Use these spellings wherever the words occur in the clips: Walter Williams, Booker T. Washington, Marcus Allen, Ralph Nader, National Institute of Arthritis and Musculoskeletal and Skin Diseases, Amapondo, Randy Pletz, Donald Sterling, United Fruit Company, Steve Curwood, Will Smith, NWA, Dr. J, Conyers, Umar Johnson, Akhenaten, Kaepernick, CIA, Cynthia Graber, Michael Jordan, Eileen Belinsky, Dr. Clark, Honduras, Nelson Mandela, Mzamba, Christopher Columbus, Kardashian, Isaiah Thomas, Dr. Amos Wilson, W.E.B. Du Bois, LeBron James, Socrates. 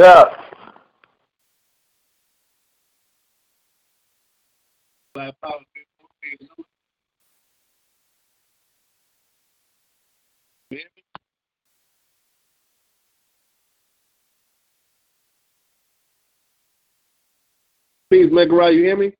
up? Please, Legarai, you hear me?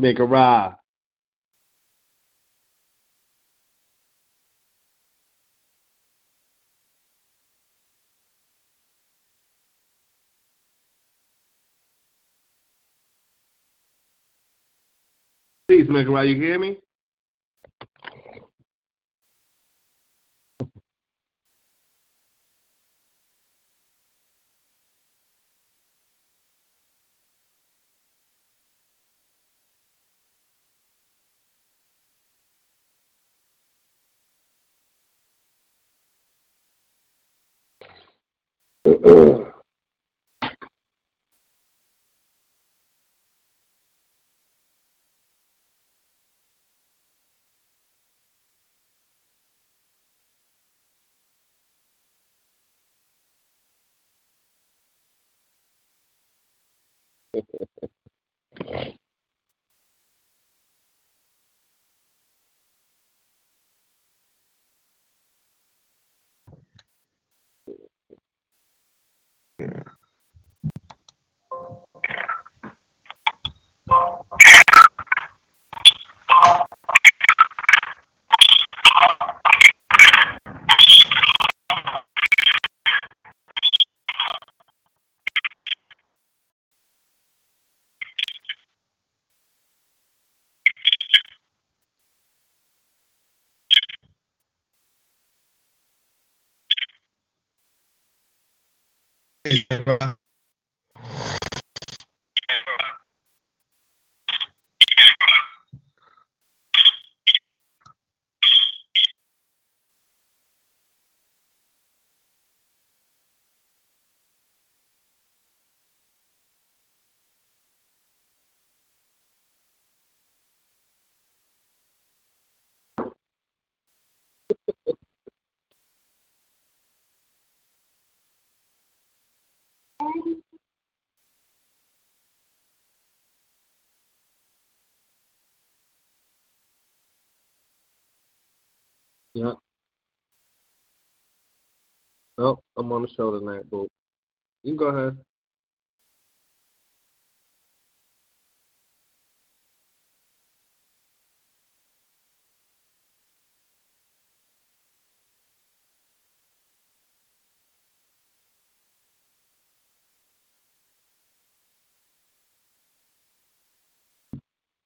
Legarai.Please, Legarai, you hear me? Yeah. Oh, I'm on the show tonight, but you can go ahead.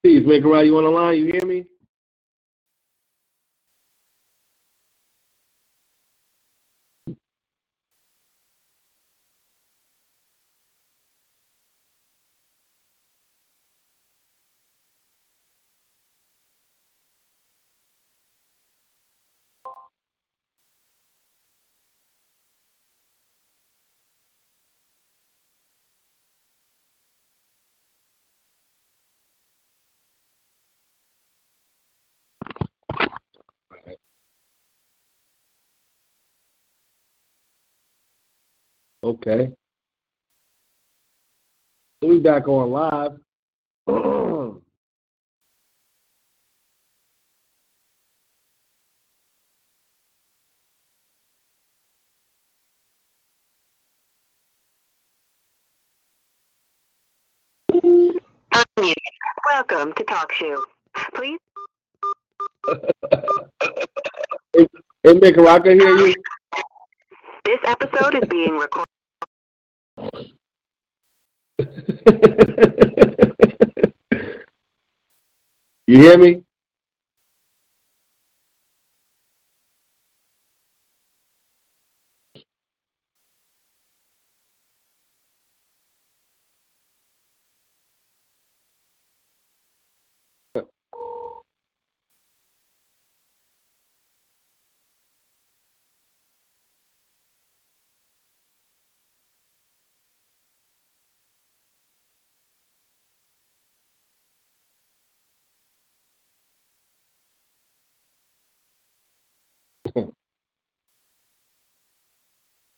Please, Legarai, you on the line? You hear me?Okay. We back on live. Welcome to Talk Show. Please. Hey, Nick, I can hear you. This episode is being recorded.You hear me?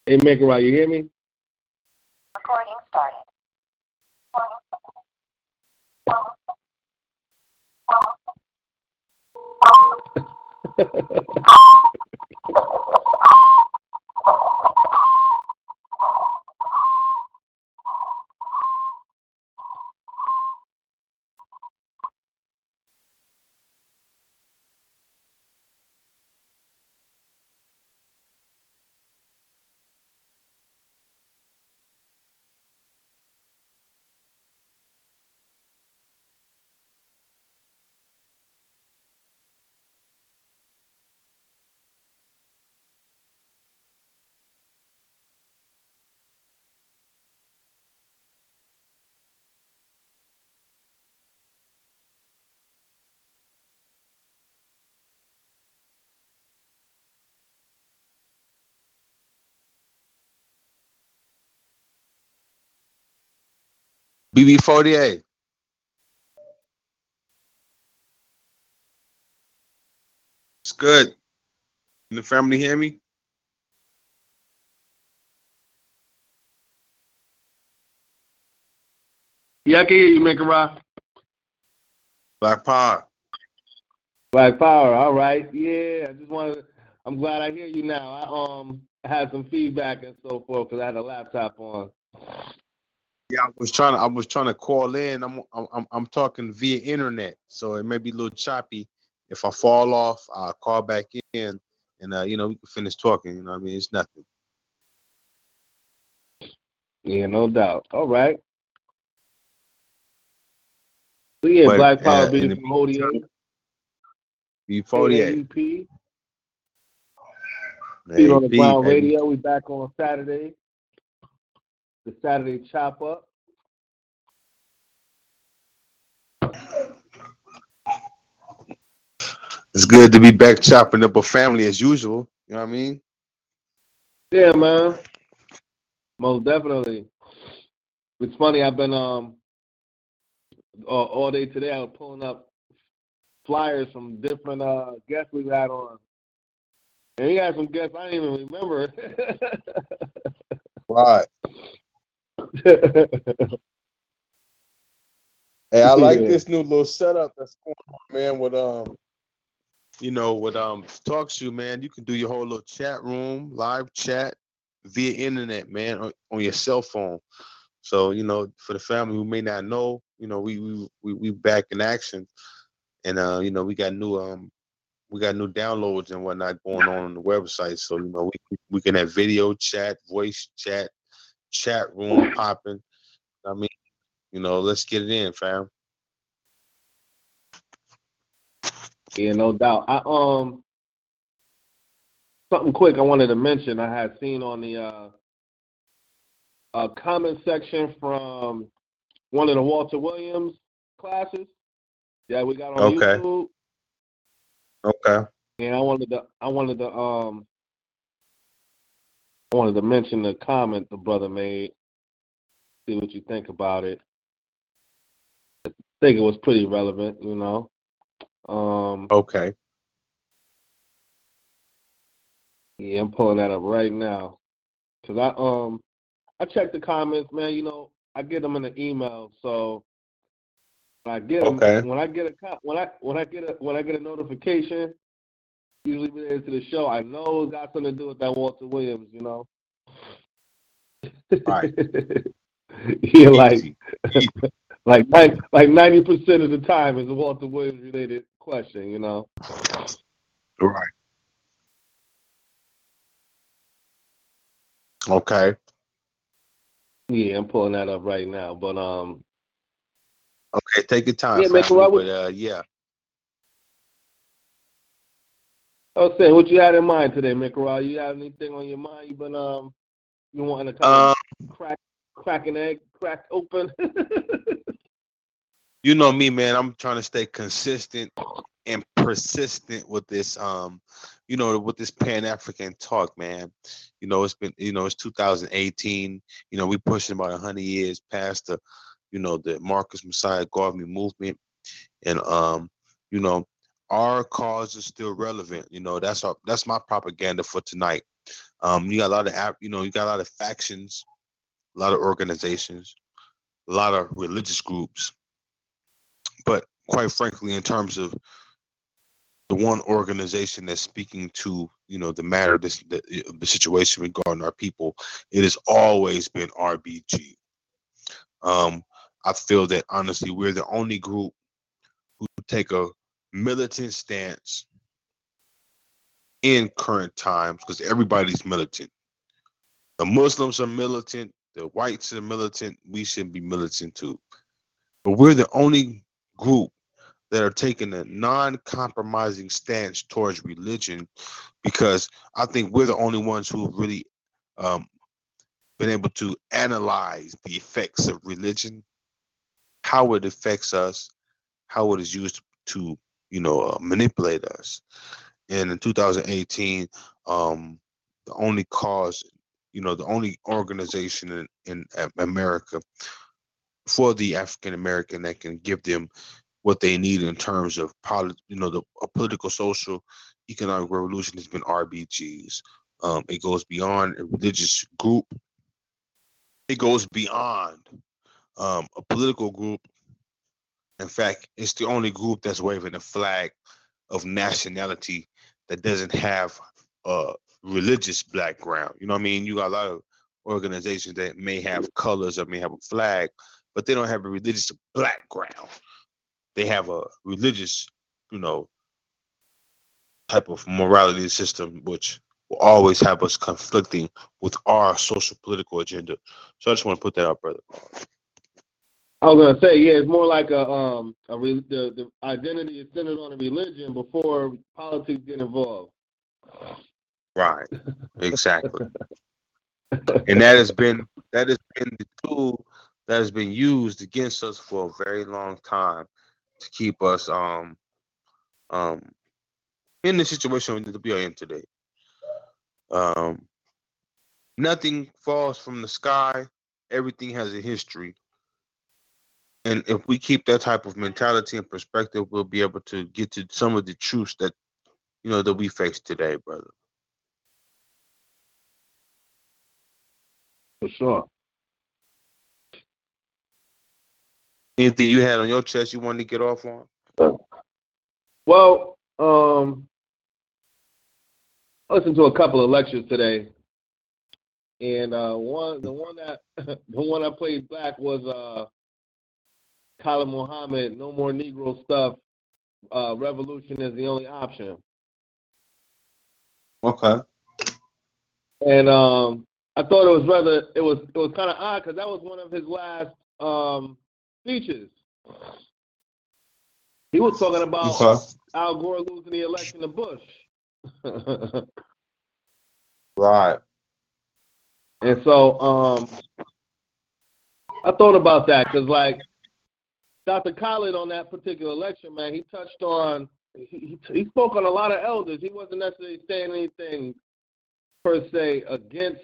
Hey, Megan, right? You hear me? Recording started. BB48. It's good. Can the family hear me? Yeah, I can hear you, Make a Rock. Black Power. Black Power, all right. Yeah, I'm glad I hear you now. I had some feedback and so forth because I had a laptop on. Yeah, I was trying to call in. I'm talking via internet, so it may be a little choppy. If I fall off, I'll call back in, and we can finish talking. You know what I mean? It's nothing. Yeah, no doubt. All right. So yeah, Black Power being from ODA. B48. Feet on the Ground Radio. We back on Saturday. The Saturday Chop Up. It's good to be back chopping up a family as usual. You know what I mean? Yeah, man. Most definitely. It's funny. I've been all day today. I was pulling up flyers from different guests we had on, and we got some guests I didn't even remember. Why? Hey, I like this new little setup that's going on, man, with Talk Shoe, man. You can do your whole little chat room, live chat via internet, man, on your cell phone. So, for the family who may not know, we back in action, and we got new downloads and whatnot going on the website. So, we can have video chat, voice chat, chat room popping. I mean, let's get it in, fam. Yeah, no doubt. I something quick I wanted to mention. I had seen on the comment section from one of the Walter Williams classes that we got on YouTube. Okay. And I wanted to mention the comment the brother made. See what you think about it. I think it was pretty relevant, Okay. Yeah, I'm pulling that up right now. Because I check the comments, man. I get them in an email, so when I get them, when I get a notification, usually related to the show, I know it's got something to do with that Walter Williams, Right. Yeah, like 90% of the time is a Walter Williams related question, Right. Okay. Yeah, I'm pulling that up right now, but okay, take your time. Yeah, I was saying, what you had in mind today, Mikara? You have anything on your mind? You've been you wanting to kind of crack an egg, crack open? You know me, man. I'm trying to stay consistent and persistent with this, with this Pan-African talk, man. It's been, it's 2018. We pushing about 100 years past the, the Marcus Messiah Garvey movement, and our cause is still relevant. That's my propaganda for tonight. You got a lot of, you got a lot of factions, a lot of organizations, a lot of religious groups. But quite frankly, in terms of the one organization that's speaking to, the matter, the situation regarding our people, it has always been RBG. I feel that, honestly, we're the only group who take a militant stance in current times, because everybody's militant. The Muslims are militant. The whites are militant. We should be militant too. But we're the only group that are taking a non-compromising stance towards religion, because I think we're the only ones who have really been able to analyze the effects of religion, how it affects us, how it is used to, manipulate us. And in 2018, the only cause, the only organization in America for the African American that can give them what they need in terms of a political, social, economic revolution has been RBGs. It goes beyond a religious group. It goes beyond a political group. In fact, it's the only group that's waving a flag of nationality that doesn't have a religious background. You know what I mean? You got a lot of organizations that may have colors or may have a flag, but they don't have a religious background. They have a religious, type of morality system, which will always have us conflicting with our social political agenda. So I just want to put that out, brother. I was gonna say, yeah, it's more like the identity is centered on a religion before politics get involved. Right, exactly. And that has been the tool that has been used against us for a very long time to keep us in the situation we are in today. Nothing falls from the sky. Everything has a history. And if we keep that type of mentality and perspective, we'll be able to get to some of the truths that, that we face today, brother. For sure. Anything you had on your chest you wanted to get off on? Well, I listened to a couple of lectures today. And the one I played back was Khalid Muhammad, no more Negro stuff. Revolution is the only option. Okay. And I thought it was kind of odd, because that was one of his last speeches. He was talking about Al Gore losing the election to Bush. Right. And so I thought about that, because Dr. Collett on that particular lecture, man, he touched on, he spoke on a lot of elders. He wasn't necessarily saying anything per se against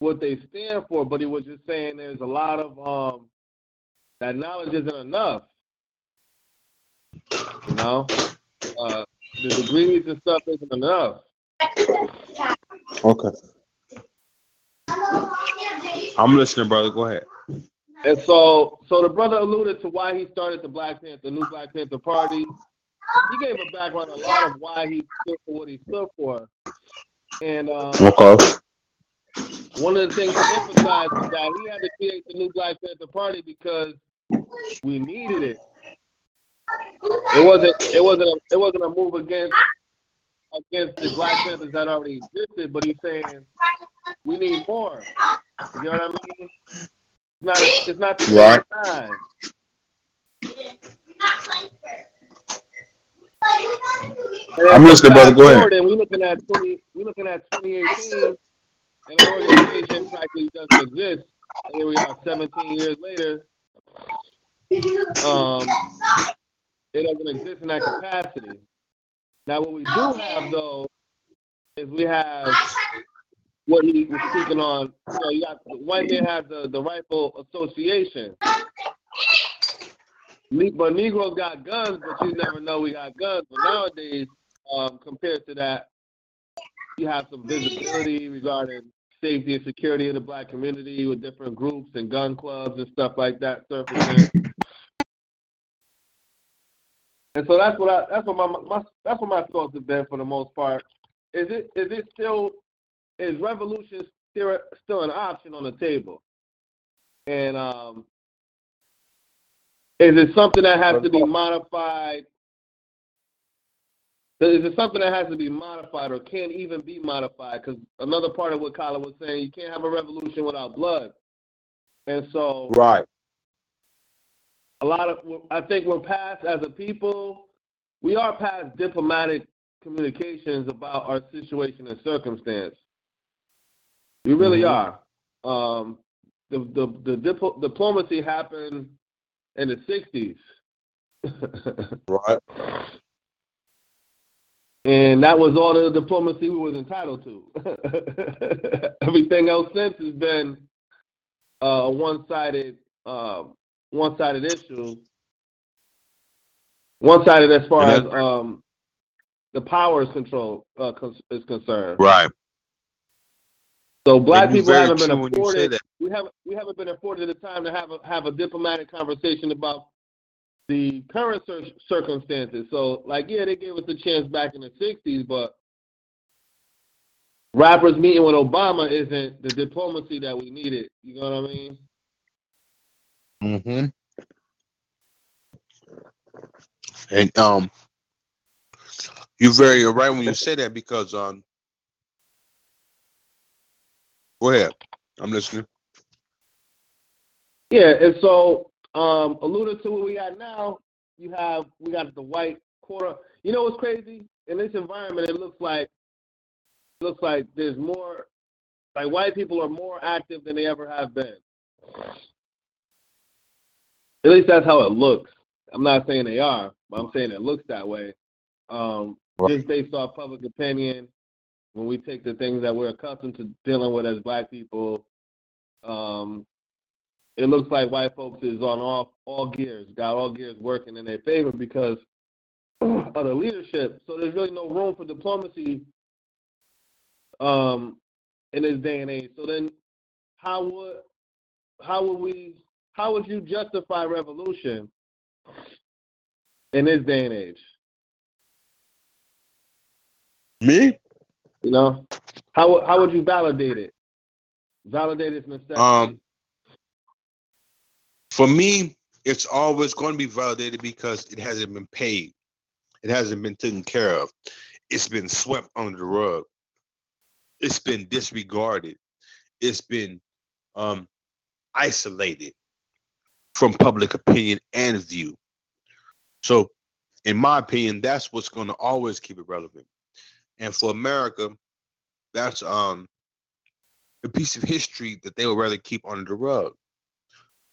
what they stand for, but he was just saying there's a lot of that knowledge isn't enough. The degrees and stuff isn't enough. Okay. I'm listening, brother. Go ahead. And so the brother alluded to why he started the new Black Panther Party. He gave a background a lot of why he stood for what he stood for. And one of the things to emphasize is that he had to create the new Black Panther Party because we needed it. It wasn't a move against the Black Panthers that already existed, but he's saying we need more. You know what I mean? It's not the right time. I'm listening, brother. Go ahead. We're looking at 2018, an organization practically doesn't exist. And here we are 17 years later. It doesn't exist in that capacity. Now, what we do have, though, is we have what he was speaking on. So you got white man has the rifle association. But Negroes got guns, but you never know we got guns. But nowadays, compared to that, You have some visibility regarding safety and security in the black community with different groups and gun clubs and stuff like that surfacing. And so that's what my thoughts have been for the most part. Is revolution still an option on the table? And is it something that has to be modified? Is it something that has to be modified or can't even be modified? Because another part of what Collett was saying, you can't have a revolution without blood. And so, right. I think we're past, as a people, we are past diplomatic communications about our situation and circumstance. We really are. The diplomacy happened in the 60s. Right. And that was all the diplomacy we was entitled to. Everything else since has been a one-sided issue. One-sided as far as the power is control is concerned. Right. So black people haven't been afforded. We haven't been afforded the time to have a diplomatic conversation about the current circumstances. So, they gave us a chance back in the 60s, but rappers meeting with Obama isn't the diplomacy that we needed. You know what I mean? Mm-hmm. And you're right when you say that because go ahead. I'm listening. Yeah, and so alluded to what we got now, we got the white quarter. You know what's crazy? In this environment, it looks like there's more, white people are more active than they ever have been. At least that's how it looks. I'm not saying they are, but I'm saying it looks that way. Just based off public opinion, when we take the things that we're accustomed to dealing with as black people, it looks like white folks is on all gears, got all gears working in their favor because of the leadership. So there's really no room for diplomacy in this day and age. So then how would you justify revolution in this day and age? Me? You know? How would you validate it? Validate its necessity? For me, it's always going to be validated because it hasn't been paid. It hasn't been taken care of. It's been swept under the rug. It's been disregarded. It's been isolated from public opinion and view. So, in my opinion, that's what's going to always keep it relevant. And for America, that's a piece of history that they would rather keep under the rug.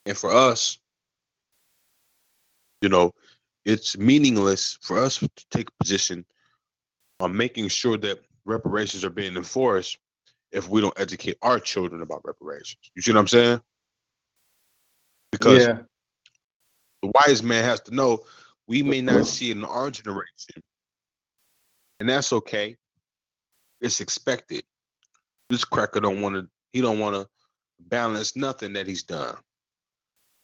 And for us, it's meaningless for us to take a position on making sure that reparations are being enforced if we don't educate our children about reparations. You see what I'm saying? Because the wise man has to know we may not see it in our generation, and that's okay. It's expected. This cracker don't want to balance nothing that he's done.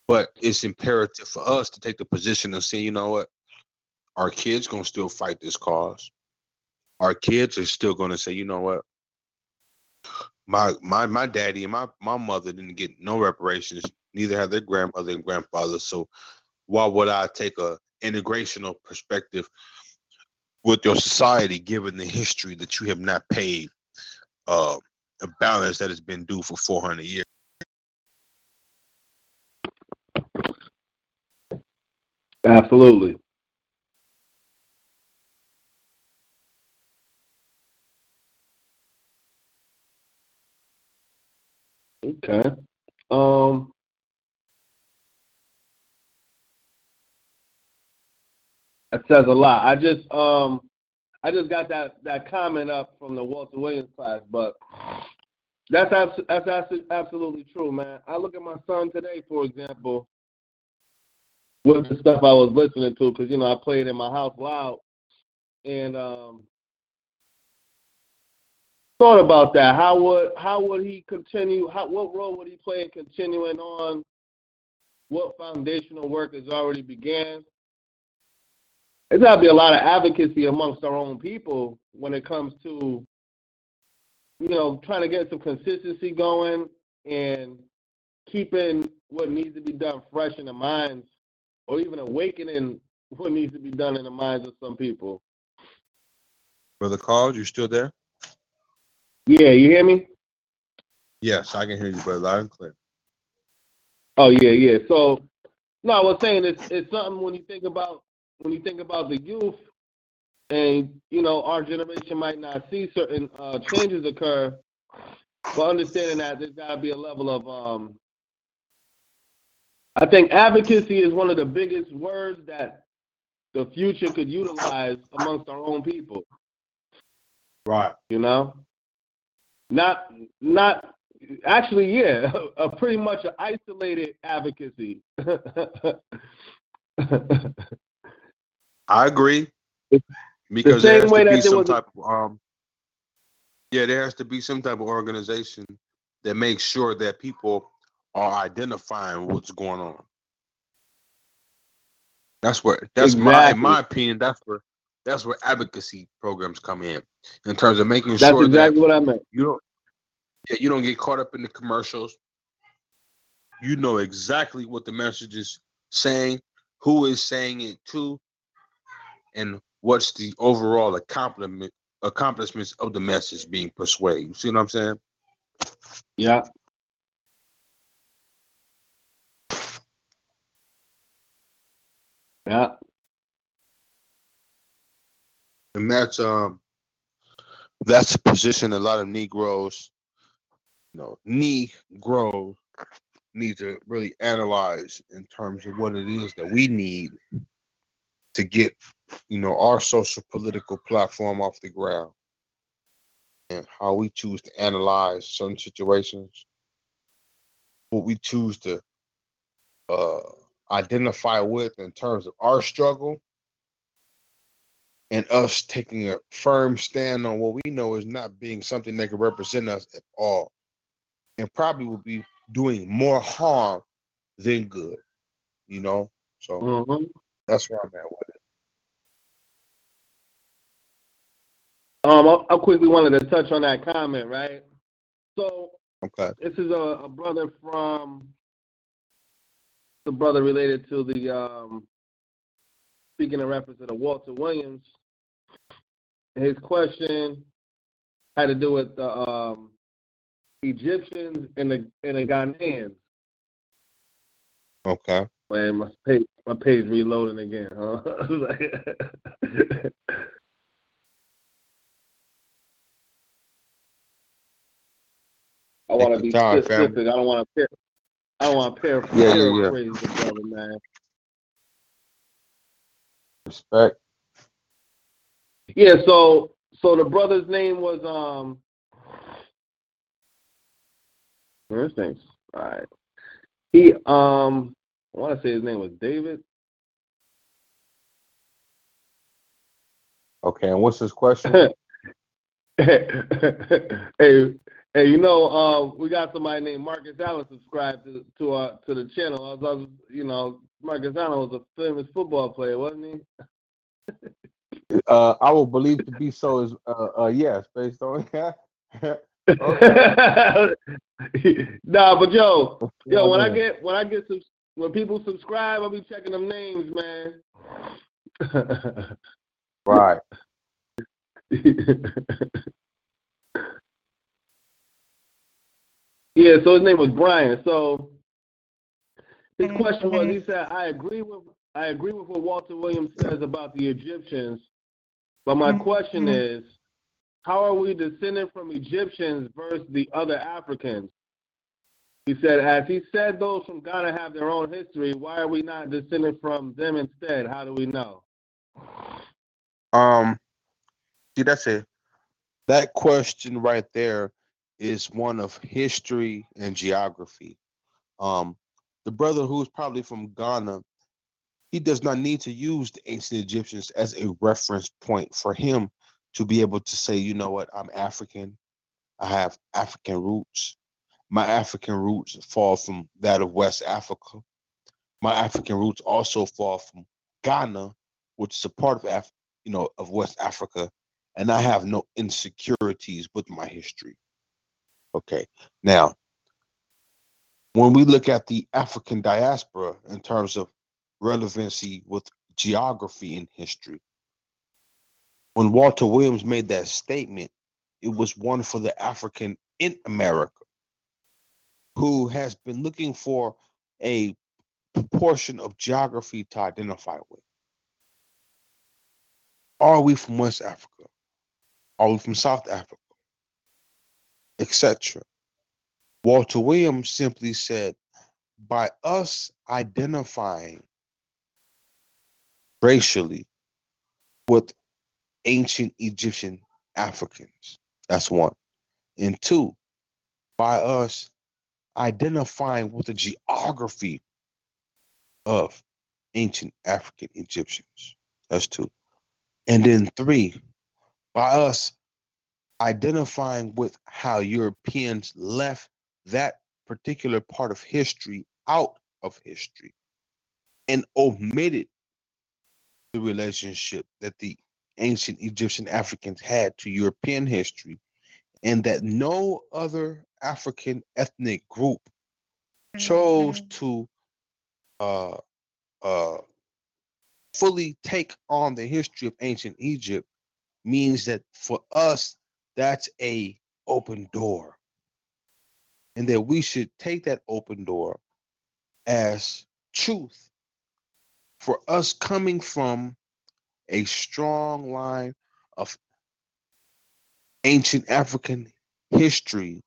But it's imperative for us to take the position and say, you know what? Our kids going to still fight this cause. Our kids are still going to say, you know what? My daddy and my mother didn't get no reparations. Neither had their grandmother and grandfather. So why would I take an integrational perspective with your society, given the history that you have not paid a balance that has been due for 400 years? Absolutely. Okay. That says a lot. I just got that comment up from the Walter Williams class, but that's absolutely true, man. I look at my son today, for example, with the stuff I was listening to, because, I played in my house loud, and thought about that. How would he continue? What role would he play in continuing on what foundational work has already began? There's got to be a lot of advocacy amongst our own people when it comes to, you know, trying to get some consistency going and keeping what needs to be done fresh in the minds, or even awakening what needs to be done in the minds of some people. Brother Carl, you still there? Yeah, you hear me? Yes, I can hear you, brother. Loud and clear. Oh yeah. So, no, I was saying it's something when you think about the youth, and you know our generation might not see certain changes occur, but understanding that there's got to be a level of I think advocacy is one of the biggest words that the future could utilize amongst our own people. Right. You know? Not actually, yeah, a pretty much an isolated advocacy. I agree. Because the same way that there has to be some type of organization that makes sure that people are identifying what's going on. In my opinion, that's where advocacy programs come in terms of making sure exactly that what I meant. You don't get caught up in the commercials. You know exactly what the message is saying, who is saying it to, and what's the overall accomplishments of the message being persuaded. You see what I'm saying? Yeah. Yeah. And that's a position a lot of Negroes, need to really analyze in terms of what it is that we need to get, our social political platform off the ground, and how we choose to analyze certain situations, what we choose to identify with in terms of our struggle, and us taking a firm stand on what we know is not being something that can represent us at all, and probably will be doing more harm than good, so mm-hmm. That's where I'm at with it. I quickly wanted to touch on that comment, right? So okay. This is a brother from the brother related to the speaking in reference to the Walter Williams. His question had to do with the Egyptians and the Ghanaians. Okay. Man, my page reloading again, huh? I want to be specific. Family. I don't want to paraphrase the brother, man. Respect. Yeah, so the brother's name was where's things? All right. He I want to say his name was David. Okay, and what's his question? Hey, we got somebody named Marcus Allen subscribed to the channel. Marcus Allen was a famous football player, wasn't he? I will believe to be so is yes, based on that. Nah, but yo, when people subscribe, I'll be checking them names, man. Right. Yeah, so his name was Brian. So his question was, he said, I agree with what Walter Williams says about the Egyptians, but my question is, how are we descended from Egyptians versus the other Africans? He said, as he said, those from Ghana have their own history. Why are we not descended from them instead? How do we know? That's it. That question right there is one of history and geography. The brother who's probably from Ghana, he does not need to use the ancient Egyptians as a reference point for him to be able to say, I'm African I have African roots. My African roots fall from that of West Africa. My African roots also fall from Ghana, which is a part of of West Africa, and I have no insecurities with my history. Okay, now, when we look at the African diaspora in terms of relevancy with geography and history, when Walter Williams made that statement, it was one for the African in America who has been looking for a portion of geography to identify with. Are we from West Africa? Are we from South Africa? Etc. Walter Williams simply said, by us identifying racially with ancient Egyptian Africans, that's one. And two, by us identifying with the geography of ancient African Egyptians, that's two. And then three, by us identifying with how Europeans left that particular part of history out of history and omitted the relationship that the ancient Egyptian Africans had to European history, and that no other African ethnic group chose to fully take on the history of ancient Egypt, means that for us, that's a open door, and that we should take that open door as truth for us coming from a strong line of ancient African history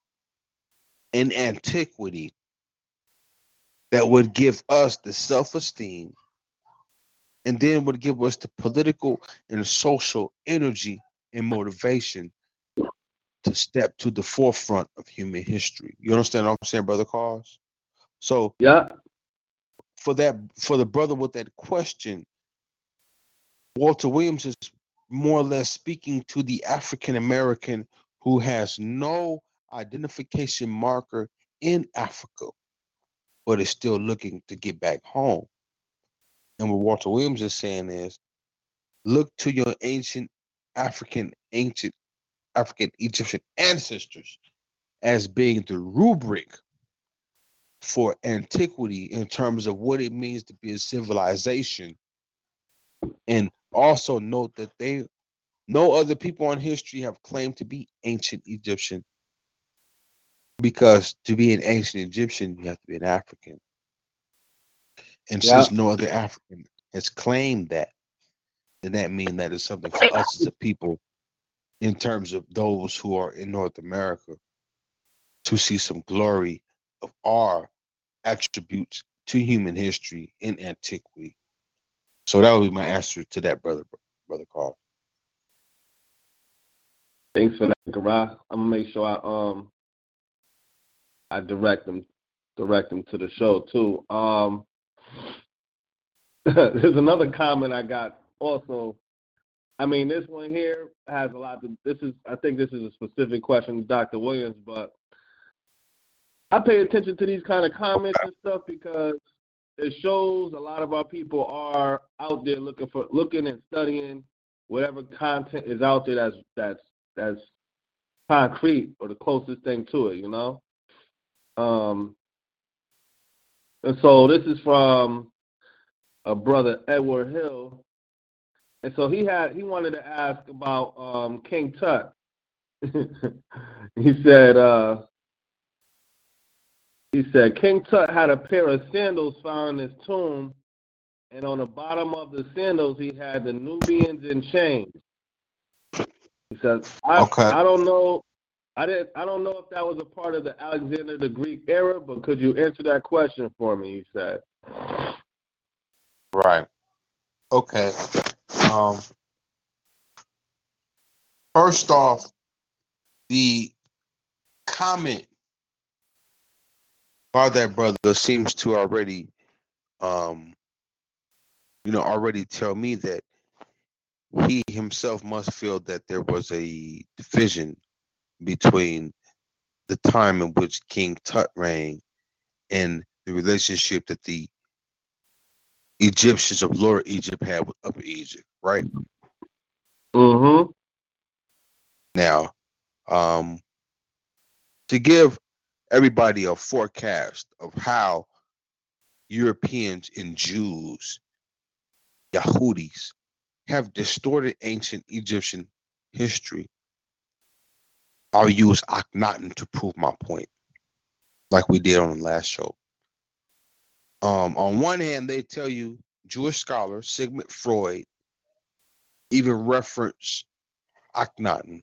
and antiquity that would give us the self-esteem and then would give us the political and social energy and motivation to step to the forefront of human history. You understand what I'm saying, Brother Carls? So yeah, for the brother with that question, Walter Williams is more or less speaking to the African American who has no identification marker in Africa, but is still looking to get back home. And what Walter Williams is saying is, look to your ancient African Egyptian ancestors as being the rubric for antiquity in terms of what it means to be a civilization. And also note that no other people in history have claimed to be ancient Egyptian, because to be an ancient Egyptian, you have to be an African. And since no other African has claimed that, then that means that it's something for us as a people, in terms of those who are in North America, to see some glory of our attributes to human history in antiquity. So that would be my answer to that, brother Carl. Thanks for that, Garai. I'm gonna make sure I direct them to the show too. There's another comment I got also. I mean, this one here has a lot to. I think this is a specific question to Dr. Williams, but I pay attention to these kind of comments and stuff because it shows a lot of our people are out there looking and studying whatever content is out there that's concrete or the closest thing to it, you know. And so this is from a brother, Edward Hill. And so he wanted to ask about King Tut. He said, King Tut had a pair of sandals found in his tomb, and on the bottom of the sandals he had the Nubians in chains. He says, I don't know if that was a part of the Alexander the Greek era, but could you answer that question for me? He said. Right. Okay. First off, the comment by that brother seems to already, already tell me that he himself must feel that there was a division between the time in which King Tut reigned and the relationship that the Egyptians of Lower Egypt had with Upper Egypt, right? Mm-hmm. Now, to give everybody a forecast of how Europeans and Jews, Yahudis, have distorted ancient Egyptian history, I'll use Akhenaten to prove my point, like we did on the last show. On one hand, they tell you Jewish scholar Sigmund Freud even referenced Akhenaten,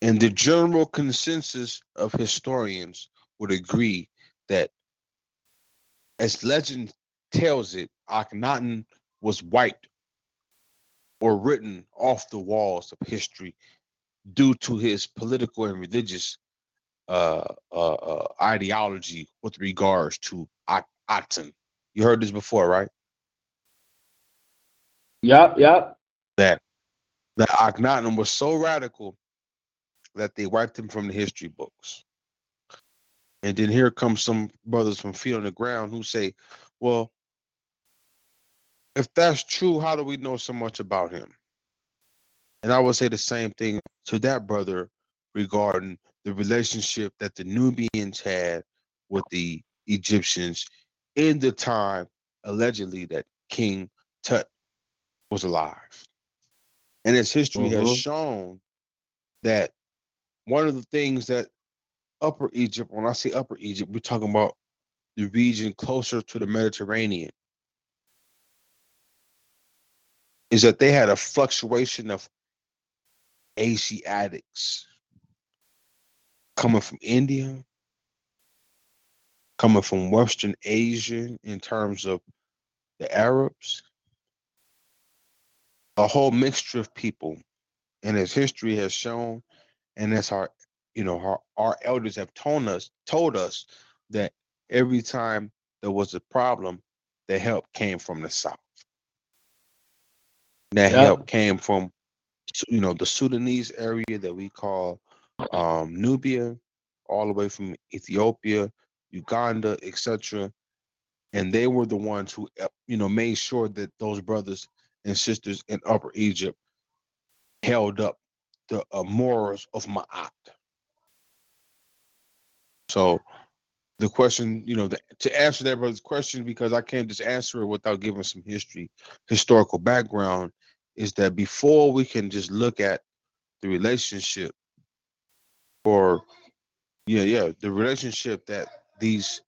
and the general consensus of historians would agree that, as legend tells it, Akhenaten was wiped or written off the walls of history due to his political and religious ideology with regards to Aten. You heard this before, right? Yep. That Akhenaten was so radical that they wiped him from the history books. And then here comes some brothers from feet on the ground who say, well, if that's true, how do we know so much about him? And I would say the same thing to that brother regarding the relationship that the Nubians had with the Egyptians in the time, allegedly, that King Tut was alive. And as history has shown that one of the things that Upper Egypt, when I say Upper Egypt, we're talking about the region closer to the Mediterranean, is that they had a fluctuation of Asiatics coming from India, coming from Western Asia in terms of the Arabs, a whole mixture of people. And as history has shown, and as our elders have told us that every time there was a problem, the help came from the South. That help came from, the Sudanese area that we call Nubia, all the way from Ethiopia, Uganda, etc. And they were the ones who, made sure that those brothers and sisters in Upper Egypt held up the morals of Ma'at. So the question, to answer that brother's question, because I can't just answer it without giving some historical background, is that before we can just look at the relationship that these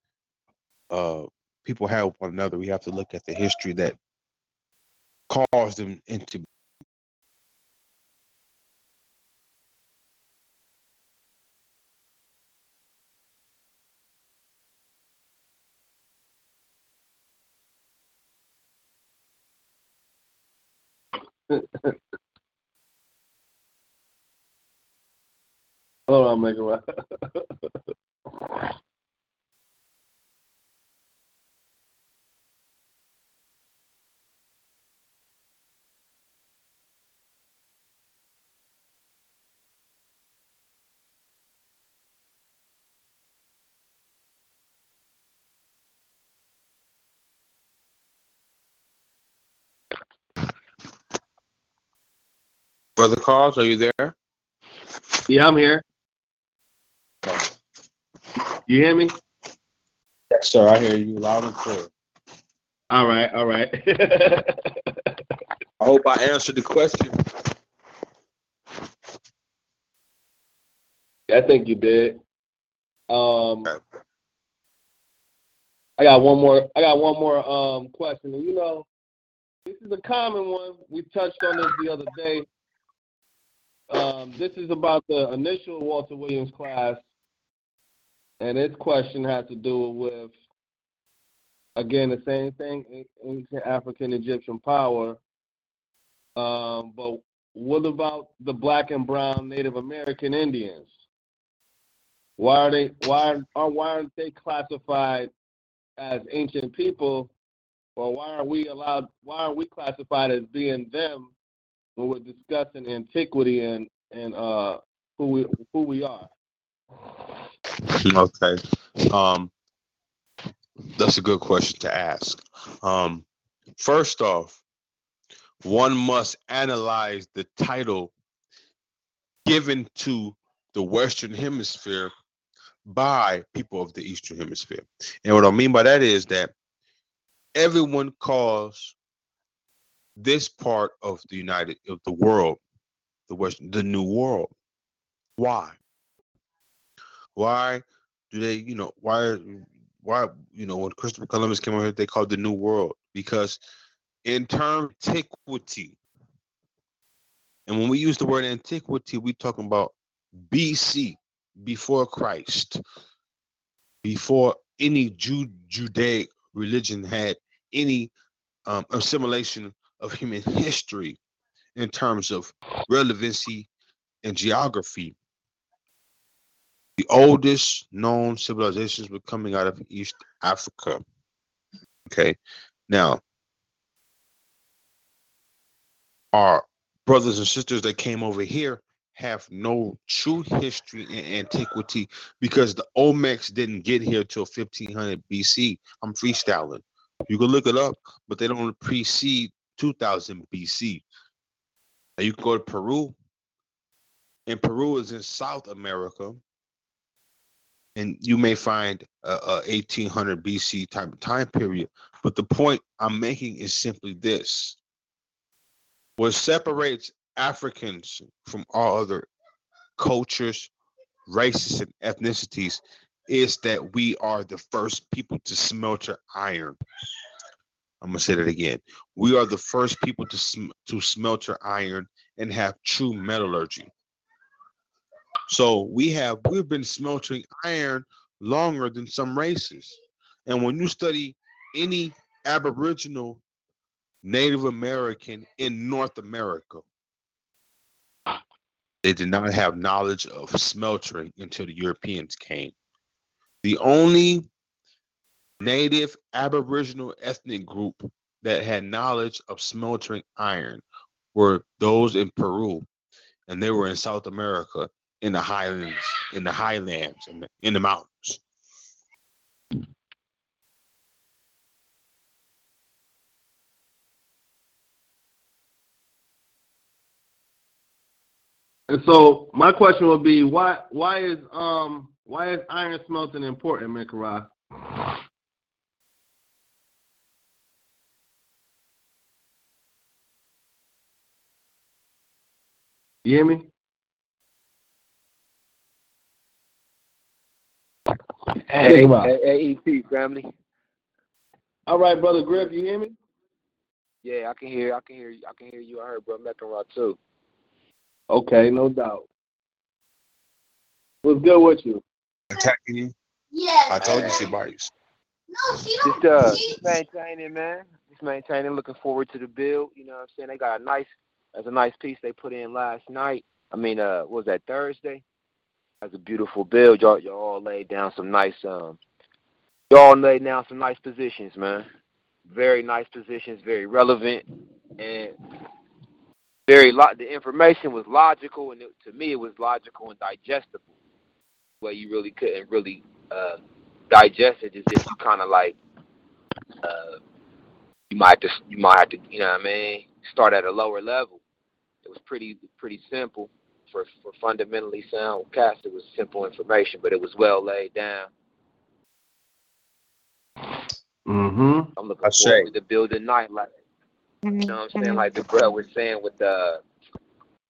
people have with one another, we have to look at the history that caused them into. Hold on, Michael. Brother Carl, are you there? Yeah, I'm here. You hear me? Yes, sir. I hear you loud and clear. All right. I hope I answered the question. I think you did. I got one more question. And this is a common one. We touched on this the other day. This is about the initial Walter Williams class, and its question has to do with, again, the same thing, ancient African-Egyptian power, but what about the black and brown Native American Indians? Why aren't they classified as ancient people, or why aren't we classified as being them when we're discussing antiquity and who we are? Okay. That's a good question to ask. First off, one must analyze the title given to the Western Hemisphere by people of the Eastern Hemisphere. And what I mean by that is that everyone calls this part of the world, the Western, the New World. Why? Why do they, when Christopher Columbus came over here, they called the New World? Because in term antiquity, and when we use the word antiquity, we're talking about BC, before Christ, before any Judaic religion had any assimilation of human history in terms of relevancy and geography. The oldest known civilizations were coming out of East Africa. Okay, now our brothers and sisters that came over here have no true history in antiquity because the Olmecs didn't get here till 1500 BC. I'm freestyling. You can look it up, but they don't precede 2000 BC. Now you can go to Peru, and Peru is in South America, and you may find a 1800 BC type of time period. But the point I'm making is simply this. What separates Africans from all other cultures, races, and ethnicities is that we are the first people to smelter iron. I'm going to say that again. We are the first people to smelter iron and have true metallurgy. So we've been smelting iron longer than some races. And when you study any Aboriginal Native American in North America, they did not have knowledge of smelting until the Europeans came. The only Native Aboriginal ethnic group that had knowledge of smelting iron were those in Peru, and they were in South America, in the highlands, in the mountains. And so my question would be, why is iron smelting important, Mikara? You hear me? Hey, AET family. All right, brother Griff, you hear me? Yeah, I can hear you. I heard brother McEnroe too. Okay, no doubt. What's good with you? Attacking you? Yes. I told you she bites. No, she don't. Just maintaining, man. Just maintaining. Looking forward to the build. You know what I'm saying? They got a nice piece they put in last night. I mean, was that Thursday? That's a beautiful build. Y'all all laid down some nice positions, man. Very nice positions, very relevant, and the information was logical, and to me it was logical and digestible. Where you really couldn't really digest it, just if you kind of like you might have to, you know what I mean, start at a lower level. It was pretty simple. For fundamentally sound cast, it was simple information, but it was well laid down. Mm-hmm. I'm looking forward to the building night, like, you know what I'm saying? Like the bro was saying with the,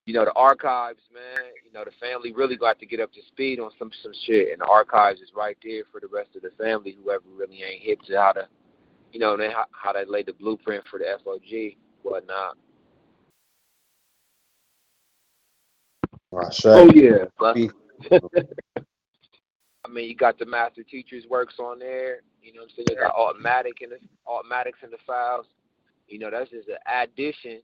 you know, the archives, man. You know, the family really got to get up to speed on some shit, and the archives is right there for the rest of the family, whoever really ain't hip to how to, you know, how to lay the blueprint for the FOG, whatnot. Oh yeah. I mean, you got the master teacher's works on there. You know what I'm saying? You got automatics in the files. You know, that's just an addition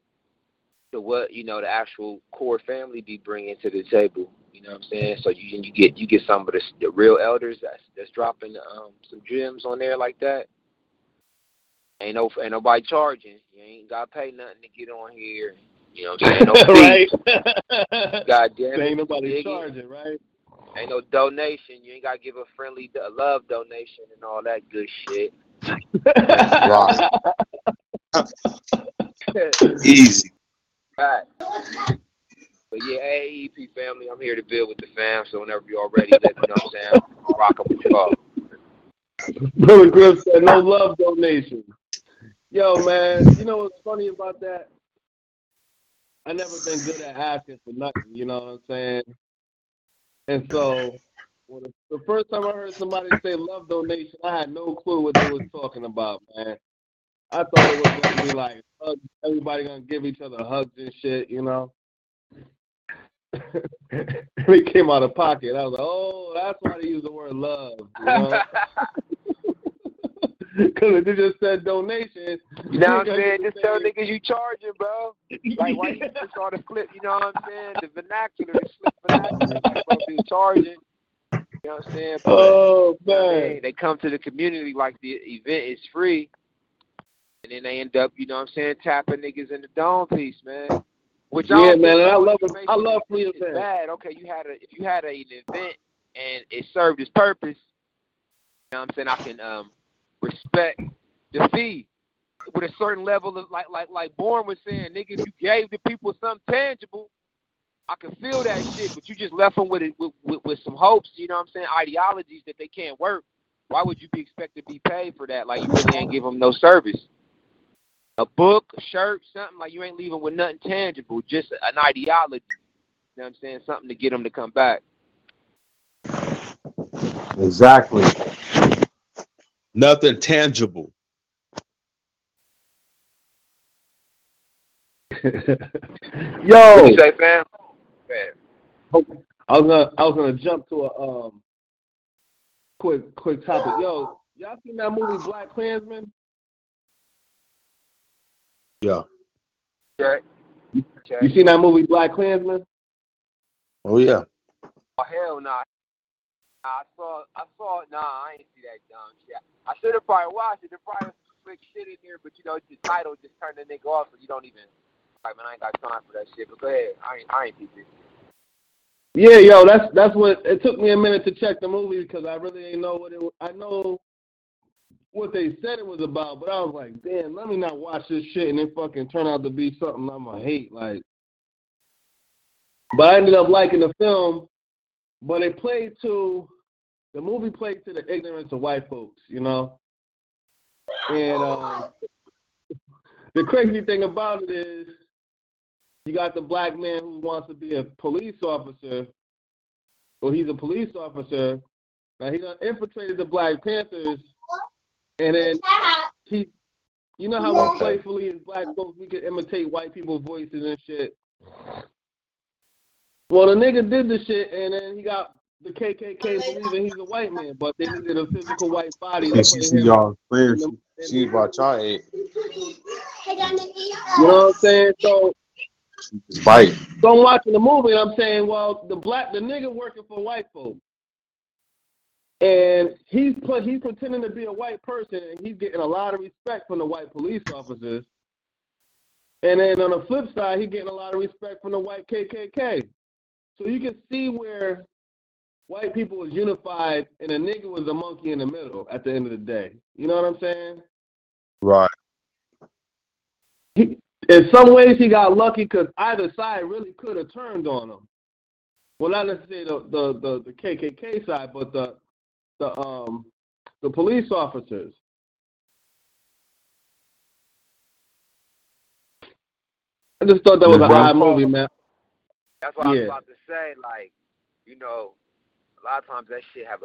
to what, you know, the actual core family be bringing to the table. You know what I'm saying? So you get some of the real elders that's dropping some gems on there like that. Ain't nobody charging. You ain't gotta pay nothing to get on here. You know what I'm saying? No right? God damn it. Ain't nobody charging, right? Ain't no donation. You ain't got to give a friendly love donation and all that good shit. Right. Easy. Right. But yeah, AEP family, I'm here to build with the fam. So whenever y'all ready, let me know what I'm saying. Rock up with y'all. Brother Griff said no love donation. Yo, man, you know what's funny about that? I never been good at asking for nothing, you know what I'm saying? And so, when the first time I heard somebody say love donation, I had no clue what they was talking about, man. I thought it was going to be like hugs. Everybody going to give each other hugs and shit, you know? It came out of pocket. I was like, oh, that's why they use the word love, you know? Because if you just said donation, you know what I'm saying? Just tell niggas you charging, bro. Like, why you just on the flip, you know what I'm saying? The vernacular, the slip vernacular, they're supposed to be charging. You know what I'm saying? But, oh, man. They come to the community like the event is free, and then they end up, you know what I'm saying, tapping niggas in the dome piece, man. Which yeah, man, I love free events. It's bad. Okay, if you had an event and it served its purpose, you know what I'm saying, I can, respect the fee with a certain level of like Bourne was saying, nigga, if you gave the people something tangible, I can feel that shit, but you just left them with some hopes, you know what I'm saying, ideologies that they can't work. Why would you be expected to be paid for that? Like, you really ain't give them no service. A book, a shirt, something, like you ain't leaving with nothing tangible, just an ideology, you know what I'm saying, something to get them to come back. Exactly. Nothing tangible. Yo, what you say, fam? I was gonna jump to a quick topic. Yo, y'all seen that movie Black Klansman? Yeah. Okay. You seen that movie Black Klansman? Oh yeah. Oh hell nah. I saw it. Nah, I ain't see that dumb shit. I should have probably watched it. There probably was some slick shit in there, but you know, the title just turned the nigga off, so you don't even. Like, man, I ain't got time for that shit. But go ahead, I ain't see this shit. Yeah, yo, that's what it took me a minute to check the movie because I really ain't know what it. I know what they said it was about, but I was like, damn, let me not watch this shit and it fucking turn out to be something I'm gonna hate. Like, but I ended up liking the film. But it played to, the movie played to the ignorance of white folks, you know? And the crazy thing about it is you got the black man who wants to be a police officer. Well, he's a police officer. Now, he done infiltrated the Black Panthers. And then he, you know how we playfully as black folks, we can imitate white people's voices and shit. Well, the nigga did the shit, and then he got the KKK believing he's a white man, but they needed a physical white body. And she y'all clear. She about y'all eight. You know what I'm saying? So, fight. So I'm watching the movie, and I'm saying, well, the nigga working for white folks, and he's pretending to be a white person, and he's getting a lot of respect from the white police officers. And then on the flip side, he's getting a lot of respect from the white KKK. So you can see where white people was unified and a nigga was a monkey in the middle at the end of the day. You know what I'm saying? Right. In some ways, he got lucky because either side really could have turned on him. Well, not necessarily the KKK side, but the police officers. I just thought that was a high movie, man. That's what I was about to say. Like, you know, a lot of times that shit have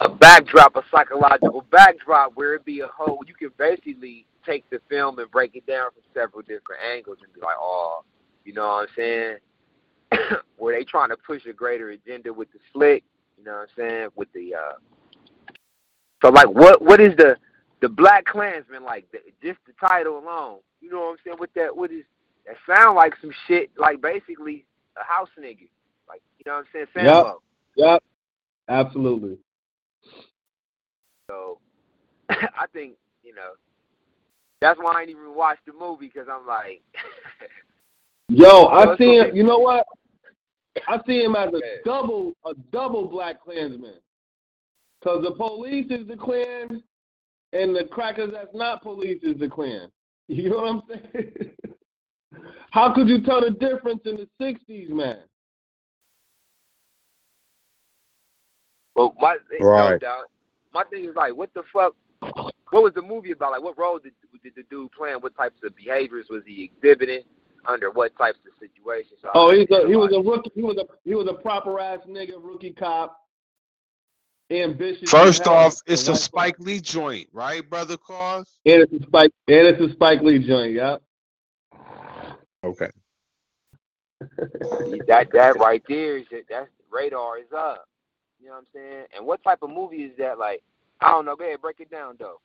a backdrop, a psychological backdrop where it be a whole. You can basically take the film and break it down from several different angles and be like, oh, you know what I'm saying? Were they trying to push a greater agenda with the slick? You know what I'm saying? With the so like, what is the Black Klansman like? Just the title alone, you know what I'm saying? With that, what is? That sound like some shit, like basically a house nigga. Like, you know what I'm saying? Sambo. Yep. Absolutely. So, I think, you know, that's why I ain't even watched the movie because I'm like. Yo, I seen, you know what? I see him as a double Black Klansman. Because the police is the Klan, and the crackers that's not police is the Klan. You know what I'm saying? How could you tell the difference in the 60s, man? Well, my thing is like, what the fuck? What was the movie about? Like, what role did the dude play? What types of behaviors was he exhibiting? Under what types of situations? He was a proper ass nigga, rookie cop. Ambitious. First off, it's a Spike Lee joint, right, brother? Cause it's a Spike Lee joint, yeah. Okay. that right there is that radar is up. You know what I'm saying? And what type of movie is that? Like, I don't know. Go ahead, break it down, though.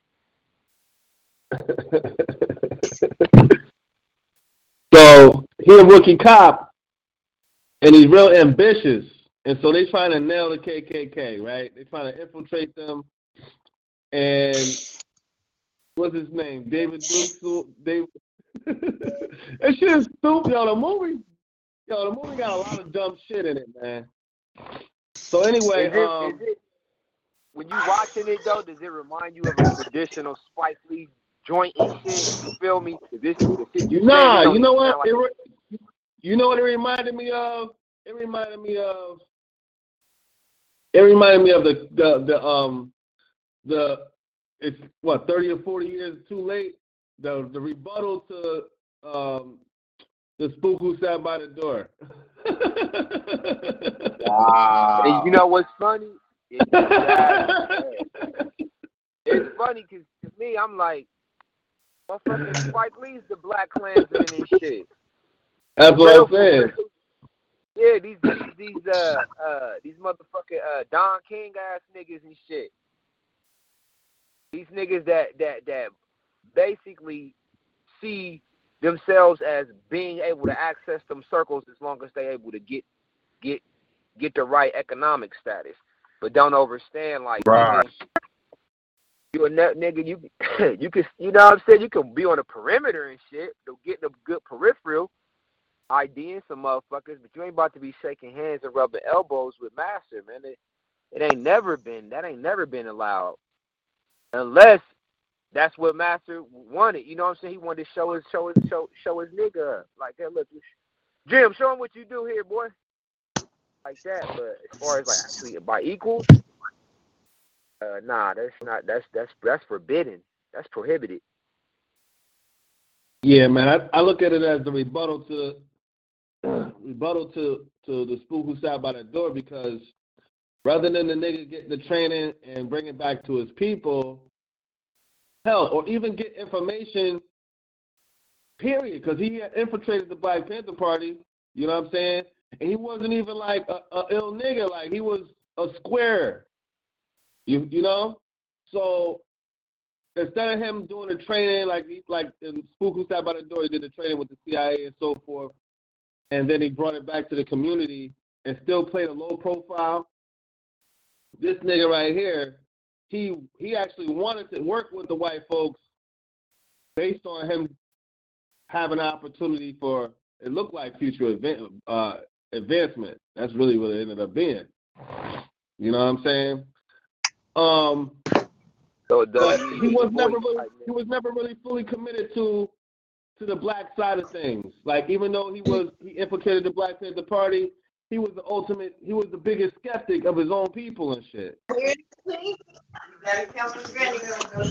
So he's a rookie cop, and he's real ambitious. And so they trying to nail the KKK, right? They trying to infiltrate them. And what's his name? David Duke. That shit is stupid, yo. The movie got a lot of dumb shit in it, man. So anyway, when you watching it though, does it remind you of a traditional Spike Lee joint and shit? You feel me? You know what? You know what it reminded me of? It reminded me of it's what 30 or 40 years too late. The rebuttal to the spook who sat by the door. Wow. And you know what's funny? It's funny because to me, I'm like, motherfucking Spike Lee's the Black Klansman and shit. That's what I'm saying. Yeah, these motherfucking Don King ass niggas and shit. These niggas that basically see themselves as being able to access them circles as long as they able to get the right economic status, but don't understand like right. You a nigga, you can, you know what I'm saying, you can be on the perimeter and shit, get a good peripheral, IDing some motherfuckers, but you ain't about to be shaking hands and rubbing elbows with master, man. It ain't never been allowed, unless that's what master wanted. You know what I'm saying? He wanted to show his nigga up. Like, hey, look, Jim, show him what you do here, boy. Like that. But as far as like actually by equals, nah, that's forbidden. That's prohibited. Yeah, man. I look at it as the rebuttal to the spook who sat by the door, because rather than the nigga get the training and bring it back to his people. Hell, or even get information, period, because he infiltrated the Black Panther Party, you know what I'm saying? And he wasn't even like a ill nigga, like he was a square, you know? So instead of him doing the training, like in Spook Who Sat By The Door, he did the training with the CIA and so forth, and then he brought it back to the community and still played a low profile. This nigga right here, He actually wanted to work with the white folks based on him having an opportunity for, it looked like, future advancement. That's really what it ended up being. You know what I'm saying? He was never really fully committed to the Black side of things. Like, even though he implicated the Black Panther Party, he was the biggest skeptic of his own people and shit. And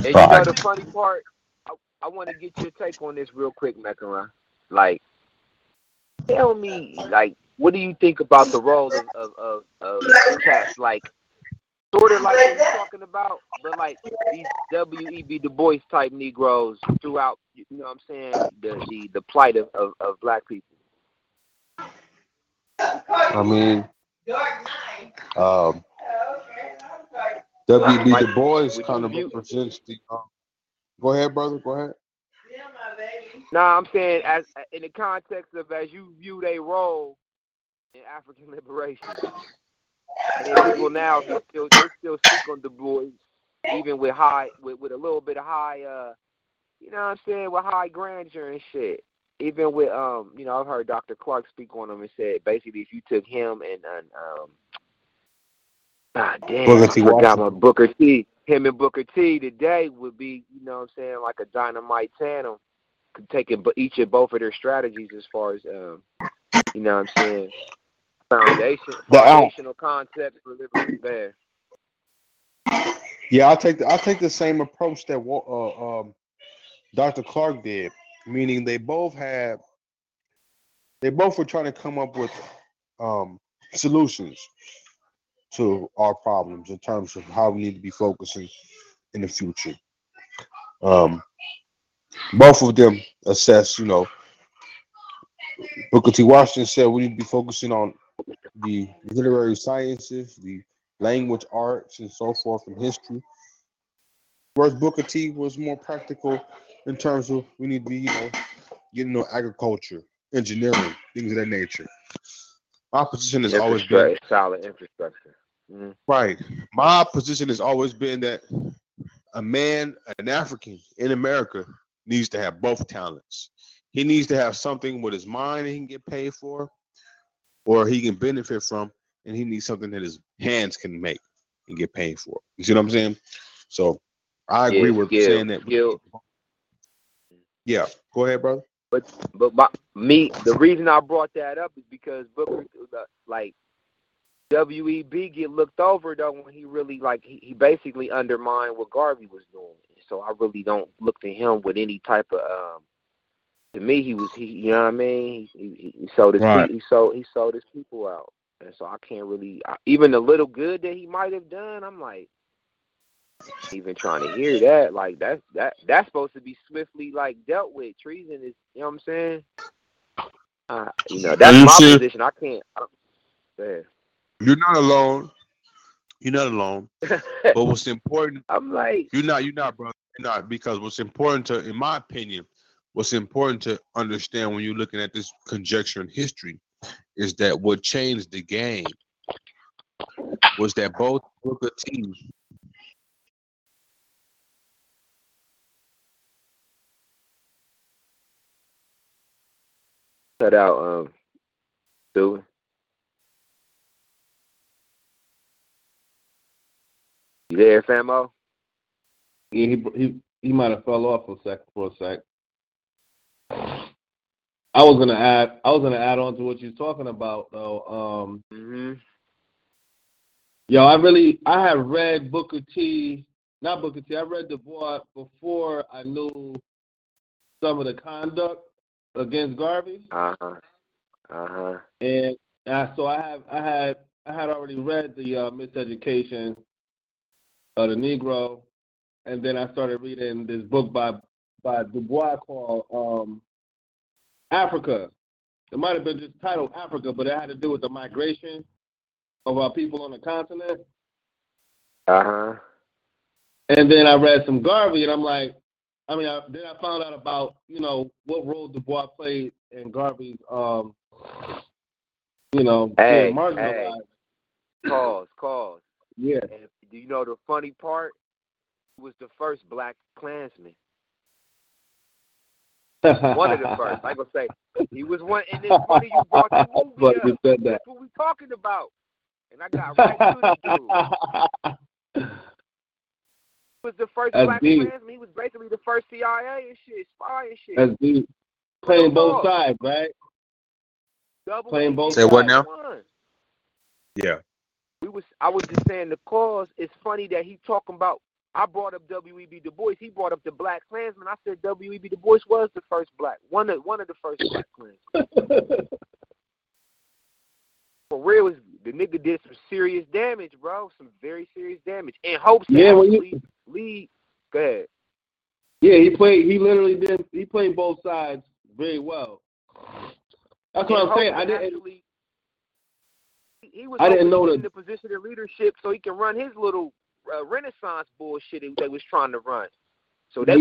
you know the funny part? I want to get your take on this real quick, Mekara. Like, tell me, like, what do you think about the role of cats? Like, sort of like what you're talking about, but like these W.E.B. Du Bois type Negroes throughout, you know what I'm saying, the plight of Black people. I mean, W.B. Du Bois kind of represents the. Go ahead, brother. Go ahead. Yeah, my baby. Nah, I'm saying as in the context of as you view their role in African liberation, and people now they still speak on Du Bois, even with high with a little bit of high, you know what I'm saying, with high grandeur and shit. even with, you know, I've heard Dr. Clark speak on him and said, basically, if you took him and, him and Booker T today would be, you know what I'm saying, like a dynamite tandem, taking each of both of their strategies as far as, you know what I'm saying, foundational concepts for living there. Yeah, I take the same approach that Dr. Clark did, meaning they both were trying to come up with solutions to our problems in terms of how we need to be focusing in the future. Both of them assess, you know, Booker T. Washington said we need to be focusing on the literary sciences, the language arts, and so forth, and history. Whereas Booker T was more practical in terms of we need to be, you know, getting on agriculture, engineering, things of that nature. My position has always been solid infrastructure. Mm-hmm. Right. My position has always been that a man, an African in America, needs to have both talents. He needs to have something with his mind that he can get paid for or he can benefit from, and he needs something that his hands can make and get paid for. You see what I'm saying? So I agree with saying that. Yeah, go ahead, brother. The reason I brought that up is because Booker, like W.E.B. get looked over though when he really he basically undermined what Garvey was doing. So I really don't look to him with any type of. To me, he you know what I mean. He sold his right. He sold his people out, and so I can't really even the little good that he might have done. I'm like. Even trying to hear that, like that's supposed to be swiftly dealt with. Treason is, you know what I'm saying? You know, that's my position. I can't. You're not alone. You're not alone. But what's important? I'm like, you're not, brother. You're not, because what's important to, in my opinion, what's important to understand when you're looking at this conjecture in history is that what changed the game was that both Booker T. Cut out, do it. You there, Famo? Yeah, he might have fell off for a sec. I was gonna add on to what you're talking about though. I had read I read Du Bois before I knew some of the conduct against Garvey. And so I had already read the Miseducation of the Negro, and then I started reading this book by Du Bois called Africa. It might have been just titled Africa, but it had to do with the migration of our people on the continent. And then I read some Garvey, and I'm like. Then I found out about, you know, what role Du Bois played in Garvey's, being marginalized. Cause. Yeah. And do you know the funny part? He was the first Black Klansman. One of the first. I'm going to say, he was one. And it's funny you brought the movie but up. You said that. That's what we're talking about. And I got right to the dude. Was the first Black Klansman. He was basically the first CIA and shit, spy and shit. That's deep. Playing both sides, right? Playing both sides. Say what now? Yeah. I was just saying the cause. It's funny that he talking about. I brought up W.E.B. Du Bois. He brought up the Black Klansman. I said W.E.B. Du Bois was the first Black. One of the first Black Klansmen. For real, the nigga did some serious damage, bro. Some very serious damage. In hopes that lead. Go ahead. Yeah, he played both sides very well. That's what I'm saying. He was in the position of leadership so he can run his little Renaissance bullshit they was trying to run. So they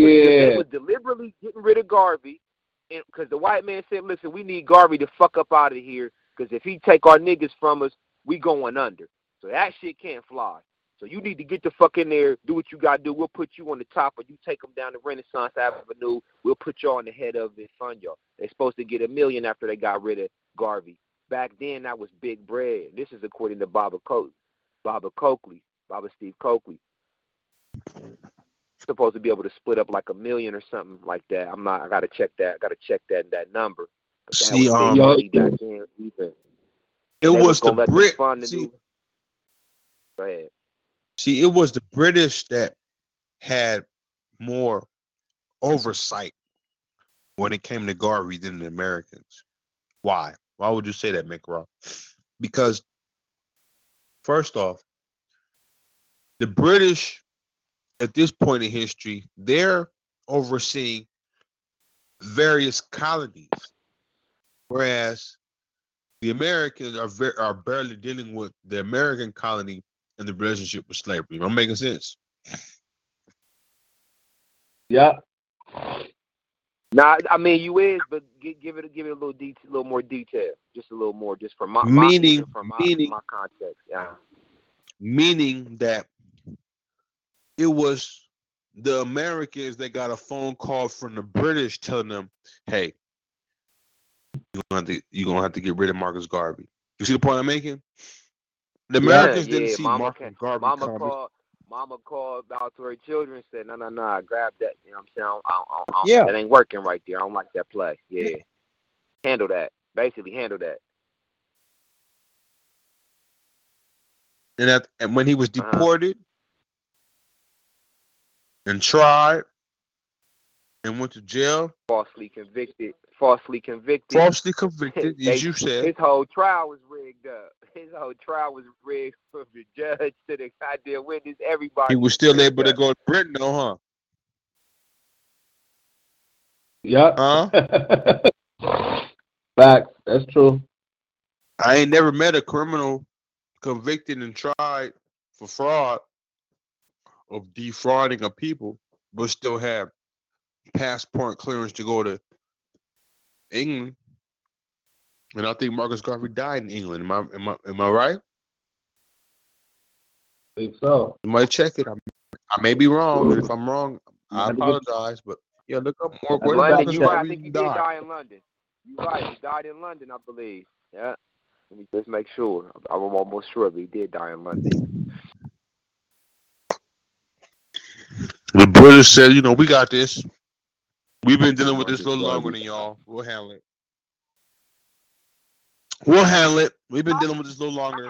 was deliberately getting rid of Garvey because the white man said, listen, we need Garvey to fuck up out of here. Because if he take our niggas from us, we going under. So that shit can't fly. So you need to get the fuck in there, do what you got to do. We'll put you on the top, or you take them down to Renaissance Avenue. We'll put you on the head of it, son, y'all. They're supposed to get $1 million after they got rid of Garvey. Back then, that was big bread. This is according to Baba Steve Coakley. Supposed to be able to split up like $1 million or something like that. I'm not. I gotta check that. That number. That see, it was the British that had more oversight when it came to Garvey than the Americans. Why? Why would you say that, Mick Rock? Because first off, the British at this point in history, they're overseeing various colonies, whereas the Americans are barely dealing with the American colony and the relationship with slavery. Am I making sense? Yeah. Nah, I mean you is, but give it a little detail, a little more detail, just from my context. Yeah. Meaning that it was the Americans that got a phone call from the British telling them, hey, you're gonna have to get rid of Marcus Garvey. You see the point I'm making? The Americans didn't see Marcus Garvey. Mama called out to her children and said, no, I grabbed that. You know what I'm saying? That ain't working right there. I don't like that play. Yeah. Handle that. Basically, handle that. And when he was deported, and tried and went to jail. Falsely convicted, as you said. His whole trial was rigged up. His whole trial was rigged from the judge to the goddamn witness, everybody. He was still able to go to Britain, though, huh? Yep. Huh? Facts. That's true. I ain't never met a criminal convicted and tried for fraud of defrauding a people, but still have passport clearance to go to England. And I think Marcus Garvey died in England. Am I right? I think so. You might check it. I may be wrong, but if I'm wrong, I apologize. But yeah, look up more. I think he did die in London. You're right. He died in London, I believe. Yeah. Let me just make sure. I'm almost sure that he did die in London. The British said, we got this. We've been dealing with this a little longer than y'all. We'll handle it. We've been dealing with this a little longer.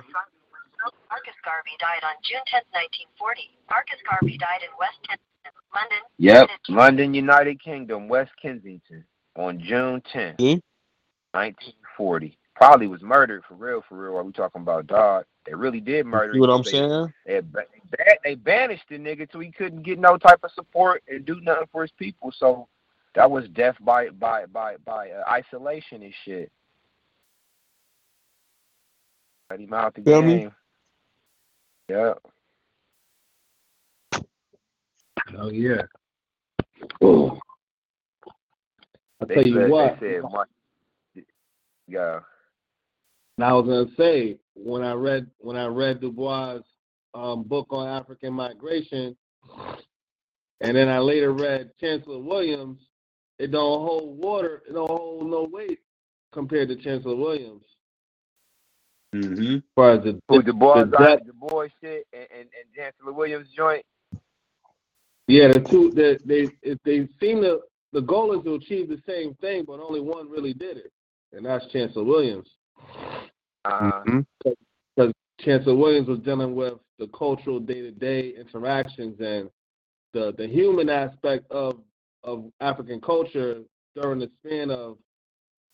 Marcus Garvey died on June 10th, 1940. Marcus Garvey died in West Kensington, London. Yep, London, United Kingdom, West Kensington on June 10th, 1940. Probably was murdered for real. Are we talking about dog? They really did murder him. You know what I'm saying? They banished the nigga till he couldn't get no type of support and do nothing for his people. So that was death by isolation and shit. Got him out the game. Yeah. Oh yeah. Ooh. I'll tell you what. Yeah. And I was gonna say when I read Du Bois' book on African migration, and then I later read Chancellor Williams, it don't hold water, it don't hold no weight compared to Chancellor Williams. Mm-hmm. As far as Du Bois shit and Chancellor Williams joint. Yeah, the two they seem to the goal is to achieve the same thing, but only one really did it, and that's Chancellor Williams. Because Chancellor Williams was dealing with the cultural day-to-day interactions and the human aspect of African culture during the span of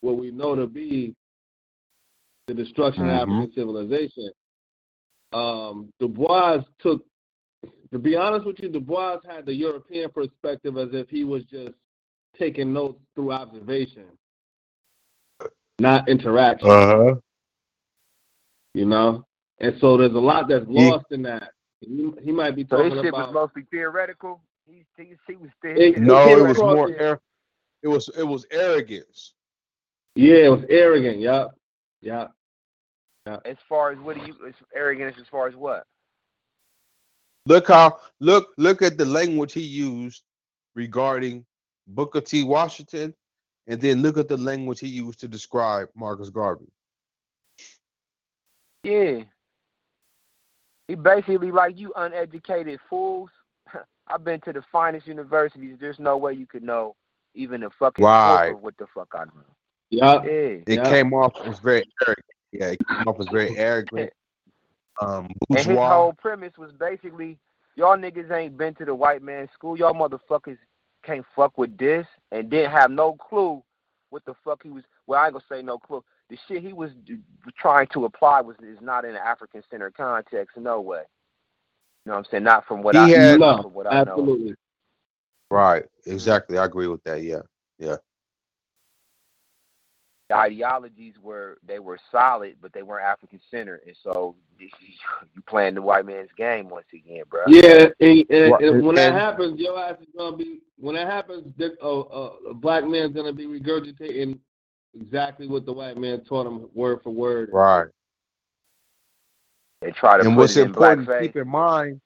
what we know to be the destruction of African civilization. Du Bois Du Bois had the European perspective as if he was just taking notes through observation, not interaction. And so there's a lot that's lost in that. He might be talking about. This shit was mostly theoretical. He was theoretical. It was more. It was arrogance. Yeah, it was arrogant. Yup. As far as what do you? It's arrogance as far as what? Look how look at the language he used regarding Booker T. Washington, and then look at the language he used to describe Marcus Garvey. Yeah. He basically like, you uneducated fools. I've been to the finest universities. There's no way you could know even a fucking right. What the fuck I know. Yeah. It came off as very arrogant. Yeah, it came off as very arrogant. And his whole premise was basically, y'all niggas ain't been to the white man's school. Y'all motherfuckers can't fuck with this, and didn't have no clue what the fuck he was. Well, I ain't gonna say no clue. The shit he was trying to apply is not in an African-centered context. No way. You know what I'm saying? Not from what I know. Absolutely. Right. Exactly. I agree with that. Yeah. Yeah. The ideologies were solid, but they weren't African-centered, and so you playing the white man's game once again, bro. Yeah, and when that happens, your ass is gonna be. When that happens, a black man's gonna be regurgitating exactly what the white man taught him, word for word. Right. They try to. And what's important to keep in mind,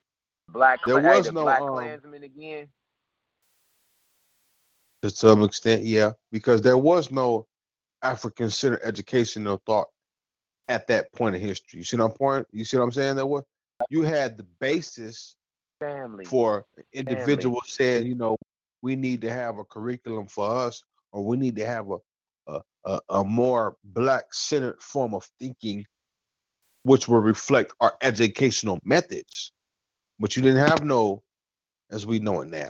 black. There was no Black Klansman again. To some extent, yeah, because there was no African-centered educational thought at that point in history. You see what I'm saying? That was, you had the basis for individuals saying, you know, we need to have a curriculum for us, or we need to have a more black-centered form of thinking, which will reflect our educational methods. But you didn't have no, as we know it now.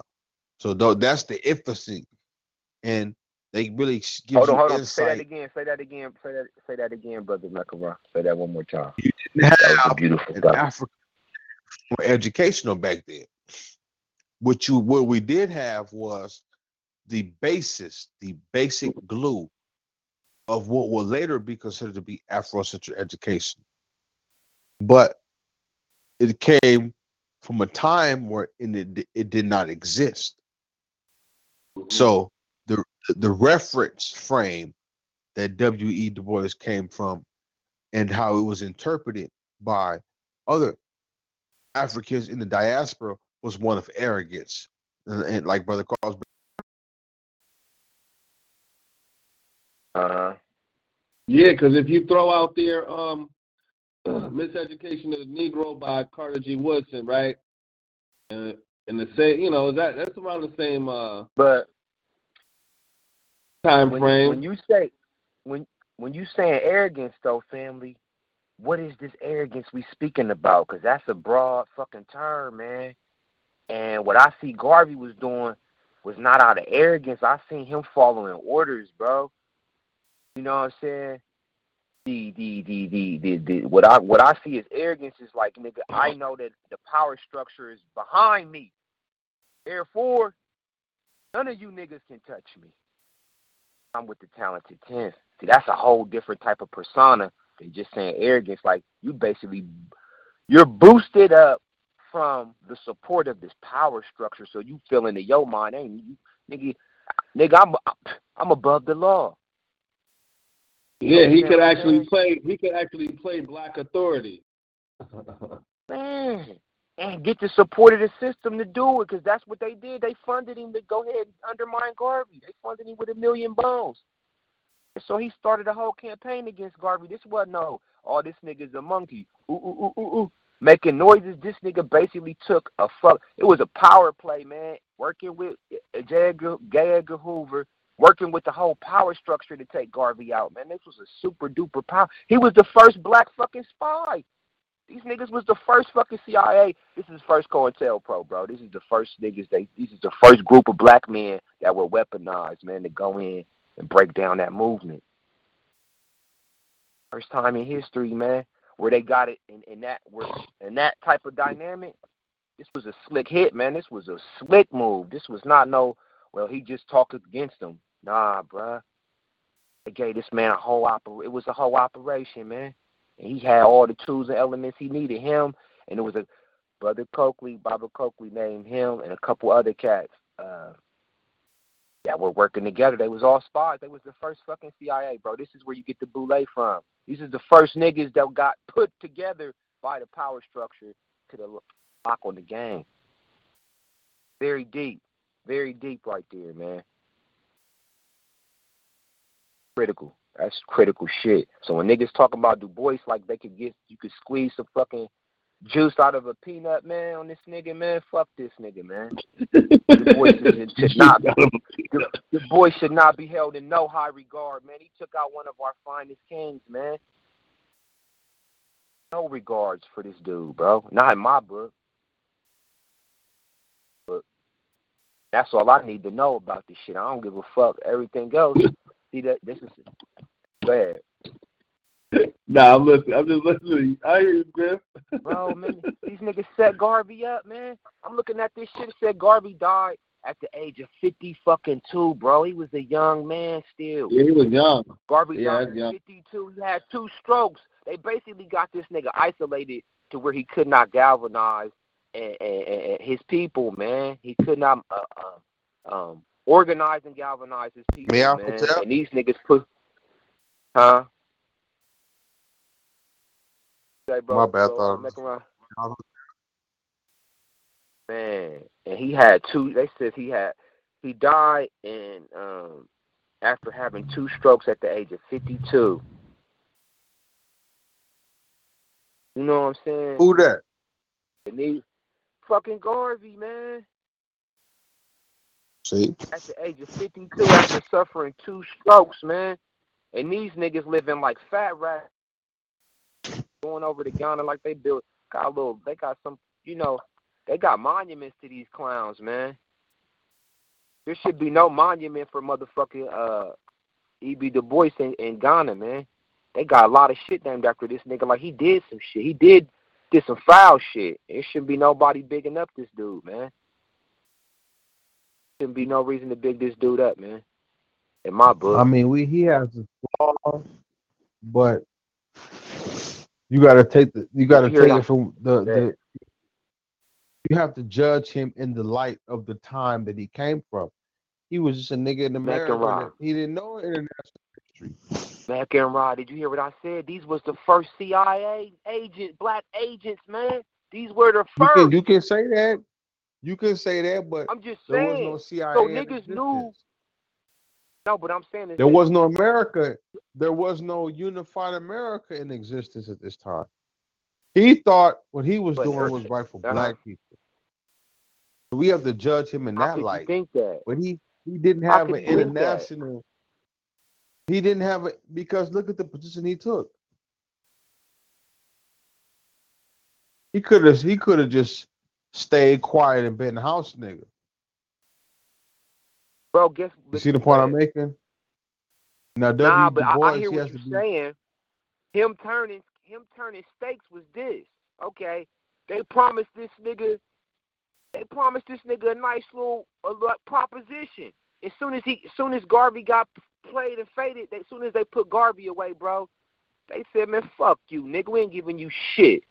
So that's the emphasis. And they really give hold on. Insight. Say that again, brother Macaron. Say that one more time. You didn't have a beautiful African educational back then. What we did have was the basic glue of what will later be considered to be Afrocentric education. But it came from a time where it did not exist. So the reference frame that W.E. Du Bois came from and how it was interpreted by other Africans in the diaspora was one of arrogance. And like Brother Carl's. Yeah, because if you throw out there Miseducation of the Negro by Carter G. Woodson, right? And the same, you know, that's around the same but time frame. When you saying arrogance, though, family, what is this arrogance we speaking about? Because that's a broad fucking term, man. And what I see Garvey was doing was not out of arrogance. I seen him following orders, bro. You know what I'm saying? What I see as arrogance is like, nigga, I know that the power structure is behind me. Therefore, none of you niggas can touch me. I'm with the talented 10. See, that's a whole different type of persona than just saying arrogance. Like, you're boosted up from the support of this power structure, so you feel into your mind, ain't you? Nigga, I'm above the law. Yeah, he could actually play black authority. Man, and get the support of the system to do it, because that's what they did. They funded him to go ahead and undermine Garvey. They funded him with $1 million. So he started a whole campaign against Garvey. This wasn't this nigga's a monkey. Ooh, ooh, ooh, ooh, ooh. Making noises. This nigga basically took a fuck. It was a power play, man. Working with J. Edgar Hoover. Working with the whole power structure to take Garvey out, man. This was a super duper power. He was the first black fucking spy. These niggas was the first fucking CIA. This is first COINTELPRO, bro. This is the first niggas. This is the first group of black men that were weaponized, man, to go in and break down that movement. First time in history, man, where they got it in that type of dynamic. This was a slick hit, man. This was a slick move. This was not he just talked against them. Nah, bruh. They gave this man it was a whole operation, man. And he had all the tools and elements he needed. Him, and it was a Brother Coakley, Baba Coakley named him, and a couple other cats that were working together. They was all spies. They was the first fucking CIA, bro. This is where you get the Boule from. These is the first niggas that got put together by the power structure to the lock on the game. Very deep right there, man. Critical. That's critical shit. So when niggas talk about Du Bois, like they could get, you could squeeze some fucking juice out of a peanut, man, on this nigga, man. Fuck this nigga, man. Du Bois should not be held in no high regard, man. He took out one of our finest kings, man. No regards for this dude, bro. Not in my book. But that's all I need to know about this shit. I don't give a fuck. Everything else. See that? This is bad. Nah, I'm listening. I'm just listening. I hear you, Griff. Bro, man, these niggas set Garvey up, man. I'm looking at this shit. It said Garvey died at the age of 52, bro. He was a young man still. Yeah, he was young. Garvey died at 52. He had 2 strokes. They basically got this nigga isolated to where he could not galvanize and his people, man. He could not organize and galvanize his people, yeah, man. And these niggas put, huh? Hey, bro, my bad, thought. Man, and he had 2. They said he died in after having 2 strokes at the age of 52. You know what I'm saying? Who that? And he fucking Garvey, man. See? At the age of 52, after suffering 2 strokes, man. And these niggas living like fat rats. Going over to Ghana like they built, they got some, you know, they got monuments to these clowns, man. There should be no monument for motherfucking E.B. Du Bois in Ghana, man. They got a lot of shit named after this nigga. Like, he did some shit. He did some foul shit. There shouldn't be nobody bigging up this dude, man. Shouldn't be no reason to big this dude up, man. In my book. I mean, he has his flaws, but you gotta take it from the you have to judge him in the light of the time that he came from. He was just a nigga in America. He didn't know international history. Mac and Rod, did you hear what I said? These was the first CIA agent, black agents, man. These were the first. You can say that. You can say that, but I'm just saying. There was no CIA. So niggas knew. No, but I'm saying there was no America. There was no unified America in existence at this time. He thought what he was doing was right for black people. So we have to judge him in that light. Think that? But he didn't have an international. He didn't have it because look at the position he took. He could have just stayed quiet and been house nigga. Bro, guess you see the point I'm making? Now, I hear what you're saying. Him turning stakes was this. Okay, they promised this nigga a nice little proposition. As soon as Garvey got played and faded, as soon as they put Garvey away, bro, they said, man, fuck you, nigga. We ain't giving you shit,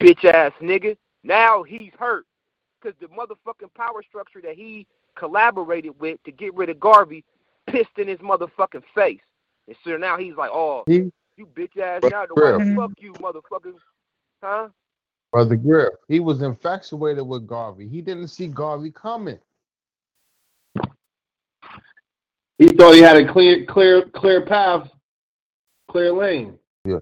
bitch ass nigga. Now he's hurt because the motherfucking power structure that he collaborated with to get rid of Garvey pissed in his motherfucking face. And so now he's like, oh, you bitch ass, now the fuck you, motherfuckers. Huh? Brother Griff, he was infatuated with Garvey. He didn't see Garvey coming. He thought he had a clear path, clear lane. Yeah.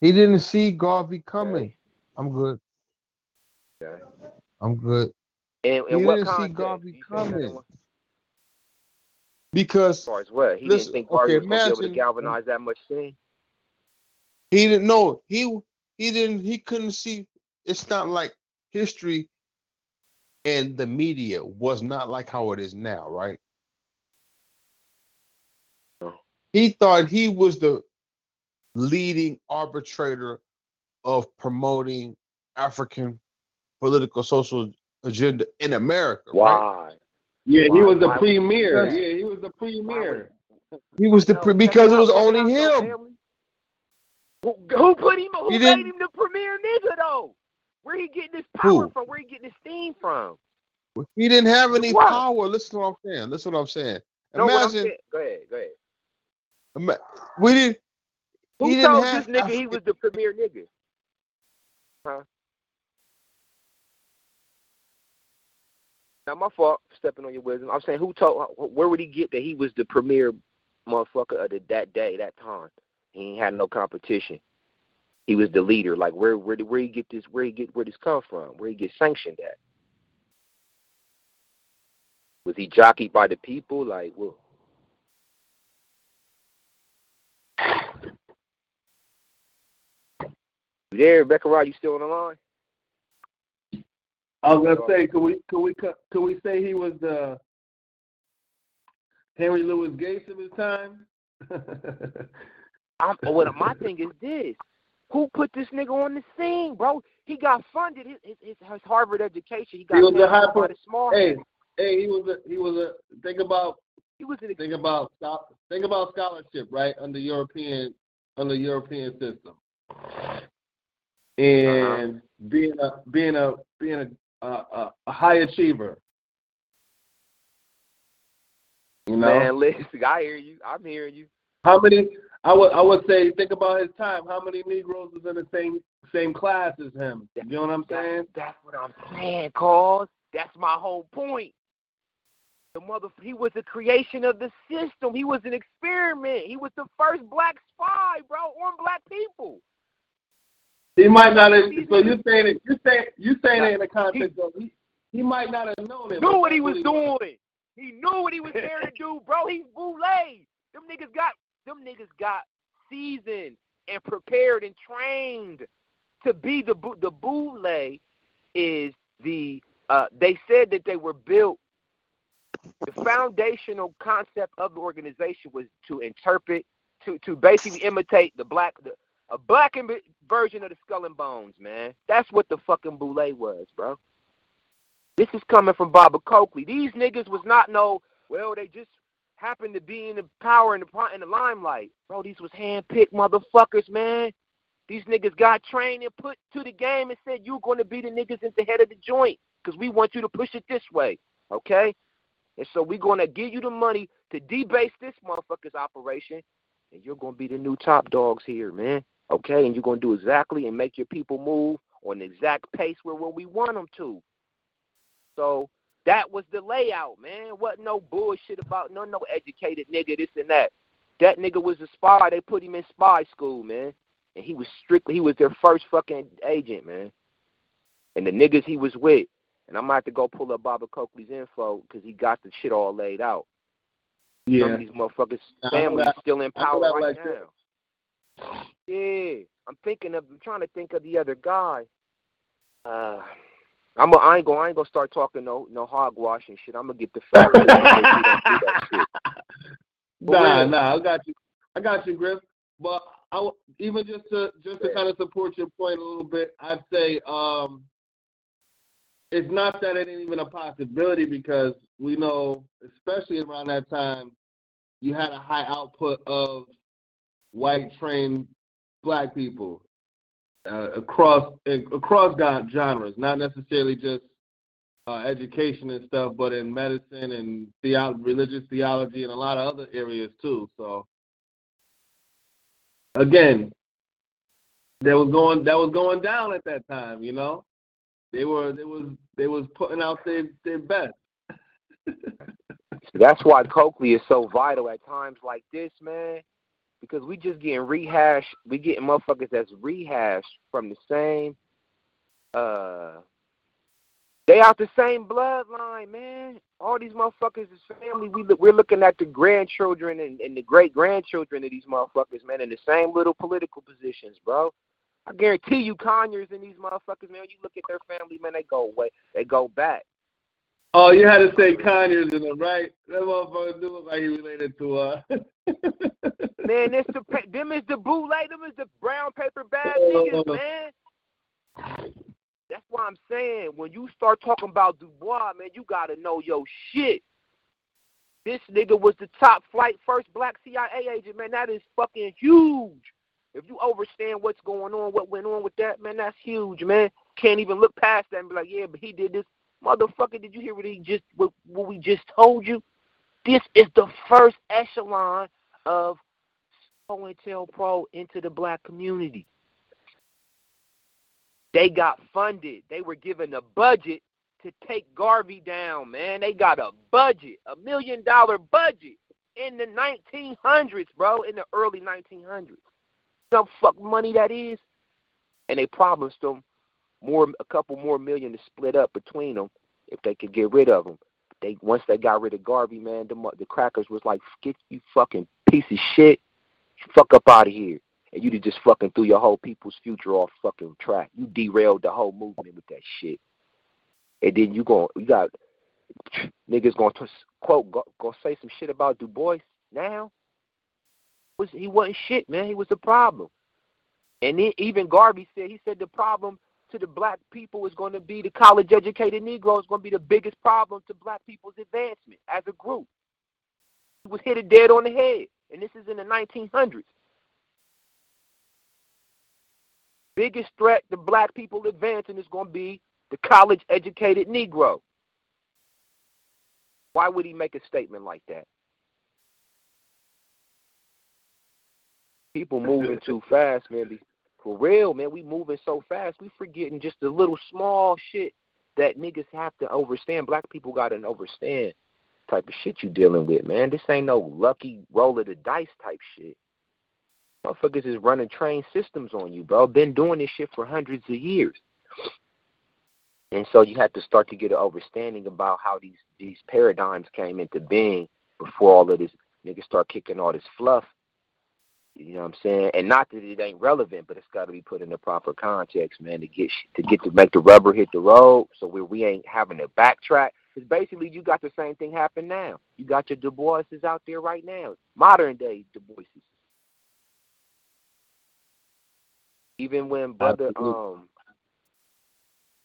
He didn't see Garvey coming. Okay. I'm good. Okay. I'm good. And he didn't see Garvey coming. Because, as far as what? He didn't think Garvey was going to be able to galvanize that much thing. He didn't know. He couldn't see. It's not like history and the media was not like how it is now, right? He thought he was the leading arbitrator of promoting African political social agenda in America. Why? Right? Yeah, he was the premier. Yeah, he was the premier. He was the because it was only him. Who put him? Who made him the premier nigga though? Where he getting his power from? Where he getting his steam from? He didn't have any power. Listen to what I'm saying. Imagine. Go ahead. Who told this nigga he was the premier nigga? Huh? Not my fault, stepping on your wisdom. I'm saying, who told? Where would he get that he was the premier motherfucker of that day, that time? He ain't had no competition. He was the leader. Like, where he get this? Where this come from? Where he get sanctioned at? Was he jockeyed by the people? Like, well, you there, Rebecca Rye? You still on the line? I was gonna say, could we say he was the Henry Louis Gates of his time? My thing is this: who put this nigga on the scene, bro? He got funded. His Harvard education. He was a small. Hey, he was a. Think about scholarship, right? Under European system, and being a high achiever. You know, man, listen, I hear you. I'm hearing you. How many? I would say, think about his time. How many Negroes was in the same class as him? You know what I'm saying? That's what I'm saying, cause that's my whole point. He was the creation of the system. He was an experiment. He was the first black spy, bro, on black people. He might not have. So you're saying it in the context of he might not have known it. Knew what he was doing. He knew what he was there to do, bro. He's Boule. Them niggas got seasoned and prepared and trained to be the Boule is the. They said that they were built. The foundational concept of the organization was to interpret, to basically imitate a black version of the Skull and Bones, man. That's what the fucking Boule was, bro. This is coming from Baba Coakley. These niggas was not they just happened to be in the power and in the limelight. Bro, these was hand-picked motherfuckers, man. These niggas got trained and put to the game and said, you're going to be the niggas at the head of the joint because we want you to push it this way, okay? And so we're going to give you the money to debase this motherfucker's operation, and you're going to be the new top dogs here, man, okay? And you're going to do exactly and make your people move on the exact pace where we want them to. So that was the layout, man. Wasn't no bullshit about no educated nigga, this and that. That nigga was a spy. They put him in spy school, man. And he was he was their first fucking agent, man. And the niggas he was with. And I might have to go pull up Baba Coakley's info because he got the shit all laid out. Yeah. Some of these motherfuckers' families still in power right now. Yeah. I'm trying to think of the other guy. I ain't gonna start talking no hogwash and shit. I'm gonna get the facts. Nah, I got you, Griff. But even just to kind of support your point a little bit, I'd say it's not that it ain't even a possibility because we know, especially around that time, you had a high output of white-trained black people across genres, not necessarily just education and stuff, but in medicine and religious theology and a lot of other areas too. So, again, that was going down at that time, you know. They was putting out their best. That's why Coakley is so vital at times like this, man. Because we just getting rehashed. We getting motherfuckers that's rehashed from the same. They out the same bloodline, man. All these motherfuckers is family. We're looking at the grandchildren and the great grandchildren of these motherfuckers, man, in the same little political positions, bro. I guarantee you, Conyers and these motherfuckers, man. You look at their family, man. They go away. They go back. Oh, you had to say Conyers in the right. That motherfucker do look like he related to Man, them is the Boule. Them is the brown paper bag niggas, man. That's why I'm saying when you start talking about Du Bois, man, you gotta know your shit. This nigga was the top flight first black CIA agent, man. That is fucking huge. If you understand what's going on, what went on with that, man, that's huge, man. Can't even look past that and be like, yeah, but he did this. Motherfucker, did you hear what we just told you? This is the first echelon of COINTELPRO into the black community. They got funded. They were given a budget to take Garvey down, man. They got a budget, $1 million budget in the 1900s, bro, in the early 1900s. Some fuck money that is. And they promised them a couple more million to split up between them if they could get rid of them. They once they got rid of Garvey, man, the crackers was like, "Get you fucking piece of shit, fuck up out of here." And you just fucking threw your whole people's future off fucking track. You derailed the whole movement with that shit. And then you got niggas going to quote, go say some shit about Du Bois now. He wasn't shit, man. He was the problem. And then even Garvey said, he said the problem to the black people is going to be the college-educated Negroes, going to be the biggest problem to black people's advancement as a group. He was hit it dead on the head. And this is in the 1900s. Biggest threat to black people advancing is going to be the college-educated Negro. Why would he make a statement like that? People moving too fast, man. For real, man, we moving so fast, we forgetting just the little small shit that niggas have to understand. Black people got to understand type of shit you dealing with, man. This ain't no lucky roll of the dice type shit. Motherfuckers is running trained systems on you, bro. Been doing this shit for hundreds of years. And so you have to start to get an understanding about how these paradigms came into being before all of this niggas start kicking all this fluff. You know what I'm saying? And not that it ain't relevant, but it's got to be put in the proper context, man, to make the rubber hit the road so we ain't having to backtrack. Because basically you got the same thing happen now. You got your Du Boises out there right now, modern-day Du Boises. Even when brother, Bourne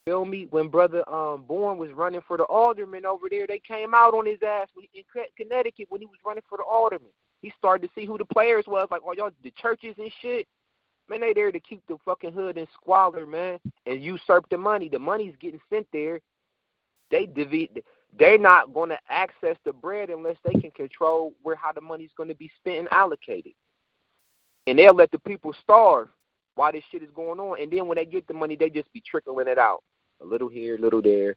was running for the alderman over there, they came out on his ass in Connecticut when he was running for the alderman. He started to see who the players was, like, oh, y'all, the churches and shit. Man, they there to keep the fucking hood in squalor, man, and usurp the money. The money's getting sent there. They're not going to access the bread unless they can control how the money's going to be spent and allocated. And they'll let the people starve while this shit is going on. And then when they get the money, they just be trickling it out. A little here, a little there.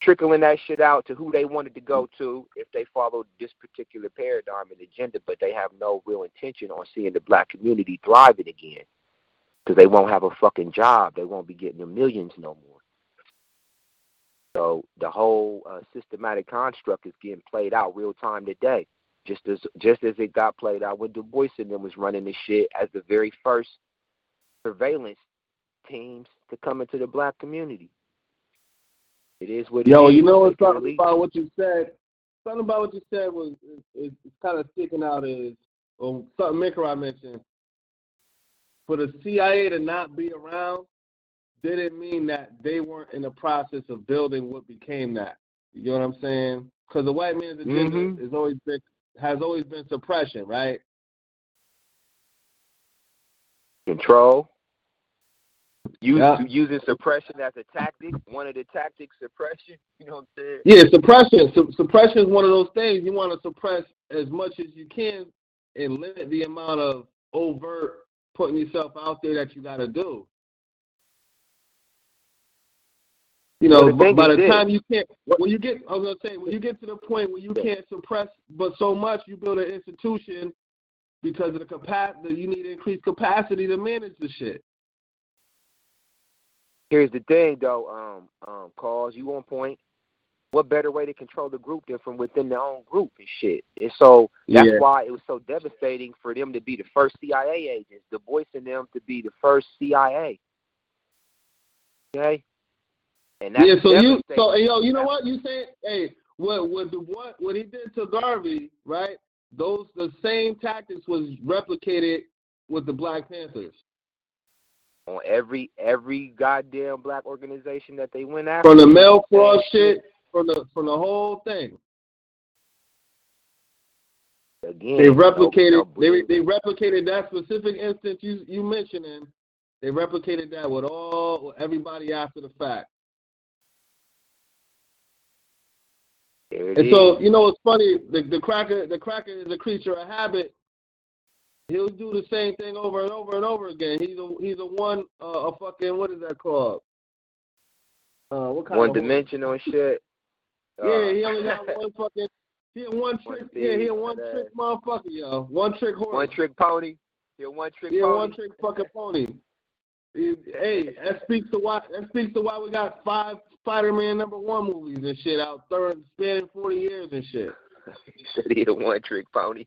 Trickling that shit out to who they wanted to go to if they followed this particular paradigm and agenda, but they have no real intention on seeing the black community thriving again because they won't have a fucking job. They won't be getting the millions no more. So the whole systematic construct is getting played out real time today, just as it got played out when Du Bois and them was running this shit as the very first surveillance teams to come into the black community. It is what it is. You know what's something about what you said? Something about what you said was it's kind of sticking out is, or something Mikra mentioned, for the CIA to not be around didn't mean that they weren't in the process of building what became that. You know what I'm saying? Because the white man's agenda has always been suppression, right? Control. Using suppression as a tactic, one of the tactics, suppression, you know what I'm saying? Yeah, suppression. Suppression is one of those things. You want to suppress as much as you can and limit the amount of overt putting yourself out there that you got to do. You know, when you get to the point where you can't suppress but so much, you build an institution because of the capacity, you need increased capacity to manage the shit. Here's the thing, though, Cause, you on point. What better way to control the group than from within their own group and shit? And so that's why it was so devastating for them to be the first CIA agents, Du Bois and them to be the first CIA. Okay? And that's you know what you said? Hey, what he did to Garvey, right? The same tactics was replicated with the Black Panthers. On every goddamn black organization that they went after. From the mail fraud shit, from the whole thing. Again, they replicated that specific instance you mentioning. They replicated that with everybody after the fact. So you know what's funny? The cracker is a creature of habit. He'll do the same thing over and over and over again. He's a fucking, what is that called? What kind one of dimensional and shit? Yeah, he only had one fucking. He had one trick. Yeah, he had one trick motherfucker, yo. One trick horse. One trick pony. He had one trick. Yeah, one trick fucking pony. Hey, that speaks to why we got 5 Spider-Man #1 movies and shit out spanning 40 years and shit. He said he had one trick pony.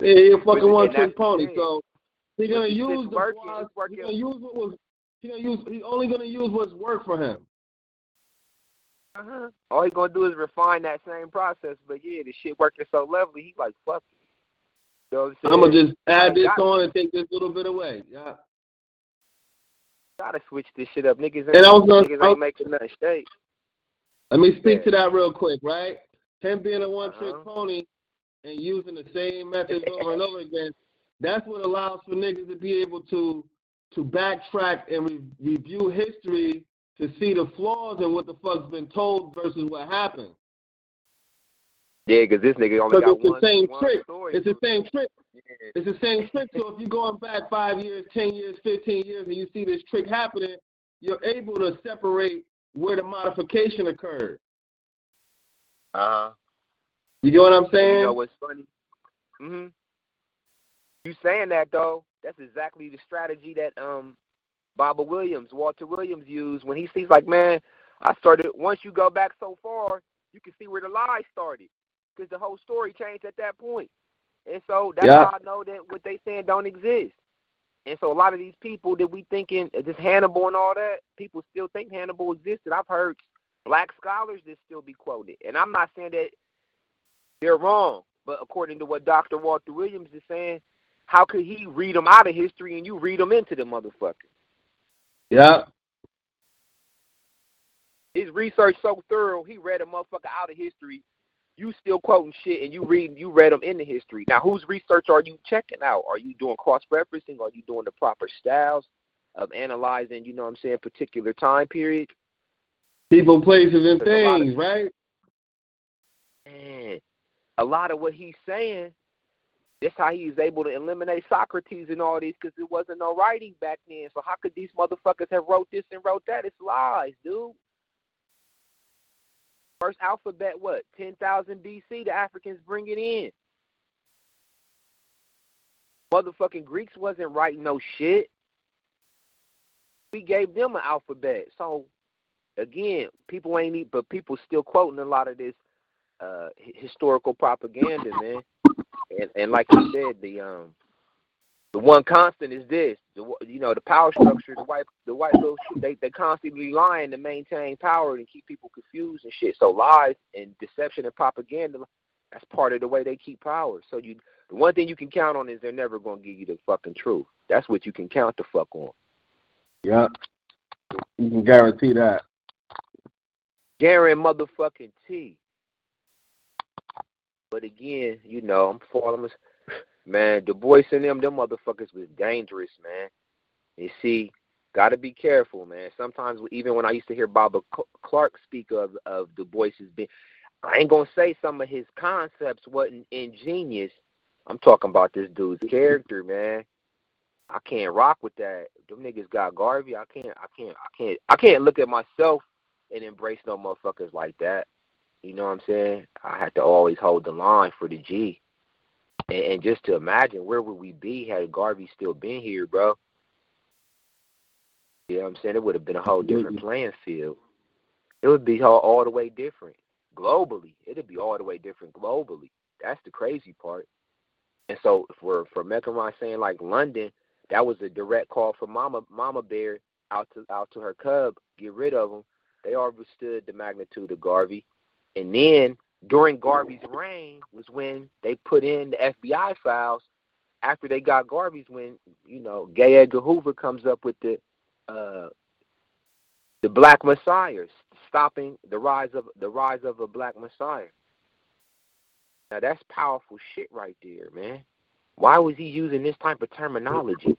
Yeah, he a fucking one trick pony. So he gonna use the Bois. He only gonna use what's worked for him. Uh-huh. All he gonna do is refine that same process. But yeah, the shit working so lovely, he like fuck it. You know what I'm gonna just add this on and take this little bit away. Yeah. Gotta switch this shit up, niggas. Niggas ain't making nothing straight. Let me speak to that real quick, right? Him being a one-trick pony and using the same methods over and over again. That's what allows for niggas to be able to backtrack and review history to see the flaws in what the fuck's been told versus what happened. Yeah, because this nigga only got one story. It's the same trick. Yeah. It's the same trick. So if you're going back 5 years, 10 years, 15 years, and you see this trick happening, you're able to separate where the modification occurred. Uh-huh. You know what I'm saying? You know what's funny? Mm-hmm. You saying that, though, that's exactly the strategy that Walter Williams used when he sees, like, man, once you go back so far, you can see where the lie started because the whole story changed at that point. And so that's how I know that what they saying don't exist. And so a lot of these people that we thinking, just Hannibal and all that, people still think Hannibal existed. I've heard black scholars that still be quoted. And I'm not saying that they're wrong, but according to what Dr. Walter Williams is saying, how could he read them out of history and you read them into the motherfucker? Yeah. His research so thorough, he read a motherfucker out of history. You still quoting shit and you read them in the history. Now, whose research are you checking out? Are you doing cross-referencing? Are you doing the proper styles of analyzing, you know what I'm saying, particular time period? People, places, and things, right? Man, a lot of what he's saying, that's how he was able to eliminate Socrates and all these, because there wasn't no writing back then. So how could these motherfuckers have wrote this and wrote that? It's lies, dude. First alphabet, what? 10,000 BC, the Africans bring it in. Motherfucking Greeks wasn't writing no shit. We gave them an alphabet. So, again, people still quoting a lot of this historical propaganda, man. And like you said, the one constant is this, the power structure, the white little shit, they constantly lying to maintain power and keep people confused and shit. So lies and deception and propaganda, that's part of the way they keep power. So the one thing you can count on is they're never going to give you the fucking truth. That's what you can count the fuck on. Yeah, you can guarantee that. Guarantee motherfucking T. But again, I'm following. Man, Du Bois and them motherfuckers was dangerous, man. You see, gotta be careful, man. Sometimes, even when I used to hear Baba Clark speak of Du Bois' being, I ain't gonna say some of his concepts wasn't ingenious. I'm talking about this dude's character, man. I can't rock with that. Them niggas got Garvey. I can't look at myself and embrace no motherfuckers like that. You know what I'm saying? I had to always hold the line for the G. And just to imagine, where would we be had Garvey still been here, bro? You know what I'm saying? It would have been a whole different playing field. It would be all the way different globally. It would be all the way different globally. That's the crazy part. And so for Mecharon saying like London, that was a direct call for Mama Bear out to her cub, get rid of him. They all understood the magnitude of Garvey. And then during Garvey's reign was when they put in the FBI files after they got Garvey's, when, J. Edgar Hoover comes up with the Black Messiah, stopping the rise of a Black Messiah. Now that's powerful shit right there, man. Why was he using this type of terminology?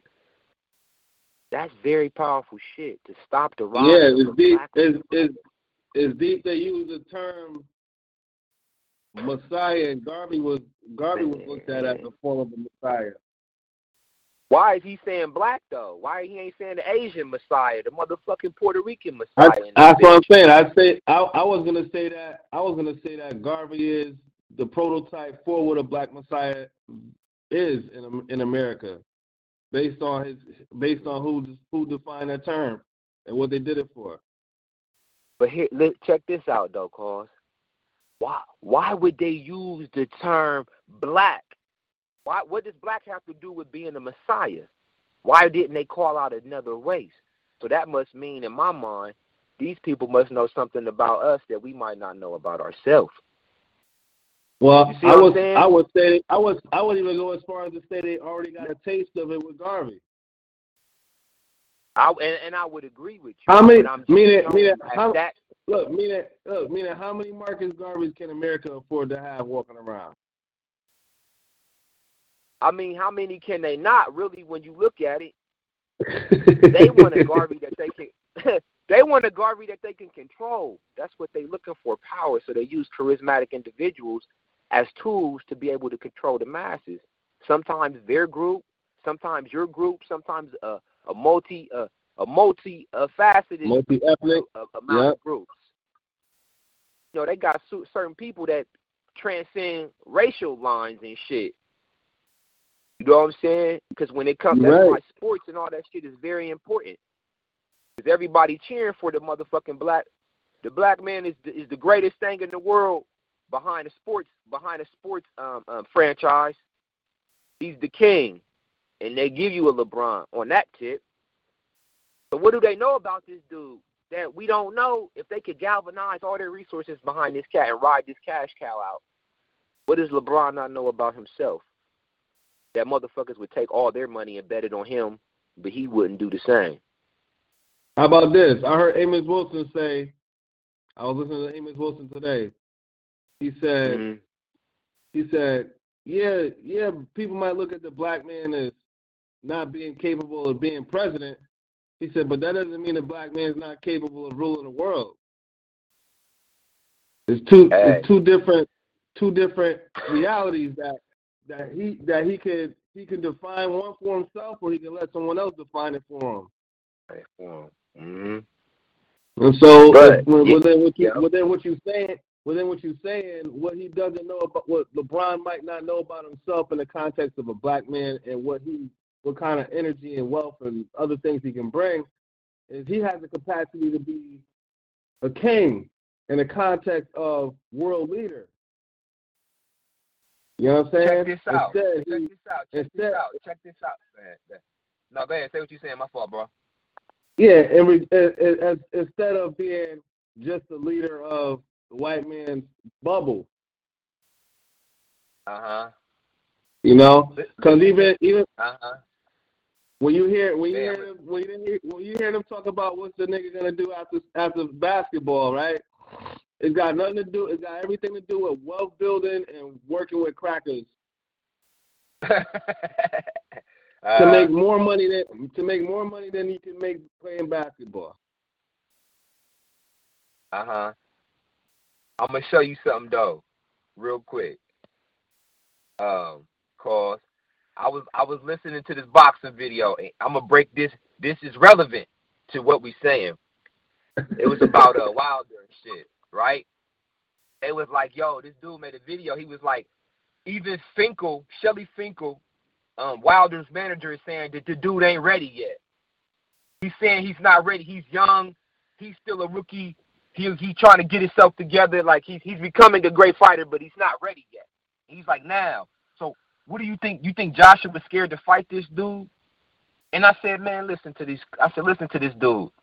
That's very powerful shit, to stop the rise of a Black Messiah. It's deep. They use the term Messiah, and Garvey was looked at as a form of a Messiah. Why is he saying black though? Why he ain't saying the Asian Messiah, the motherfucking Puerto Rican Messiah? That's what I'm saying. I was gonna say that Garvey is the prototype for what a black Messiah is in America, based on who defined that term and what they did it for. But here, check this out though, cause why would they use the term black? Why? What does black have to do with being a Messiah? Why didn't they call out another race? So that must mean, in my mind, these people must know something about us that we might not know about ourselves. Well, I would even go as far as to say they already got a taste of it with Garvey. And I would agree with you. How many? Meaning, how many Marcus Garveys can America afford to have walking around? I mean, how many can they not really? When you look at it, they want a Garvey that they can. They want a Garvey that they can control. That's what they're looking for, power. So they use charismatic individuals as tools to be able to control the masses. Sometimes their group, sometimes your group, sometimes a multi-faceted groups. You know, they got certain people that transcend racial lines and shit. You know what I'm saying? Because when it comes to sports and all that shit is very important. Because everybody cheering for the motherfucking black. The black man is the greatest thing in the world behind a sports franchise. He's the king. And they give you a LeBron on that tip. But what do they know about this dude that we don't know? If they could galvanize all their resources behind this cat and ride this cash cow out, what does LeBron not know about himself? That motherfuckers would take all their money and bet it on him, but he wouldn't do the same. How about this? I heard Amos Wilson say, I was listening to Amos Wilson today. He said, yeah, people might look at the black man as not being capable of being president. He said, but that doesn't mean the black man is not capable of ruling the world. It's two different realities that he can define one for himself, or he can let someone else define it for him. Mm-hmm. And so, within what you're saying, what he doesn't know about, what LeBron might not know about himself in the context of a black man, and what kind of energy and wealth and other things he can bring, is he has the capacity to be a king in the context of world leader. You know what I'm saying? Check this out, man. No, man, say what you're saying. My fault, bro. Yeah, and instead of being just the leader of the white man's bubble. Uh-huh. You know? Because even uh-huh. when you hear them talk about what's the nigga going to do after basketball, right? It's got nothing to do. It's got everything to do with wealth building and working with crackers to make more money than you can make playing basketball. Uh huh. I'm gonna show you something though, real quick. Cause I was listening to this boxing video, and I'm gonna break this. This is relevant to what we're saying. It was about Wilder and shit. Right? It was like, yo, this dude made a video. He was like, even Finkel, Shelly Finkel, Wilder's manager, is saying that the dude ain't ready yet. He's saying he's not ready. He's young. He's still a rookie. He's trying to get himself together. Like, he's becoming a great fighter, but he's not ready yet. He's like, now. So what do you think? You think Joshua was scared to fight this dude? And I said, man, listen to this dude.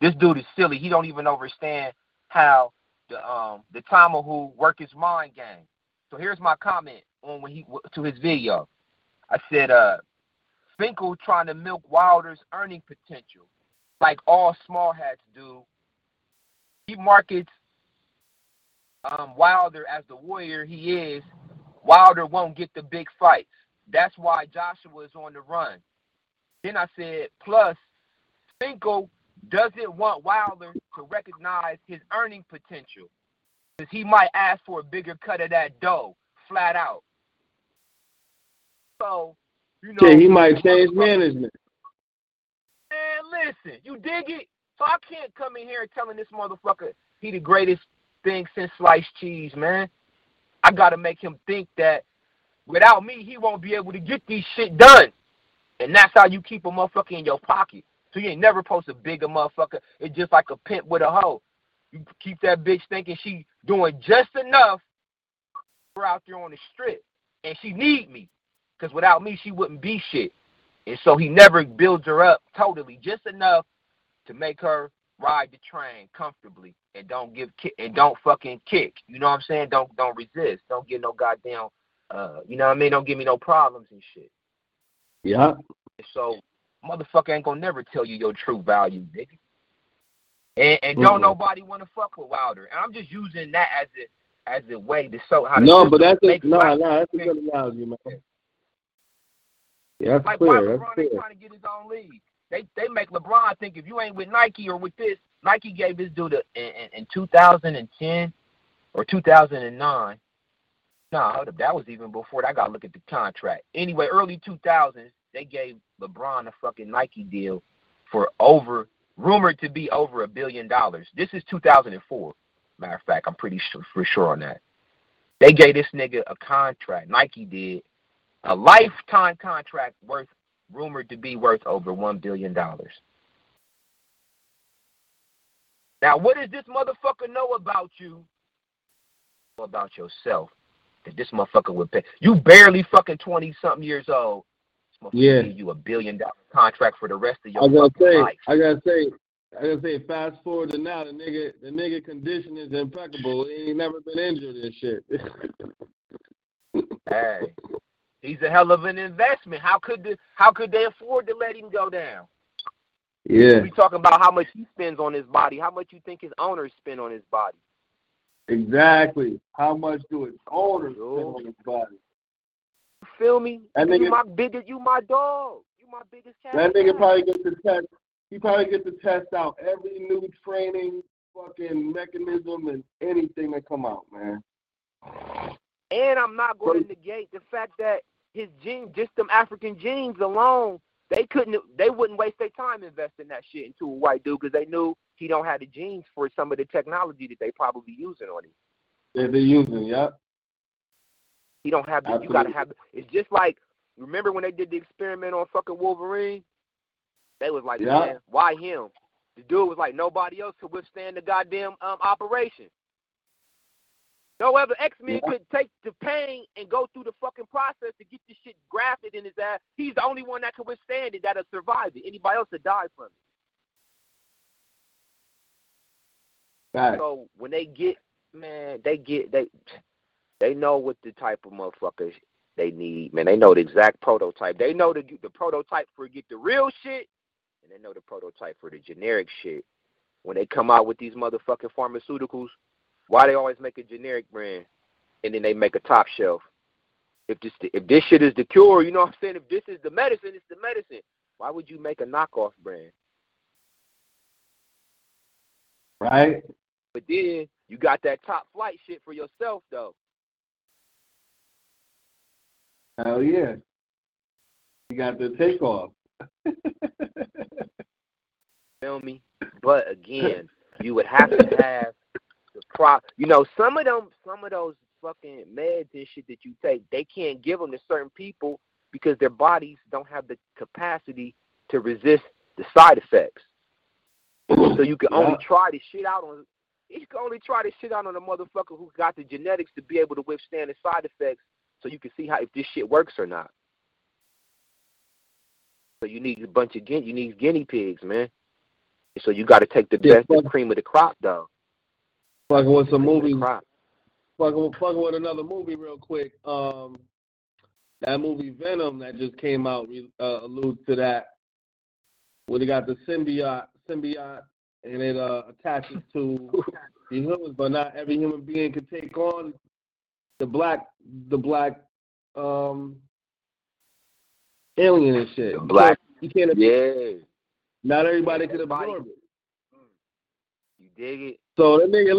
This dude is silly. He don't even understand how the timer who work his mind game. So here's my comment on when he to his video. I said, Finkel trying to milk Wilder's earning potential, like all small hats do. He markets Wilder as the warrior he is. Wilder won't get the big fights. That's why Joshua is on the run. Then I said, plus Finkel doesn't want Wilder to recognize his earning potential, because he might ask for a bigger cut of that dough, flat out. So, you know, yeah, he might change management. listen, you dig it? So I can't come in here and telling this motherfucker he the greatest thing since sliced cheese, man. I got to make him think that without me, he won't be able to get these shit done. And that's how you keep a motherfucker in your pocket. So you ain't never supposed to big a motherfucker. It's just like a pimp with a hoe. You keep that bitch thinking she doing just enough for out there on the strip. And she need me. Because without me, she wouldn't be shit. And so he never builds her up totally. Just enough to make her ride the train comfortably and don't fucking kick. You know what I'm saying? Don't resist. Don't get no goddamn, you know what I mean? Don't give me no problems and shit. Yeah. So motherfucker ain't gonna never tell you your true value, nigga. And mm-hmm. Don't nobody want to fuck with Wilder. And I'm just using that as a way to show how. No, but that's a good analogy, man. Yeah, that's like clear. Why LeBron ain't trying to get his own league? They make LeBron think if you ain't with Nike or with this. Nike gave this dude in 2010 or 2009. No, that was even before that. I got to look at the contract. Anyway, early 2000s, they gave LeBron a fucking Nike deal for rumored to be over $1 billion. This is 2004. Matter of fact, I'm pretty sure, for sure on that. They gave this nigga a contract. Nike did a lifetime contract rumored to be worth over $1 billion. Now, what does this motherfucker know about you? About yourself. That this motherfucker would pay. You barely fucking 20-something years old. This motherfucker gave you $1 billion contract for the rest of your life. I gotta say, fast forward to now, the nigga condition is impeccable. He ain't never been injured and shit. Hey. He's a hell of an investment. How could they afford to let him go down? Yeah. We talking about how much he spends on his body. How much you think his owners spend on his body? Exactly. How much do his owners spend on his body? You feel me? You my dog. You my biggest cat. That nigga probably gets to test. He probably gets to test out every new training fucking mechanism and anything that come out, man. And I'm not going to negate the fact that his genes, just them African genes alone, they wouldn't waste their time investing that shit into a white dude because they knew he don't have the genes for some of the technology that they probably using on him. They're using, yeah. He don't have the, you got to have, it's just like, remember when they did the experiment on fucking Wolverine? They was like, man, why him? The dude was like, nobody else could withstand the goddamn operation. No other X-Men could take the pain and go through the fucking process to get this shit grafted in his ass. He's the only one that can withstand it, that'll survive it. Anybody else would die from it. Right. So when they get, man, they know what the type of motherfuckers they need. Man, they know the exact prototype. They know the prototype for get the real shit, and they know the prototype for the generic shit. When they come out with these motherfucking pharmaceuticals, why they always make a generic brand, and then they make a top shelf? If this shit is the cure, you know what I'm saying? If this is the medicine, it's the medicine. Why would you make a knockoff brand? Right. But then you got that top flight shit for yourself, though. Hell yeah. You got the takeoff. Feel me? But again, you would have to have. You know, some of those fucking meds and shit that you take, they can't give them to certain people because their bodies don't have the capacity to resist the side effects. So you can only try this shit out on. You can only try this shit out on a motherfucker who got the genetics to be able to withstand the side effects, so you can see how if this shit works or not. So you need a bunch of guinea pigs, man. So you got to take the best and cream of the crop, though. Fucking with some movies. Fucking with another movie real quick. That movie Venom that just came out alludes to that. Where they got the symbiote, and it attaches to the humans, but not every human being can take on the black alien and shit. The black. You can't absorb it. Not everybody can absorb it. You dig it? So that nigga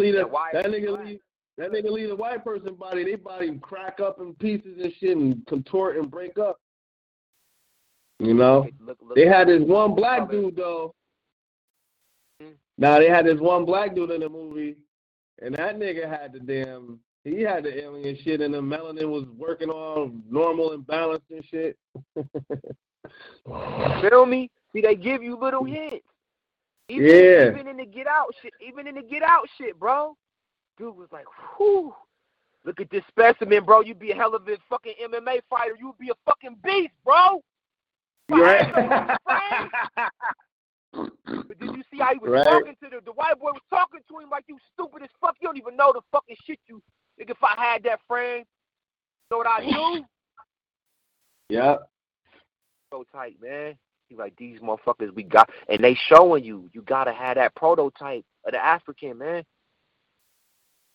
leave a white person body, they body crack up in pieces and shit and contort and break up. You know? They had this one black dude though Now they had this one black dude in the movie, and that nigga had the damn, he had the alien shit, and the melanin was working all normal and balanced and shit. Feel me? See, they give you little hints. Even in the Get Out shit, bro. Dude was like, whew. Look at this specimen, bro. You'd be a hell of a fucking MMA fighter. You'd be a fucking beast, bro. Right. But did you see how he was talking to the white boy was talking to him like you stupid as fuck. You don't even know the fucking shit you. Nigga, if I had that friend, you know what I do? Yeah. So tight, man. He like, these motherfuckers we got. And they showing you. You got to have that prototype of the African, man.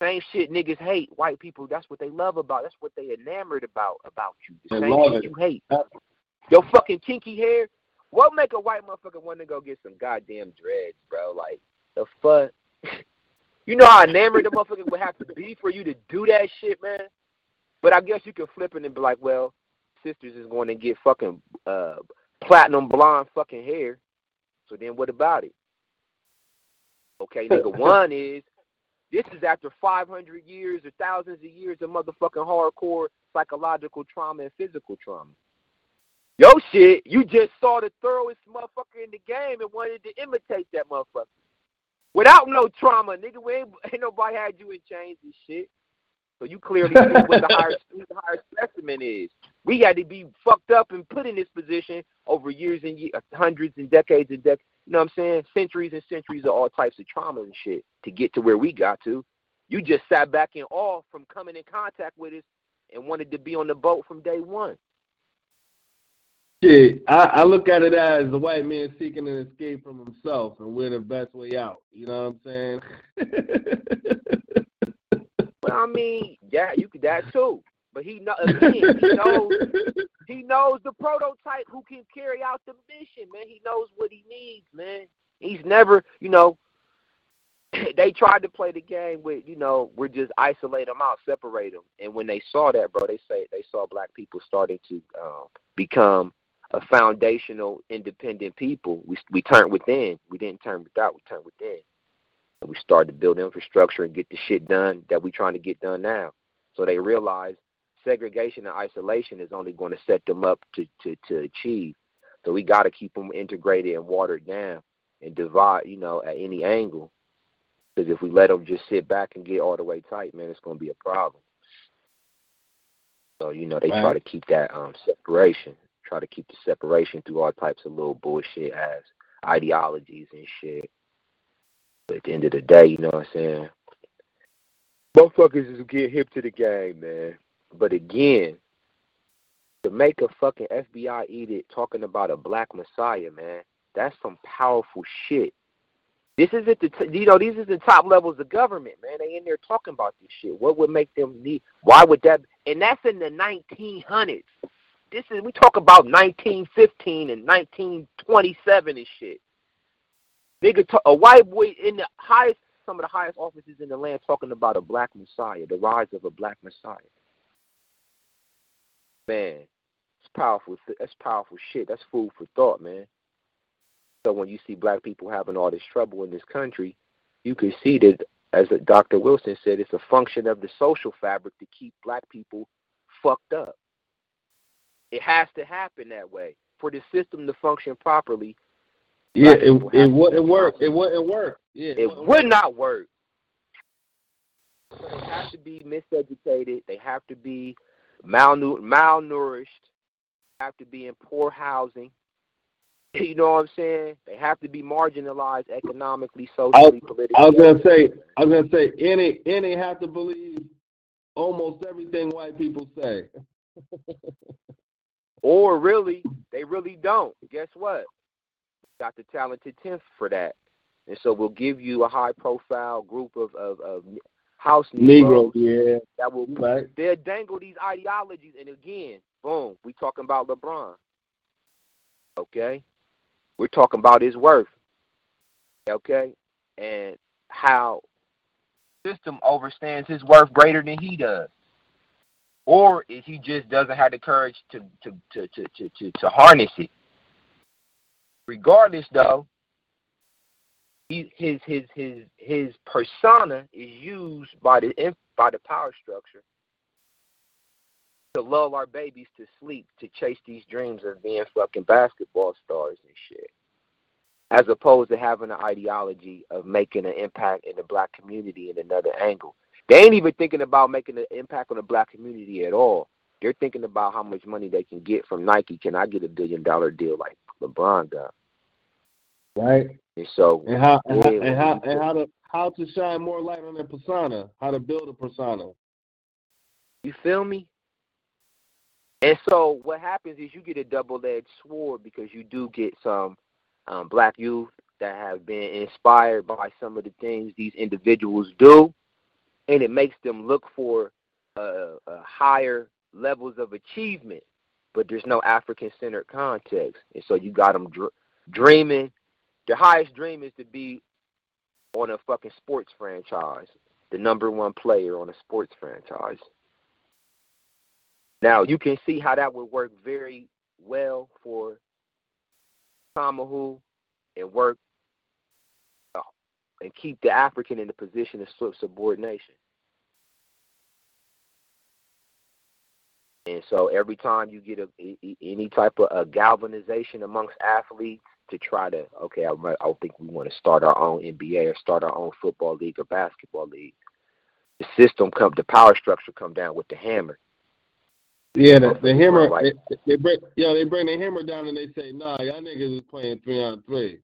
Same shit niggas hate. White people, that's what they love about. That's what they enamored about you. The same shit you hate. Your fucking kinky hair. What make a white motherfucker want to go get some goddamn dreads, bro? Like, the fuck? You know how enamored the motherfucker would have to be for you to do that shit, man? But I guess you can flip it and be like, well, sisters is going to get fucking platinum blonde fucking hair. So then what about it? Okay, nigga, one is, this is after 500 years or thousands of years of motherfucking hardcore psychological trauma and physical trauma. Yo, shit, you just saw the thoroughest motherfucker in the game and wanted to imitate that motherfucker. Without no trauma, nigga, ain't nobody had you in chains and shit. So you clearly knew what the higher specimen is. We had to be fucked up and put in this position over years and years, hundreds and decades, you know what I'm saying? Centuries and centuries of all types of trauma and shit to get to where we got to. You just sat back in awe from coming in contact with us and wanted to be on the boat from day one. Shit, I look at it as the white man seeking an escape from himself, and we're the best way out. You know what I'm saying? Well, I mean, yeah, you could that too. But he knows the prototype who can carry out the mission, man. He knows what he needs, man. He's never, you know, they tried to play the game with, you know, we're just isolate them out, separate them. And when they saw that, bro, they saw black people starting to become a foundational, independent people. We turned within. We didn't turn without. We turned within. And we started to build infrastructure and get the shit done that we're trying to get done now. So they realized segregation and isolation is only going to set them up to achieve. So we got to keep them integrated and watered down and divide, you know, at any angle. Because if we let them just sit back and get all the way tight, man, it's going to be a problem. So, you know, they try to keep that separation, try to keep the separation through all types of little bullshit as ideologies and shit. But at the end of the day, you know what I'm saying? Motherfuckers is getting hip to the game, man. But again, to make a fucking FBI edict talking about a black messiah, man, that's some powerful shit. This isn't these is the top levels of government, man. They in there talking about this shit. What would make them need? Why would that? And that's in the 1900s. We talk about 1915 and 1927 and shit. Nigga, a white boy in the highest, some of the highest offices in the land talking about a black messiah, the rise of a black messiah. Man, it's powerful. That's powerful shit. That's food for thought, man. So when you see black people having all this trouble in this country, you can see that, as Dr. Wilson said, it's a function of the social fabric to keep black people fucked up. It has to happen that way for the system to function properly. Yeah, it wouldn't work. It wouldn't work. Yeah, it would not work. So they have to be miseducated. They have to be malnourished. They have to be in poor housing. You know what I'm saying? They have to be marginalized economically, socially, politically. I was gonna say, and they have to believe almost everything white people say. Or really, they really don't. Guess what? We got the talented 10th for that, and so we'll give you a high-profile group of house Negroes that will they'll dangle these ideologies, and again, boom, we talking about LeBron. Okay. We're talking about his worth, okay, and how system overstands his worth greater than he does, or if he just doesn't have the courage to harness it. Regardless, though, His persona is used by the power structure to lull our babies to sleep, to chase these dreams of being fucking basketball stars and shit, as opposed to having an ideology of making an impact in the black community in another angle. They ain't even thinking about making an impact on the black community at all. They're thinking about how much money they can get from Nike. Can I get a $1 billion deal like LeBron got? Right. And so how to shine more light on their persona, how to build a persona. You feel me? And so what happens is you get a double-edged sword, because you do get some black youth that have been inspired by some of the things these individuals do, and it makes them look for higher levels of achievement, but there's no African-centered context. And so you got them dreaming. Their highest dream is to be on a fucking sports franchise, the number one player on a sports franchise. Now, you can see how that would work very well for Kamahu and work and keep the African in the position of subordination. And so every time you get any type of a galvanization amongst athletes to try to, okay, I think we want to start our own NBA or start our own football league or basketball league, the system come, the power structure come down with the hammer. Yeah, the hammer. Right. They bring the hammer down and they say, "Nah, y'all niggas is playing 3-on-3."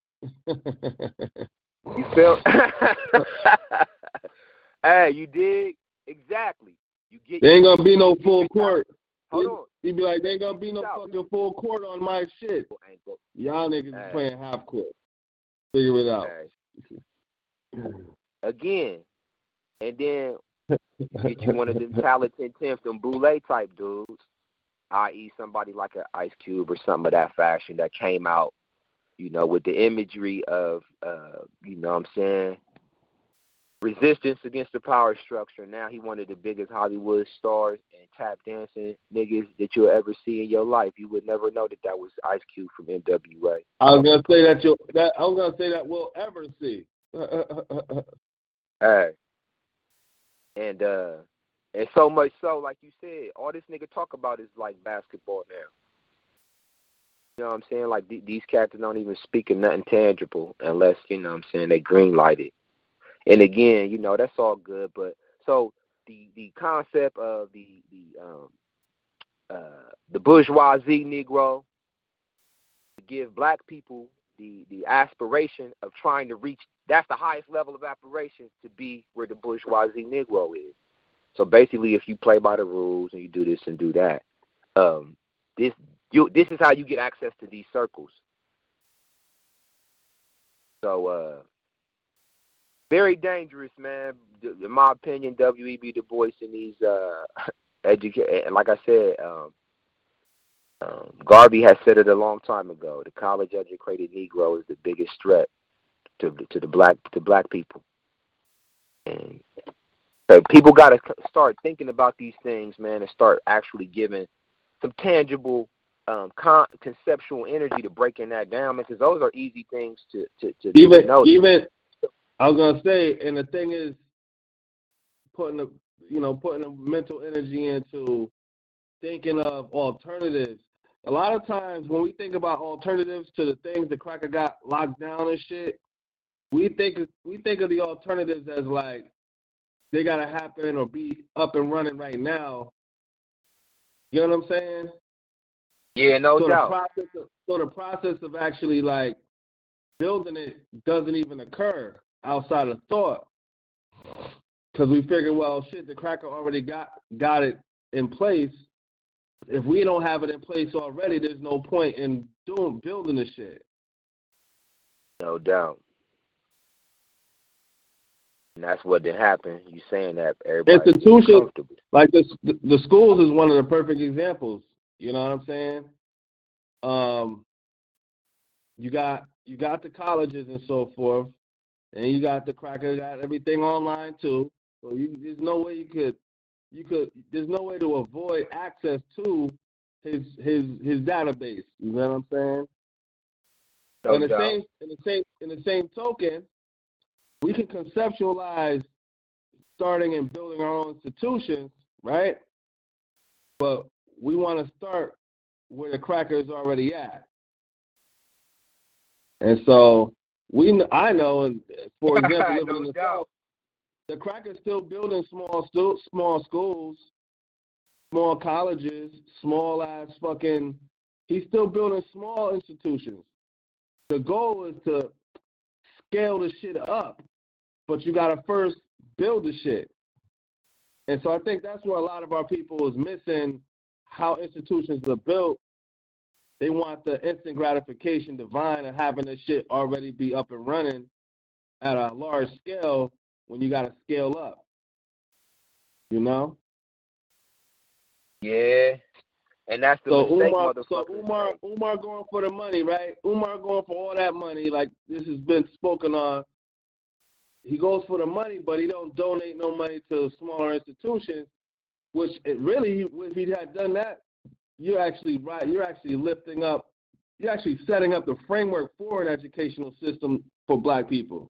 You feel? Hey, you dig? Exactly. You get. There ain't gonna be no full court. Hold on. He be like, there ain't gonna be no fucking full court on my shit. Y'all niggas is playing half court. Figure it out. Again, and then get you one of them talented 10th and Boule type dudes, i.e. somebody like an Ice Cube or something of that fashion that came out, you know, with the imagery of, you know what I'm saying, resistance against the power structure. Now he one of the biggest Hollywood stars and tap dancing niggas that you'll ever see in your life. You would never know that that was Ice Cube from NWA. I was gonna say that we'll ever see. Hey. And so much so, like you said, all this nigga talk about is like basketball now. You know what I'm saying? Like these cats don't even speak of nothing tangible unless, you know what I'm saying, they green light it. And again, you know, that's all good. But so the concept of the bourgeoisie Negro to give black people the aspiration of trying to reach, that's the highest level of aspiration, to be where the bourgeoisie Negro is. So basically, if you play by the rules and you do this and do that, this is how you get access to these circles. So very dangerous, man. In my opinion, W.E.B. Du Bois and these like I said, Garvey has said it a long time ago. The college-educated Negro is the biggest threat to black people. And so people got to start thinking about these things, man, and start actually giving some tangible conceptual energy to breaking that down, because those are easy things to notice. Even I was gonna say, and the thing is, putting the mental energy into thinking of alternatives. A lot of times when we think about alternatives to the things the cracker got locked down and shit, we think of the alternatives as like they gotta happen or be up and running right now. You know what I'm saying? Yeah, no doubt. The process of actually like building it doesn't even occur outside of thought, because we figure, well, shit, the cracker already got it in place. If we don't have it in place already, there's no point in building the shit. No doubt. And that's what did happen. You saying that everybody institutions like this, the schools is one of the perfect examples. You know what I'm saying? You got the colleges and so forth, and you got the cracker got everything online too. So there's no way there's no way to avoid access to his database. You know what I'm saying? No doubt. In the same token, we can conceptualize starting and building our own institutions, right? But we want to start where the cracker is already at. And so I know, for example, living in the South, the cracker's still building small schools, small colleges, small-ass fucking... He's still building small institutions. The goal is to scale the shit up, but you got to first build the shit. And so I think that's where a lot of our people is missing how institutions are built. They want the instant gratification divine of having this shit already be up and running at a large scale when you got to scale up, you know? Yeah. And that's the mistake, motherfucker. So Umar going for the money, right? Umar going for all that money, like this has been spoken on. He goes for the money, but he don't donate no money to smaller institutions, which it really, if he had done that, you're actually right. You're actually lifting up, you're actually setting up the framework for an educational system for black people.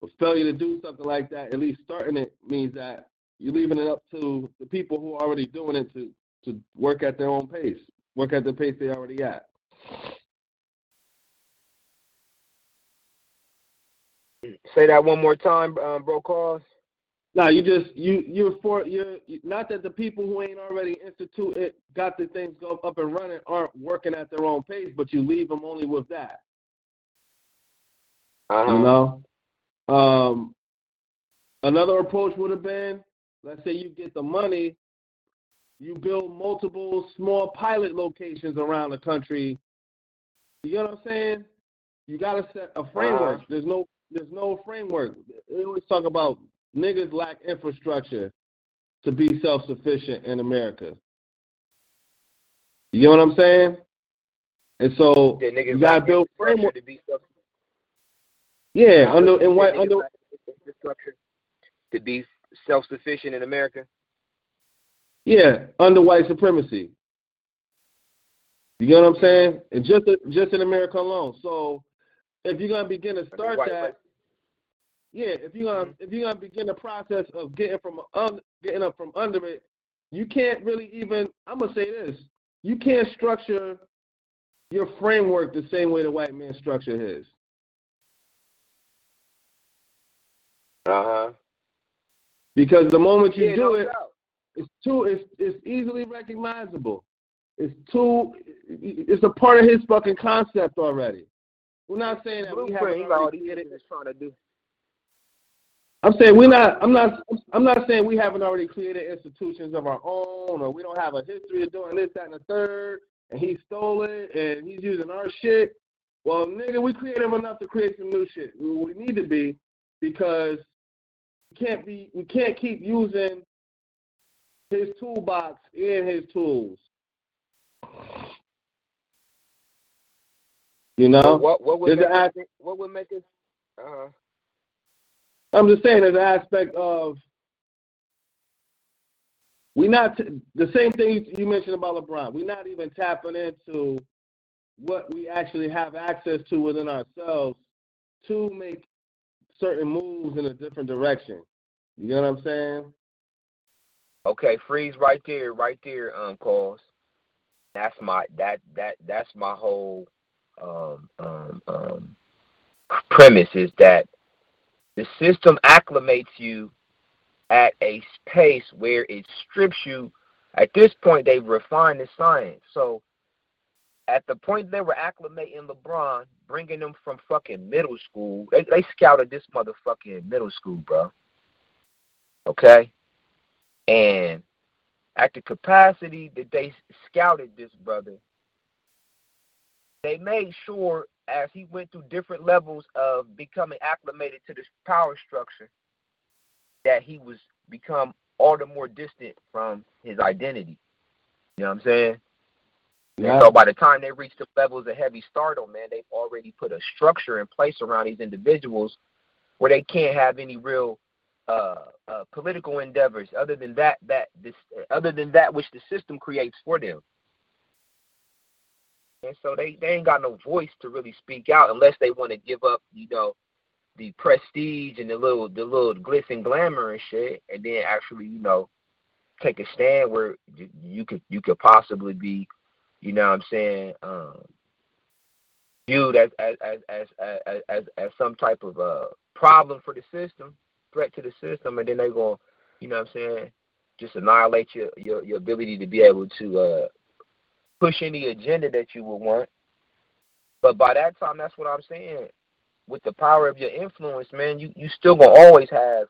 But failure to do something like that, at least starting it, means that you're leaving it up to the people who are already doing it to work at their own pace, work at the pace they already at. Say that one more time, bro. Cause no, you're not that the people who ain't already instituted got the things go up and running aren't working at their own pace, but you leave them only with that. You know, another approach would have been, let's say you get the money. You build multiple small pilot locations around the country. You know what I'm saying? You got to set a framework. There's no framework. They always talk about niggas lack infrastructure to be self-sufficient in America. You know what I'm saying? And so you got to build framework. To be yeah, under infrastructure to be self-sufficient in America. Yeah, under white supremacy. You know what I'm saying? And just in America alone. So if you're gonna begin to start that, yeah, if you're gonna begin the process of getting up from under it, you can't really even. I'm gonna say this: you can't structure your framework the same way the white man structured his. Because the moment you do it. It's easily recognizable. It's a part of his fucking concept already. We're not saying that we haven't already get it. I'm saying I'm not saying we haven't already created institutions of our own, or we don't have a history of doing this, that, and the third, and he stole it and he's using our shit. Well, nigga, we creative enough to create some new shit. We need to be, because we can't keep using his toolbox and his tools. You know? What would make it? I'm just saying, there's an aspect of the same thing you mentioned about LeBron. We're not even tapping into what we actually have access to within ourselves to make certain moves in a different direction. You know what I'm saying? Okay, freeze right there, cause that's my whole premise, is that the system acclimates you at a pace where it strips you. At this point, they've refined the science. So at the point they were acclimating LeBron, bringing him from fucking middle school, they scouted this motherfucking middle school, bro. Okay? And at the capacity that they scouted this brother, they made sure as he went through different levels of becoming acclimated to this power structure that he was become all the more distant from his identity. You know what I'm saying? Yeah. And so by the time they reached the levels of heavy stardom, man, they've already put a structure in place around these individuals where they can't have any real political endeavors other than that which the system creates for them. And so they ain't got no voice to really speak out unless they want to give up, you know, the prestige and the little glitz and glamour and shit, and then actually, you know, take a stand where you could possibly be, you know what I'm saying, viewed as some type of problem for the system, threat to the system, and then they're going, you know what I'm saying, just annihilate your ability to be able to push any agenda that you would want. But by that time, that's what I'm saying. With the power of your influence, man, you still gonna always have,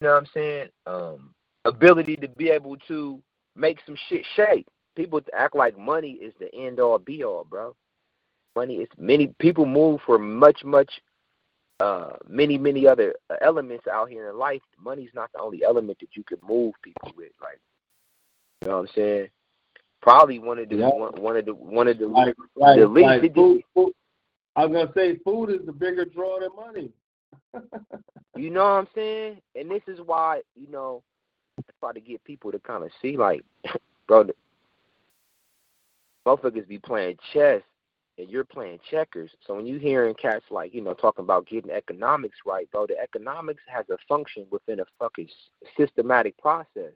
you know what I'm saying, ability to be able to make some shit shake. People act like money is the end all be all, bro. Money is many people move for many other elements out here in life. Money's not the only element that you can move people with, like, you know what I'm saying. Probably one of the least. I was going to say food is the bigger draw than money. You know what I'm saying? And this is why, you know, I try to get people to kind of see, like, bro, motherfuckers be playing chess and you're playing checkers. So when you hearing cats, like, you know, talking about getting economics right, bro, the economics has a function within a fucking systematic process.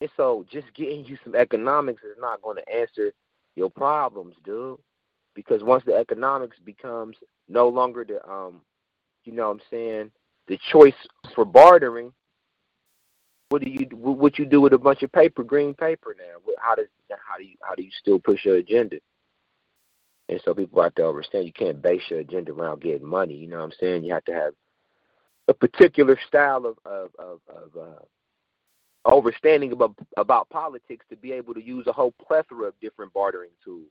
And so just getting you some economics is not going to answer your problems, dude. Because once the economics becomes no longer the, you know what I'm saying, the choice for bartering, what you do with a bunch of paper, green paper now? How do you still push your agenda? And so people out there understand you can't base your agenda around getting money. You know what I'm saying? You have to have a particular style of understanding about politics to be able to use a whole plethora of different bartering tools.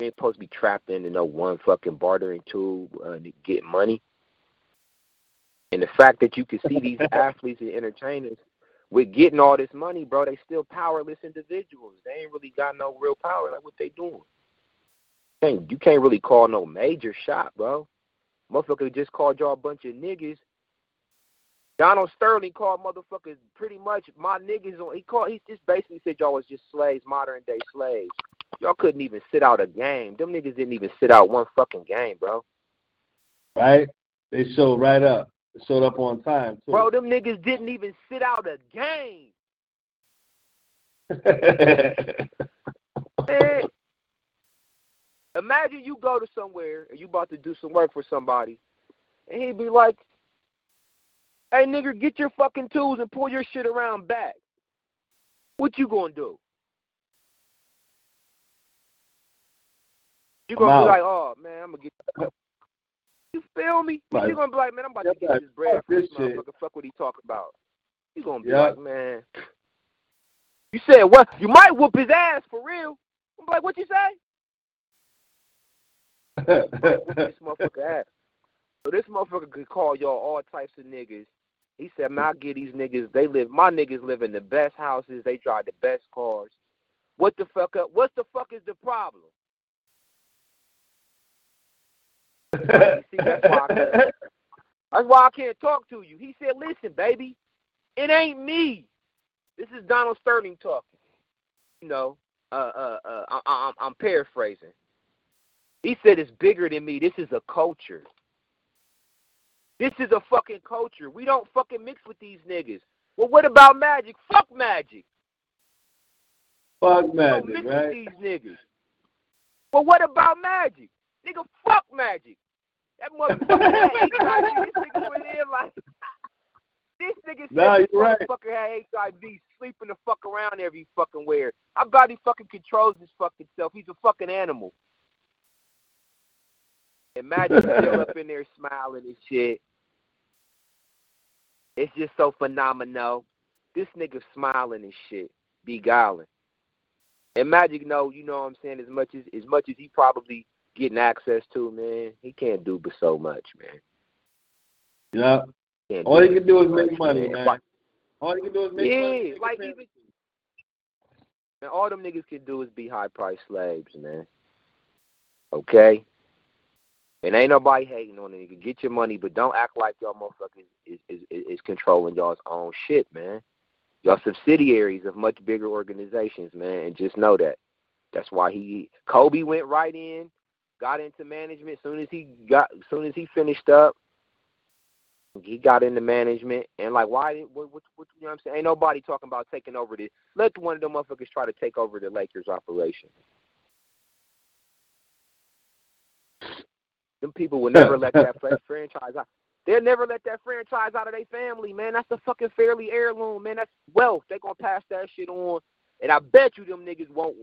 You ain't supposed to be trapped into no one fucking bartering tool to get money. And the fact that you can see these athletes and entertainers with getting all this money, bro, they still powerless individuals. They ain't really got no real power like what they doing. You can't really call no major shot, bro. Motherfucker just called y'all a bunch of niggas. Donald Sterling called motherfuckers pretty much my niggas. He just basically said y'all was just slaves, modern day slaves. Y'all couldn't even sit out a game. Them niggas didn't even sit out one fucking game, bro. Right? They showed right up. They showed up on time, too. Bro, them niggas didn't even sit out a game. Man, imagine you go to somewhere and you about to do some work for somebody, and he'd be like, hey, nigga, get your fucking tools and pull your shit around back. What you gonna do? You're going to be like, oh, man, I'm going to get you. Feel me? Like, you're going to be like, man, I'm about to get this bread for this motherfucker. Fuck what he talking about. You're going to be like, man. You said, what? You might whoop his ass for real. I'm like, what you say? This motherfucker ass. So this motherfucker could call y'all all types of niggas. He said, man, I get these niggas. My niggas live in the best houses. They drive the best cars. What the fuck up? What the fuck is the problem? See, that's why I can't talk to you. He said, listen, baby, it ain't me. This is Donald Sterling talking. You know, I'm paraphrasing. He said it's bigger than me. This is a culture. This is a fucking culture. We don't fucking mix with these niggas. Well, what about Magic? Fuck Magic. Fuck Magic, we don't mix with these niggas. Well, what about Magic? Nigga, fuck Magic. That motherfucker had HIV. This nigga went in like, this nigga said this motherfucker had HIV, sleeping the fuck around every fucking where. Our body fucking controls his fucking self. He's a fucking animal. And Magic's still up in there smiling and shit. It's just so phenomenal. This nigga smiling and shit, beguiling. And Magic know, you know what I'm saying, as much as he probably getting access to, man, he can't do but so much, man. Yeah. All he can do is make money, man. All he can do is make money. Yeah, like even... Man, all them niggas can do is be high-priced slaves, man. Okay? And ain't nobody hating on a nigga. Get your money, but don't act like y'all motherfuckers is controlling y'all's own shit, man. Y'all subsidiaries of much bigger organizations, man, and just know that. That's why Kobe went right in, got into management. Soon as he finished up, he got into management. And like, why? What, you know what I'm saying? Ain't nobody talking about taking over this. Let one of them motherfuckers try to take over the Lakers operation. Them people will never let that franchise out. They'll never let that franchise out of their family, man. That's a fucking family heirloom, man. That's wealth. They're going to pass that shit on. And I bet you them niggas won't.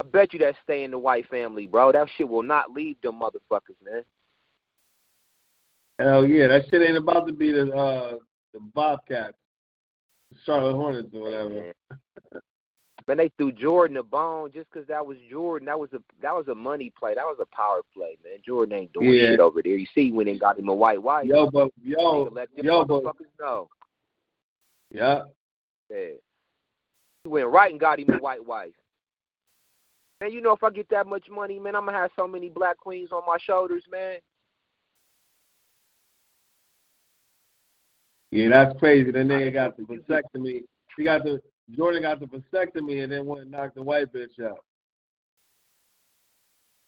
I bet you that stay in the white family, bro. That shit will not leave them motherfuckers, man. Hell yeah. That shit ain't about to be the Bobcats, Charlotte Hornets or whatever. Man. Man, they threw Jordan a bone just because that was Jordan. That was a money play. That was a power play, man. Jordan ain't doing shit over there. You see when they got him a white. Yo, but Yeah. He went right and got him a white wife. Man, you know if I get that much money, man, I'm gonna have so many black queens on my shoulders, man. Yeah, that's crazy. That nigga got the vasectomy. Jordan got the vasectomy and then went and knocked the white bitch out.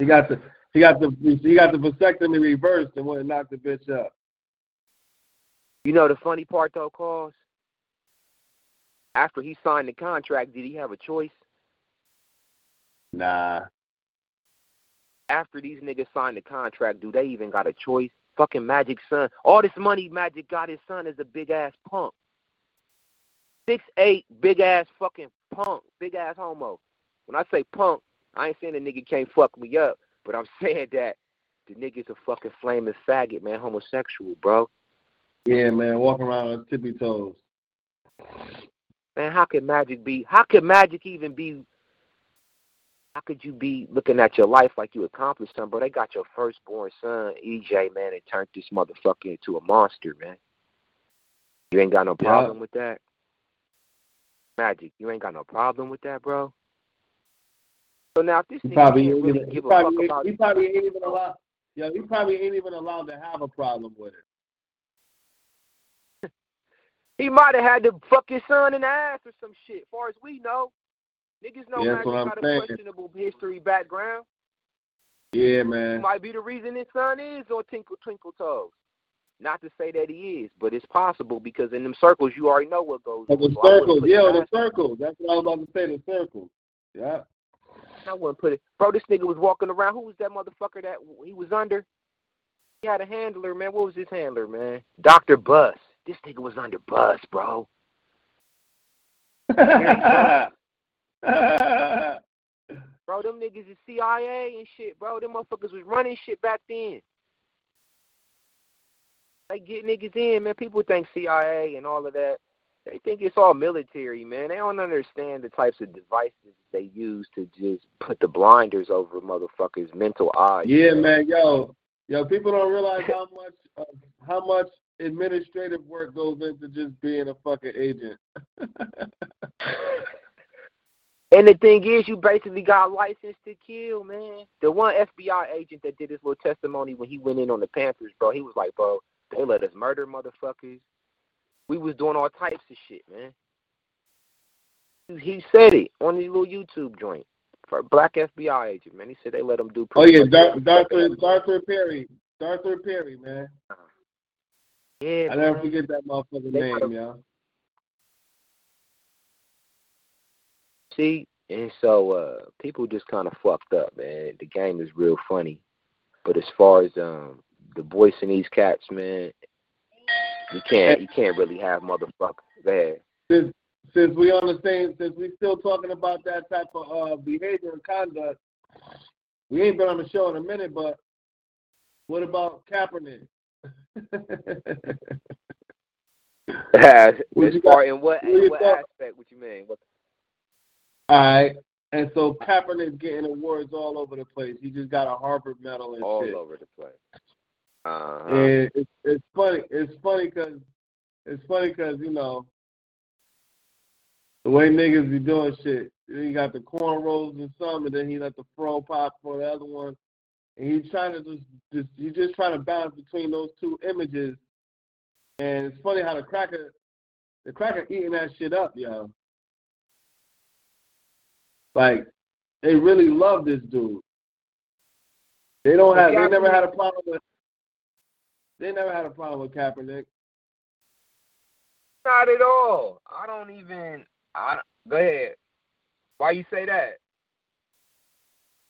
He got the vasectomy reversed and went and knocked the bitch out. You know the funny part though, Cause? After he signed the contract, did he have a choice? Nah. After these niggas signed the contract, do they even got a choice? Fucking Magic's son. All this money Magic got his son is a big ass punk. 6'8", big-ass fucking punk, big-ass homo. When I say punk, I ain't saying the nigga can't fuck me up, but I'm saying that the nigga's a fucking flaming faggot, man, homosexual, bro. Yeah, man, walking around on tippy toes. Man, how could you be looking at your life like you accomplished something, bro? They got your firstborn son, EJ, man, and turned this motherfucker into a monster, man. You ain't got no problem with that? Magic, you ain't got no problem with that, bro. So now, if this nigga didn't really give a fuck about it, he probably ain't even allowed to have a problem with it. He might have had to fuck his son in the ass or some shit. As far as we know, niggas know Magic got a questionable history background. Yeah, man. It might be the reason his son is on Tinkle Twinkle Toes. Not to say that he is, but it's possible because in them circles, you already know what goes on. The circles. That's what I was about to say, the circles. Yeah. I wouldn't put it. Bro, this nigga was walking around. Who was that motherfucker that he was under? He had a handler, man. What was his handler, man? Dr. Bus. This nigga was under Bus, bro. Bro, them niggas is CIA and shit, bro. Them motherfuckers was running shit back then. They get niggas in, man. People think CIA and all of that. They think it's all military, man. They don't understand the types of devices they use to just put the blinders over motherfuckers' mental eyes. Yeah, man. Yo, people don't realize how much administrative work goes into just being a fucking agent. And the thing is, you basically got licensed to kill, man. The one FBI agent that did his little testimony when he went in on the Panthers, bro, he was like, bro, they let us murder motherfuckers. We was doing all types of shit, man. He said it on his little YouTube joint for a black FBI agent, man. He said they let him do. Oh yeah, Arthur Perry, man. Yeah, I never forget that motherfucking name, y'all. See, and so people just kind of fucked up, man. The game is real funny, but as far as Du Bois and these cats, man, you can't really have motherfuckers there. Since we on the same, since we still talking about that type of behavior and conduct, we ain't been on the show in a minute. But what about Kaepernick? As far in what aspect? What you mean? All right, and so Kaepernick's getting awards all over the place. He just got a Harvard medal and all shit. All over the place. Uh-huh. And it's funny because you know the way niggas be doing shit. He got the cornrows and some, and then he let the fro pop for the other one. And he's trying to just trying to balance between those two images. And it's funny how the cracker eating that shit up, yo. Like they really love this dude. They don't have. They never had a problem with. They never had a problem with Kaepernick. Not at all. I don't even. Go ahead. Why you say that?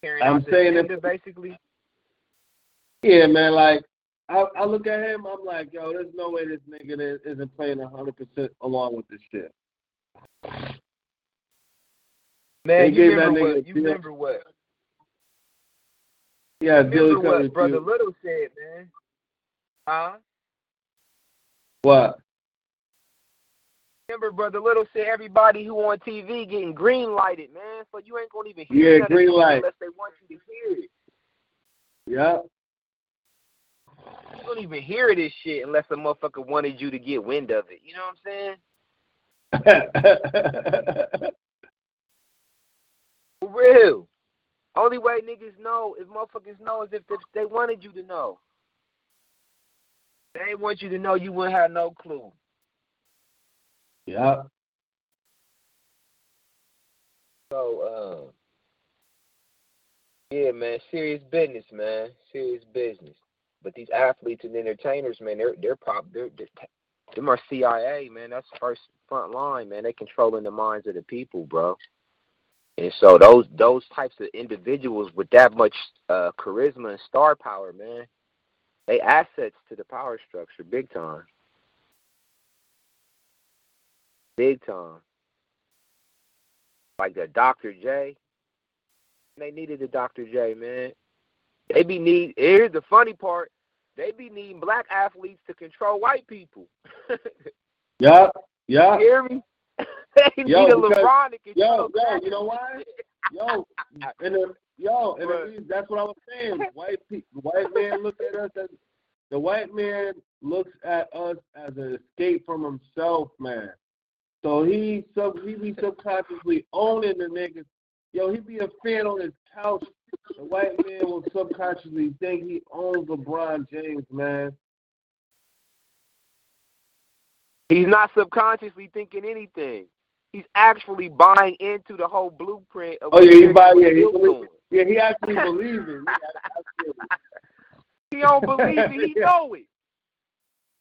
Carrying I'm saying it basically. Yeah, man. Like I look at him. I'm like, yo, there's no way this nigga isn't playing 100% along with this shit. Man, you remember what? Yeah, remember what Brother you. Little said, man. Huh? What? Remember Brother Little said everybody who on TV getting green lighted, man. So you ain't gonna even hear that green light unless they want you to hear it. Yeah. You don't even hear this shit unless a motherfucker wanted you to get wind of it. You know what I'm saying? For real. Only way niggas know, if motherfuckers know, is if they wanted you to know. They didn't want you to know, you wouldn't have no clue. Yeah. So, yeah, man, serious business, man. Serious business. But these athletes and entertainers, man, they're more CIA, man. That's first front line, man. They controlling the minds of the people, bro. And so those types of individuals with that much charisma and star power, man, they assets to the power structure big time. Big time. Like the Dr. J. They needed the Dr. J, man. They be need. Here's the funny part. They be needing black athletes to control white people. Yeah. You hear me? They need a LeBron to control. You know why? That's what I was saying. The white man looks at us as an escape from himself, man. So he be subconsciously owning the niggas. Yo, he be a fan on his couch. The white man will subconsciously think he owns LeBron James, man. He's not subconsciously thinking anything. He's actually buying into the whole blueprint of he actually believes it. He don't believe it. He know it.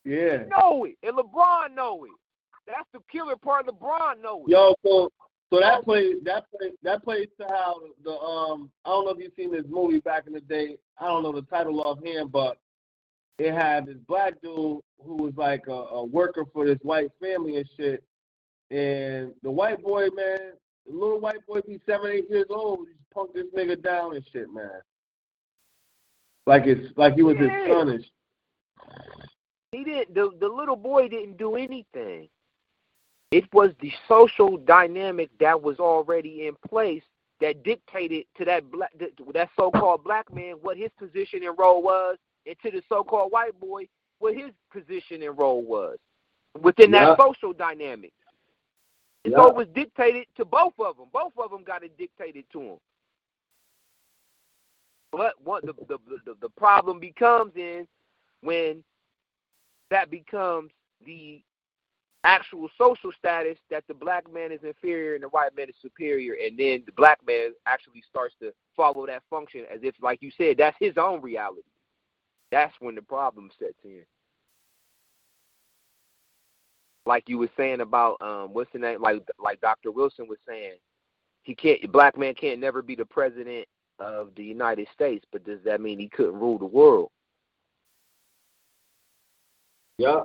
Yeah. He know it. And LeBron know it. That's the killer part. LeBron know it. Yo, so that plays to how the I don't know if you've seen this movie back in the day. I don't know the title offhand, but it had this black dude who was like a worker for this white family and shit. And the white boy, man, the little white boy, he's 7, 8 years old. He just punked this nigga down and shit, man. Like he was his son and shit. He didn't. The little boy didn't do anything. It was the social dynamic that was already in place that dictated to that so-called black man what his position and role was, and to the so-called white boy what his position and role was within that social dynamic. And so it was dictated to both of them. Both of them got it dictated to them. But what the problem becomes is when that becomes the actual social status that the black man is inferior and the white man is superior, and then the black man actually starts to follow that function as if, like you said, that's his own reality. That's when the problem sets in. Like you were saying about what's the name? Like Dr. Wilson was saying, black man can't never be the president of the United States, but does that mean he couldn't rule the world? Yeah.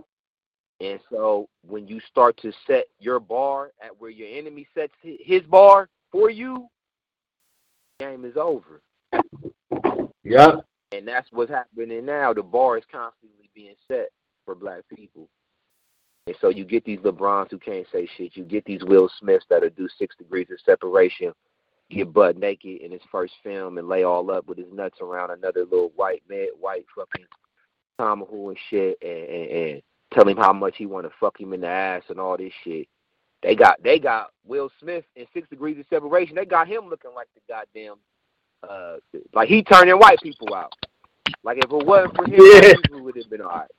And so when you start to set your bar at where your enemy sets his bar for you, the game is over. Yeah. And that's what's happening now. The bar is constantly being set for black people. And so you get these LeBrons who can't say shit. You get these Will Smiths that'll do 6 degrees of separation, get butt naked in his first film and lay all up with his nuts around another little white man, white fucking tomahawk and shit, and tell him how much he want to fuck him in the ass and all this shit. They got Will Smith in 6 degrees of separation. They got him looking like the goddamn, like he turning white people out. Like if it wasn't for him, people would have been all right.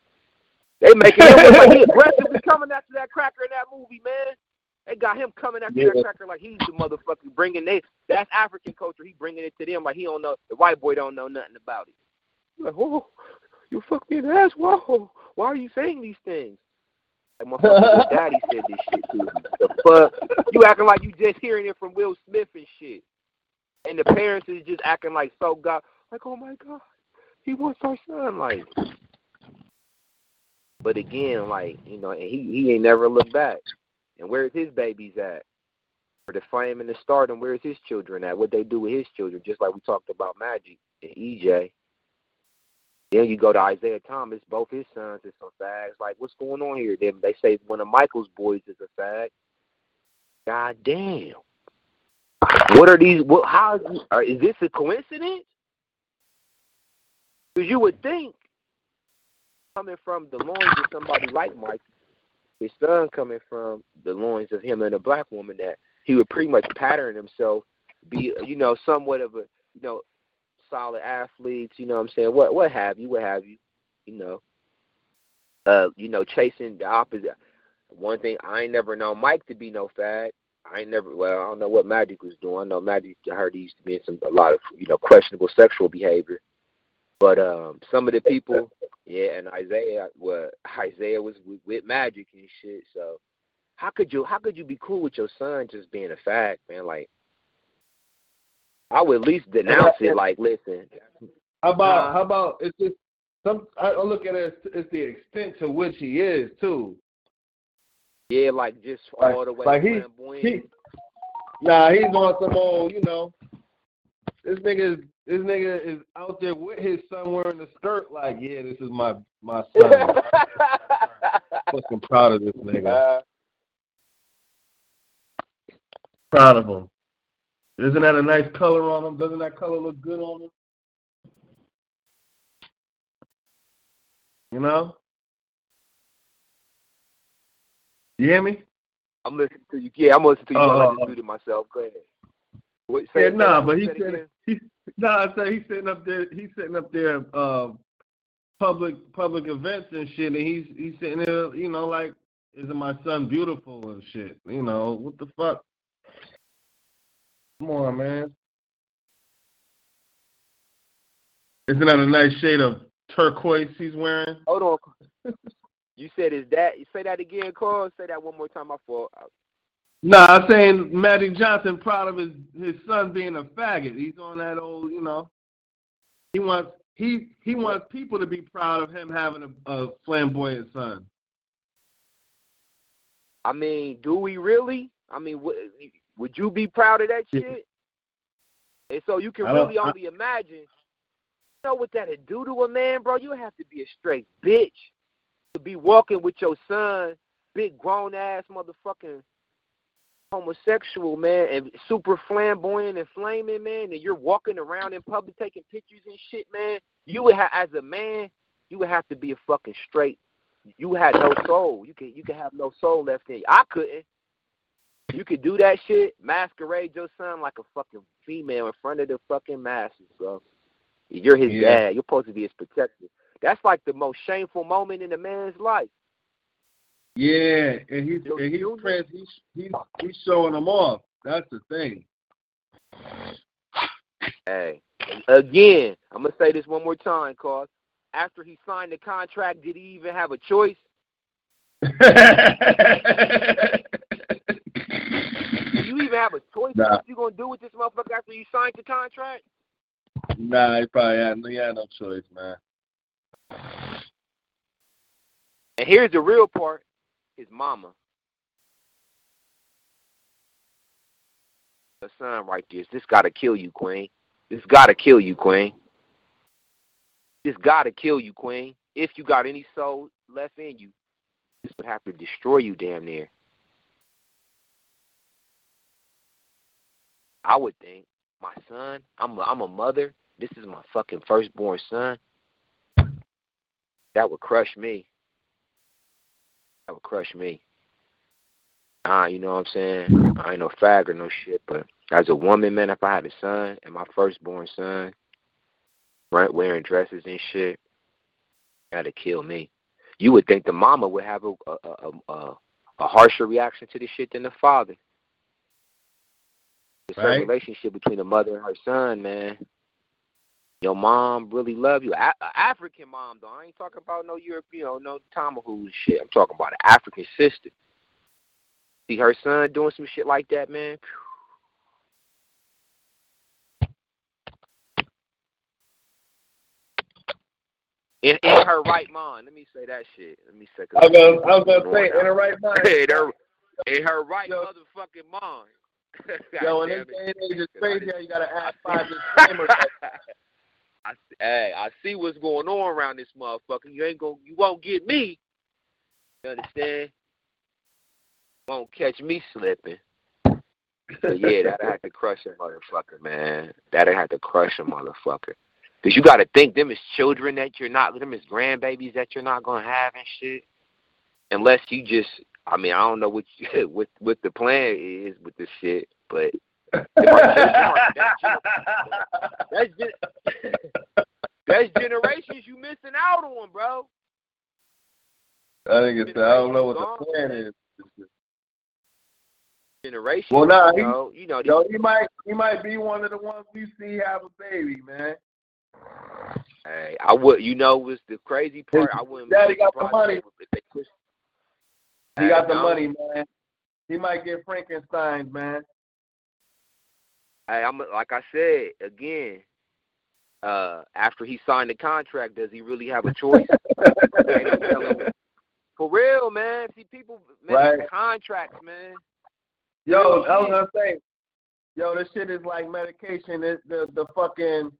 They making him look like he aggressively coming after that cracker in that movie, man. They got him coming after that cracker like he's the motherfucker bringing it. That's African culture. He bringing it to them like he don't know. The white boy don't know nothing about it. You're like, whoa, you fucked me in the ass. Whoa, why are you saying these things? Like my fucking daddy said this shit to me. But you acting like you just hearing it from Will Smith and shit. And the parents is just acting like so God. Like, oh my God, he wants our son. Like, but again, like, you know, and he ain't never looked back. And where's his babies at? For the fame and the stardom, where's his children at? What they do with his children, just like we talked about Magic and EJ. Then you go to Isaiah Thomas, both his sons is some fags. Like, what's going on here? Then they say one of Michael's boys is a fag. God damn. What are these? What? How is this a coincidence? Because you would think, coming from the loins of somebody like Mike, his son coming from the loins of him and a black woman, that he would pretty much pattern himself, be, you know, somewhat of a, you know, solid athletes, you know what I'm saying, what have you, you know, chasing the opposite. One thing, I ain't never known Mike to be no fag. I don't know what Magic was doing. I know Magic, I heard he used to be in a lot of, you know, questionable sexual behavior. But some of the people, yeah, and Isaiah was with Magic and shit. So how could you be cool with your son just being a fag, man? Like, I would at least denounce it. Like, listen. How about it's just some? I look at it as the extent to which he is too. Yeah, like just all the way. Like he's on some old, you know. This nigga is out there with his son wearing the skirt. Like, yeah, this is my son. I'm fucking proud of this nigga. Proud of him. Isn't that a nice color on him? Doesn't that color look good on him? You know? You hear me? I'm listening to you. Yeah, I'm listening to you. I just muted myself. Go ahead. He's sitting up there. He's sitting up there, public events and shit, and he's sitting there, you know, like, isn't my son beautiful and shit? You know, what the fuck? Come on, man. Isn't that a nice shade of turquoise he's wearing? Hold on. You said is that? You say that again, Carl. Say that one more time. I fall out. I'm saying Magic Johnson proud of his son being a faggot. He's on that old, you know. He wants people to be proud of him having a flamboyant son. I mean, do we really? I mean, would you be proud of that shit? And so you can really only imagine. You know what that would do to a man, bro? You have to be a straight bitch to be walking with your son, big grown ass motherfucking homosexual, man, and super flamboyant and flaming, man, and you're walking around in public taking pictures and shit, man. You would have, as a man, you would have to be a fucking straight. You had no soul. You can have no soul left in you. I couldn't. You could do that shit, masquerade your son like a fucking female in front of the fucking masses, bro. You're his dad. You're supposed to be his protector. That's like the most shameful moment in a man's life. Yeah, and he's showing them off. That's the thing. Hey, again, I'm going to say this one more time, cause after he signed the contract, did he even have a choice? Do you even have a choice? Nah. What you going to do with this motherfucker after you signed the contract? Nah, he had no choice, man. And here's the real part. His mama. The son right there. This gotta kill you, Queen. If you got any soul left in you, this would have to destroy you damn near. I would think, my son, I'm a mother. This is my fucking firstborn son. That would crush me. You know what I'm saying? I ain't no fag or no shit, but as a woman, man, if I had a son and my firstborn son wearing dresses and shit, that'd kill me. You would think the mama would have a a harsher reaction to this shit than the father. There's right. Certain relationship between the mother and her son, man. Your mom really love you. African mom, though. I ain't talking about no European, no Tomahawk shit. I'm talking about an African sister. See her son doing some shit like that, man. In her right mind. Let me say that shit. Let me say. I was gonna say in her right mind. in her right motherfucking mind. Yo, in this day and age, it's crazy how you gotta add 5 disclaimers. I see what's going on around this motherfucker. You won't get me. You understand? Won't catch me slipping. But yeah, that'll have to crush a motherfucker, man. That'll have to crush a motherfucker. Because you got to think them as children that you're not, them as grandbabies that you're not going to have and shit. Unless you just, I mean, I don't know what the plan is with this shit, but. That's generations you missing out on, bro. I don't know what the plan is. Generation. Well, nah, bro, he might be one of the ones we see have a baby, man. Hey, I would. You know, was the crazy part. I wouldn't. Daddy got the money. He got the money, man. He might get Frankenstein, man. Hey, I'm like I said again. After he signed the contract, does he really have a choice? For real, man. See, people, man, right. Contracts, man. Yo, I was gonna say, yo, this shit is like medication. It, the fucking.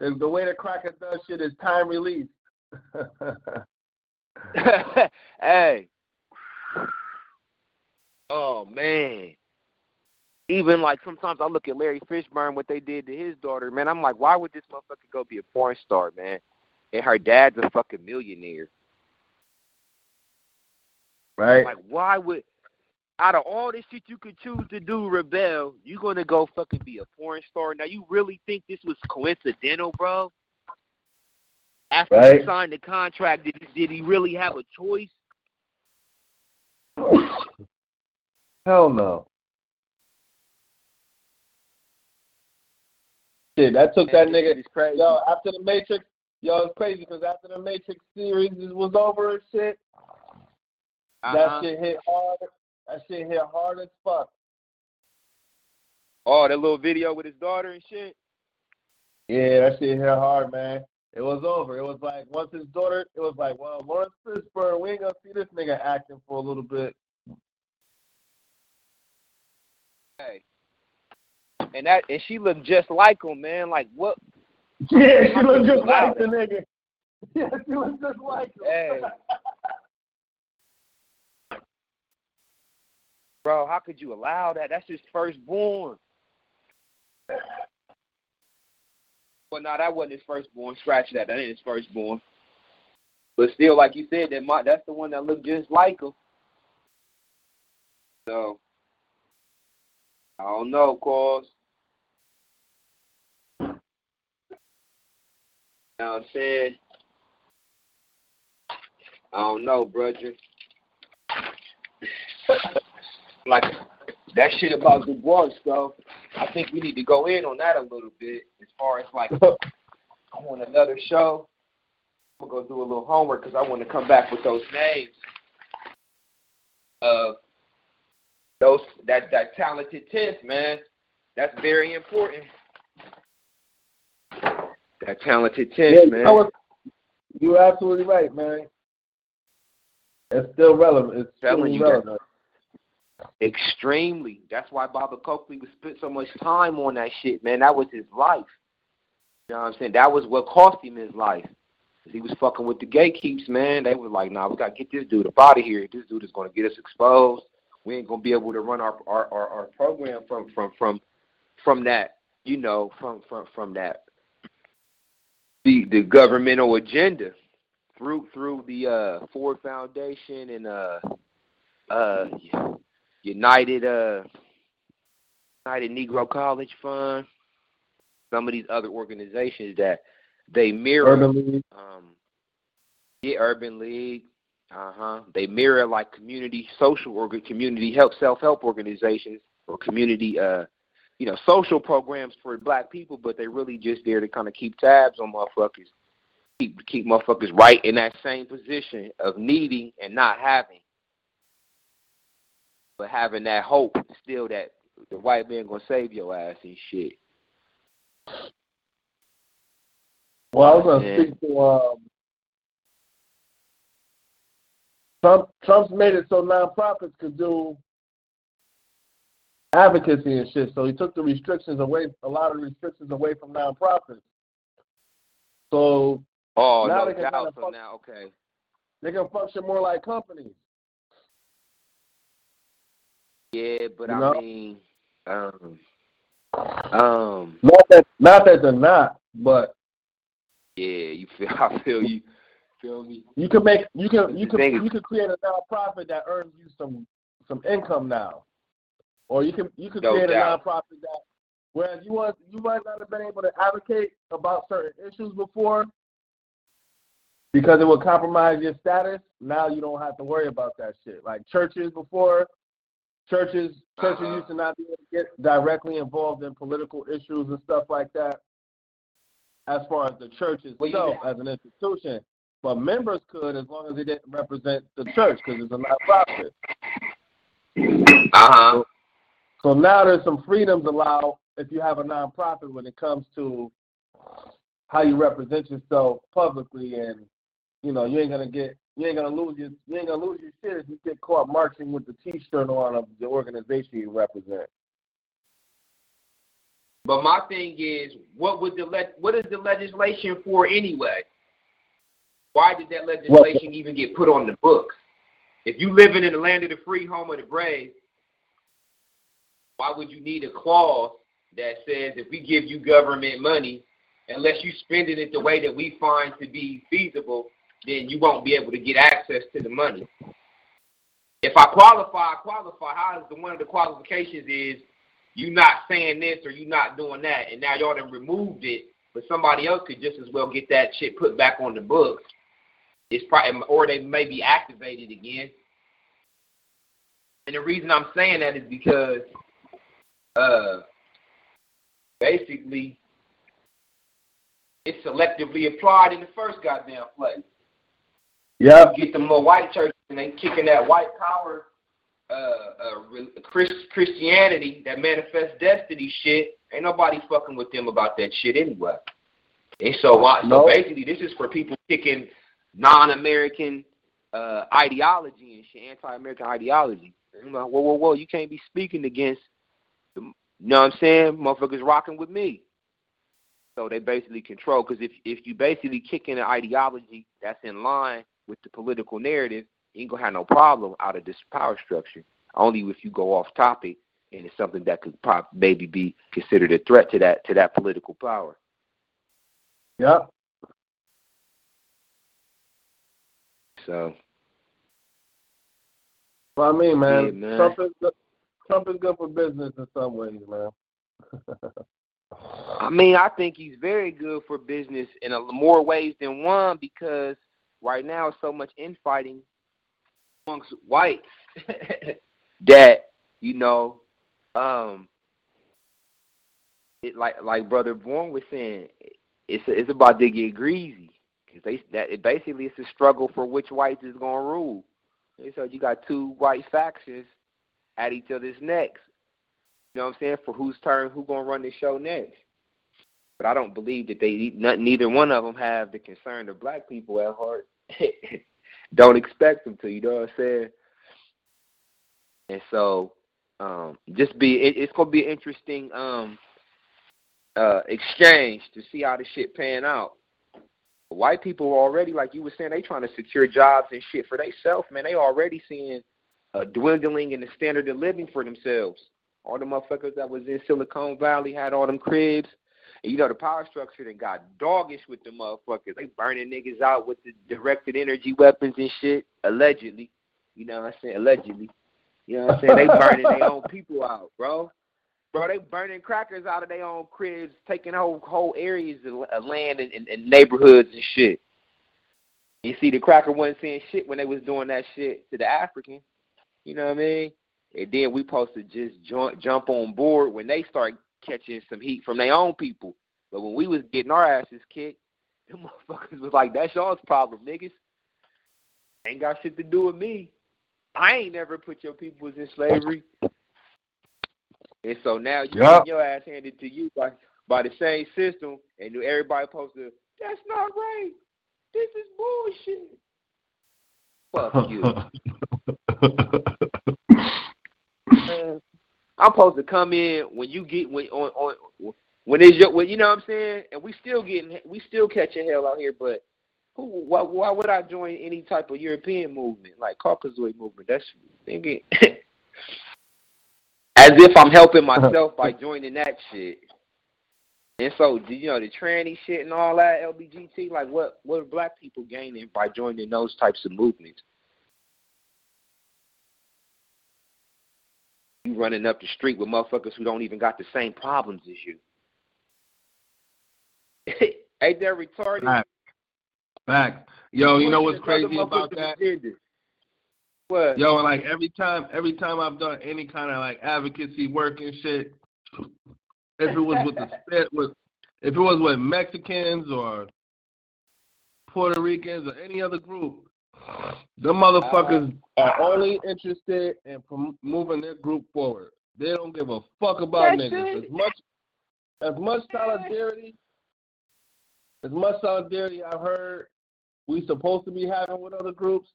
The way the cracker does shit is time release. Hey. Oh, man. Even, like, sometimes I look at Larry Fishburne, what they did to his daughter, man. I'm like, why would this motherfucker go be a porn star, man? And her dad's a fucking millionaire. Right. I'm like, why would... Out of all this shit you could choose to do, rebel, you gonna go fucking be a porn star? Now you really think this was coincidental, bro? After right. He signed the contract, did he really have a choice? Hell no. Shit, that took that nigga. It's crazy. Yo, after the Matrix, it's crazy because after the Matrix series was over and shit, that shit hit hard. That shit hit hard as fuck. Oh, that little video with his daughter and shit? Yeah, that shit hit hard, man. It was over. It was like, once his daughter, it was like, well, Lawrence Fishburne, we ain't gonna see this nigga acting for a little bit. Hey. And she looked just like him, man. Like, what? Yeah, she looked just like the nigga. Yeah, she looked just like him. Hey. Bro, how could you allow that? That's his firstborn. Well, no, that wasn't his firstborn. Scratch that. That ain't his firstborn. But still, like you said, that's the one that looked just like him. So, I don't know, cause. You know what I'm saying? I don't know, brother. Like, that shit about Du Bois, though, I think we need to go in on that a little bit as far as, like, on another show. I'm going to do a little homework because I want to come back with those names of those that talented 10th, man. That's very important. That talented 10th, man. You're absolutely right, man. It's still relevant. It's still relevant. Extremely. That's why Baba Coakley would spend so much time on that shit, man. That was his life. You know what I'm saying? That was what cost him his life. He was fucking with the gatekeepers, man. They were like, nah, we got to get this dude up out of here. This dude is going to get us exposed. We ain't going to be able to run our program from that, you know, from that, the governmental agenda through the Ford Foundation and United Negro College Fund, some of these other organizations that they mirror. Urban League. They mirror like community social or community help self-help organizations or community social programs for black people, but they really just there to kind of keep tabs on motherfuckers, keep motherfuckers right in that same position of needing and not having, but having that hope still that the white man gonna save your ass and shit. Well, I was gonna speak to Trump's made it so nonprofits could do advocacy and shit. So he took the restrictions away, a lot of restrictions away from nonprofits. So now they can they can function more like companies. Yeah, but mean, not that they're not, but yeah, I feel you. Feel me? You can create a nonprofit that earns you some income now, or you can create a nonprofit that, whereas you might not have been able to advocate about certain issues before because it would compromise your status. Now you don't have to worry about that shit. Like churches before, churches used to not be able to get directly involved in political issues and stuff like that. As far as the church itself as an institution. But members could, as long as they didn't represent the church, because it's a nonprofit. So now there's some freedoms allowed if you have a nonprofit when it comes to how you represent yourself publicly, and you ain't gonna lose your shit if you get caught marching with the T-shirt on of the organization you represent. But my thing is, what is the legislation for anyway? Why did that legislation even get put on the books? If you living in the land of the free, home of the brave, why would you need a clause that says if we give you government money, unless you spending it the way that we find to be feasible, then you won't be able to get access to the money? If I qualify, I qualify. One of the qualifications is you not saying this or you not doing that, and now y'all done removed it, but somebody else could just as well get that shit put back on the books. It's probably, or they may be activated again. And the reason I'm saying that is because basically it's selectively applied in the first goddamn place. Yeah. You get them little white churches and they kicking that white power Christianity, that manifest destiny shit. Ain't nobody fucking with them about that shit anyway. And so basically this is for people kicking non-American ideology and shit, anti-American ideology. I'm like, whoa, you can't be speaking against, you know what I'm saying, motherfuckers rocking with me. So they basically control, because if you basically kick in an ideology that's in line with the political narrative, you ain't going to have no problem out of this power structure. Only if you go off topic and it's something that could maybe be considered a threat to that political power. Yep. So. Well, I mean, man, Trump is good for business in some ways, man. I mean, I think he's very good for business in more ways than one, because right now it's so much infighting amongst whites that, it like Brother Bourne was saying, it's about to get greasy, because it's a struggle for which whites is gonna rule. And so you got two white factions at each other's necks. You know what I'm saying? For whose turn, who gonna run the show next? But I don't believe that neither one of them have the concern of black people at heart. Don't expect them to, you know what I'm saying? And so, it's gonna be an interesting exchange to see how this shit pan out. White people already, like you were saying, they trying to secure jobs and shit for themselves, man. They already seeing a dwindling in the standard of living for themselves. All the motherfuckers that was in Silicon Valley had all them cribs. And the power structure that got doggish with the motherfuckers. They burning niggas out with the directed energy weapons and shit, allegedly. You know what I'm saying? Allegedly. You know what I'm saying? They burning their own people out, bro. Bro, they burning crackers out of their own cribs, taking whole areas of land and neighborhoods and shit. You see, the cracker wasn't saying shit when they was doing that shit to the African. You know what I mean? And then we supposed to just jump on board when they start catching some heat from their own people. But when we was getting our asses kicked, them motherfuckers was like, that's y'all's problem, niggas. Ain't got shit to do with me. I ain't never put your peoples in slavery. And so now you get your ass handed to you by the same system, and everybody supposed to, that's not right. This is bullshit. Fuck you. I'm supposed to come in when you get when you know what I'm saying, and we still catching hell out here. But why would I join any type of European movement like Caucasoid movement? That's thinking as if I'm helping myself by joining that shit. And so, you know, the tranny shit and all that, LGBT, like what are black people gaining by joining those types of movements? You running up the street with motherfuckers who don't even got the same problems as you. Ain't that retarded? Fact. Yo, you know what's crazy about that? What? Yo, like every time I've done any kind of like advocacy work and shit, if it was with Mexicans or Puerto Ricans or any other group, the motherfuckers are only interested in moving their group forward. They don't give a fuck about niggas. As much solidarity I've heard we supposed to be having with other groups,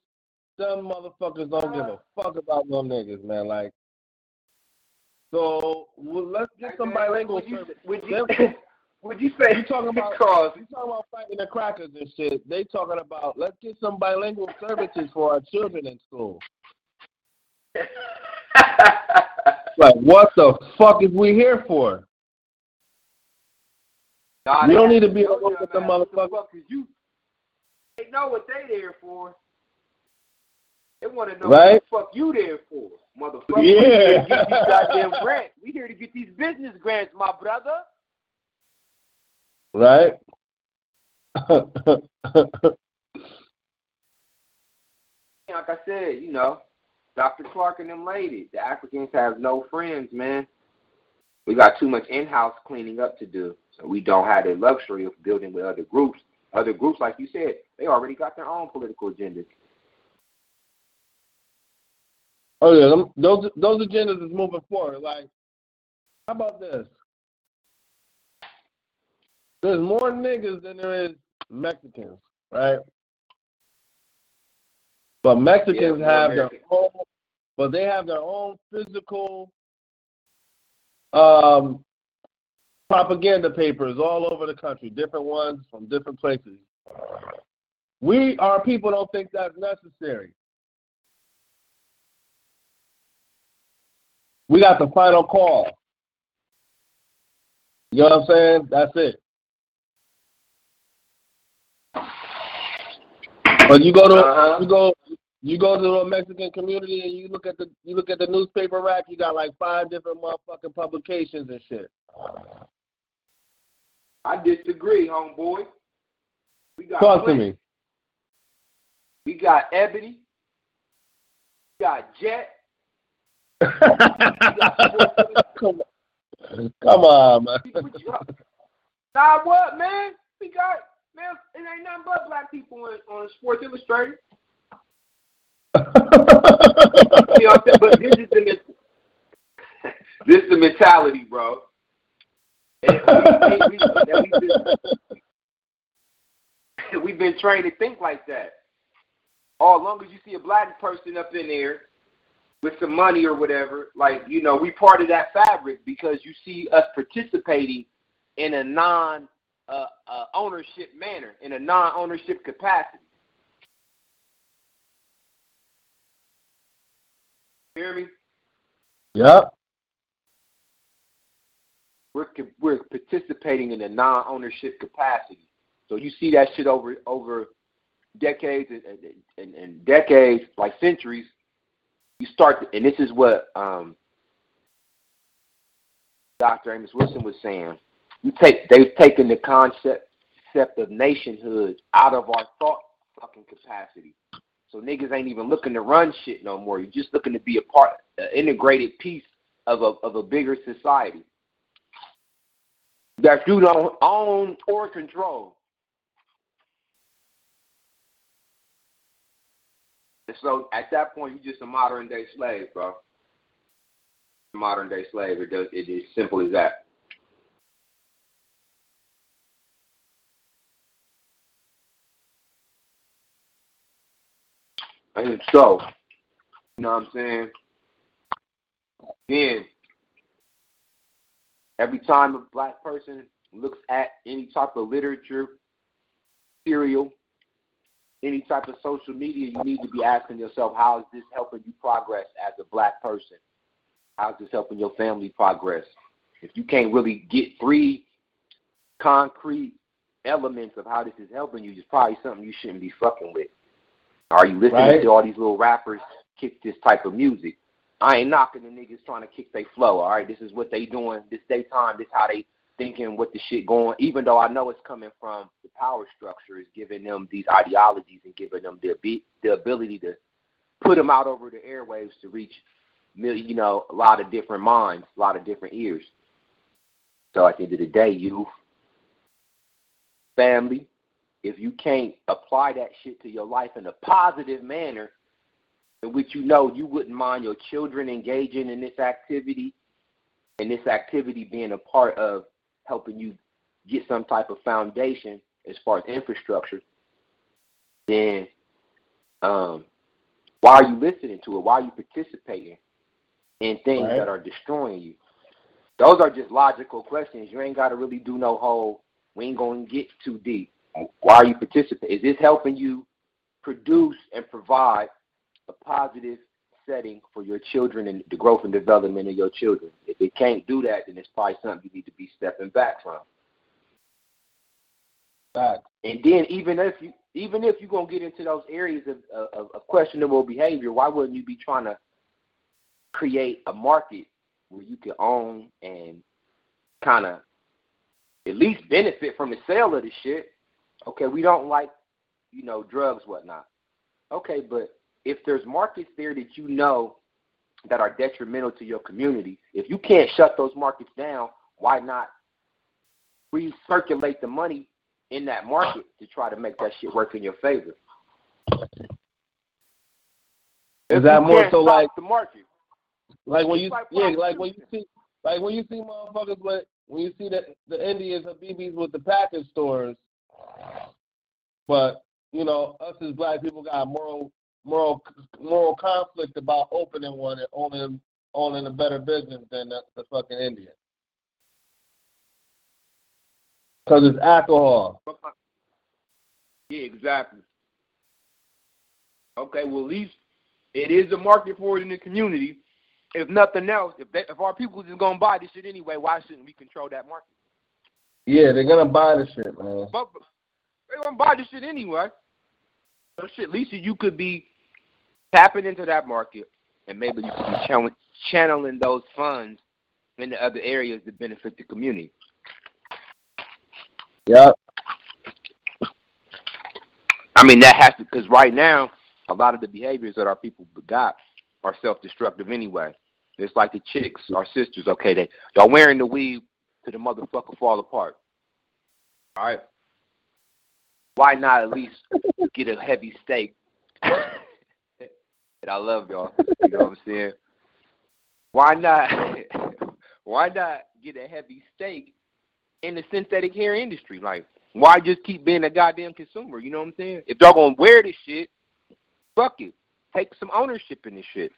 some motherfuckers don't give a fuck about them niggas, man. Like, so let's get some bilingual service. Would you say you talking about fighting the crackers and shit? They talking about let's get some bilingual services for our children in school. Like, what the fuck is we here for? We don't need to be alone with the motherfuckers. They know what they there for. They want to know what the fuck you there for, motherfucker. Yeah. We here to get these goddamn grants. We here to get these business grants, my brother. Right? Like I said, you know, Dr. Clark and them ladies, the Africans have no friends, man. We got too much in-house cleaning up to do, so we don't have the luxury of building with other groups. Other groups, like you said, they already got their own political agendas. Oh, yeah, those agendas is moving forward. Like, how about this? There's more niggas than there is Mexicans, right? But Mexicans have their own physical propaganda papers all over the country, different ones from different places. Our people don't think that's necessary. We got the final call. You know what I'm saying? That's it. But you go to a Mexican community and you look at the newspaper rack. You got like 5 different motherfucking publications and shit. I disagree, homeboy. Talk to me. We got Ebony. We got Jet. Come on, man. Nah, what, man? We got, man, it ain't nothing but black people on Sports Illustrated. You know what I'm saying? But this is the mentality, bro. We've been trained to think like that. Oh, as long as you see a black person up in there with some money or whatever, like, you know, we part of that fabric because you see us participating in a non-ownership manner, in a non-ownership capacity. You hear me? Yep. We're participating in a non-ownership capacity. So you see that shit over decades and decades, like centuries. You start, and this is what Dr. Amos Wilson was saying. They've taken the concept of nationhood out of our thought fucking capacity. So niggas ain't even looking to run shit no more. You're just looking to be a part, an integrated piece of a bigger society that you don't own or control. And so at that point, you're just a modern day slave, bro. Modern day slave. It is simple as that. And so, you know what I'm saying? Then, every time a black person looks at any type of literature, material, any type of social media, you need to be asking yourself, how is this helping you progress as a black person? How is this helping your family progress? If you can't really get three concrete elements of how this is helping you, it's probably something you shouldn't be fucking with. Are you listening to all these little rappers kick this type of music? I ain't knocking the niggas trying to kick their flow, all right? This is what they doing. This day time, this how they thinking, what the shit going, even though I know it's coming from the power structure is giving them these ideologies and giving them the ability to put them out over the airwaves to reach, you know, a lot of different minds, a lot of different ears. So at the end of the day, you, family, if you can't apply that shit to your life in a positive manner, in which you know you wouldn't mind your children engaging in this activity, and this activity being a part of helping you get some type of foundation as far as infrastructure, then why are you listening to it? Why are you participating in things that are destroying you? Those are just logical questions. You ain't got to really do no whole, we ain't going to get too deep. Why are you participating? Is this helping you produce and provide a positive setting for your children and the growth and development of your children? If it can't do that, then it's probably something you need to be stepping back from. And then even if you're going to get into those areas of questionable behavior, why wouldn't you be trying to create a market where you can own and kind of at least benefit from the sale of the shit? Okay, we don't like, you know, drugs, whatnot. Okay, but if there's markets there that you know that are detrimental to your community, if you can't shut those markets down, why not recirculate the money in that market to try to make that shit work in your favor? Is that more so like the market? Like when you see motherfuckers, but when you see the Indians or BBs with the package stores. But, you know, us as black people got a moral conflict about opening one and owning a better business than the fucking Indian. Because it's alcohol. Yeah, exactly. Okay, well, at least it is a market for it in the community. If nothing else, if our people just going to buy this shit anyway, why shouldn't we control that market? Yeah, they're going to buy the shit, man. But they're going to buy this shit anyway. So shit, at least you could be tapping into that market and maybe you could be channeling those funds into other areas that benefit the community. Yep. I mean, that has to, because right now, a lot of the behaviors that our people got are self-destructive anyway. It's like the chicks, our sisters, okay, y'all wearing the weave to the motherfucker fall apart. All right. Why not at least get a heavy steak? And I love y'all. You know what I'm saying? Why not get a heavy steak in the synthetic hair industry? Like, why just keep being a goddamn consumer? You know what I'm saying? If y'all gonna wear this shit, fuck it. Take some ownership in this shit.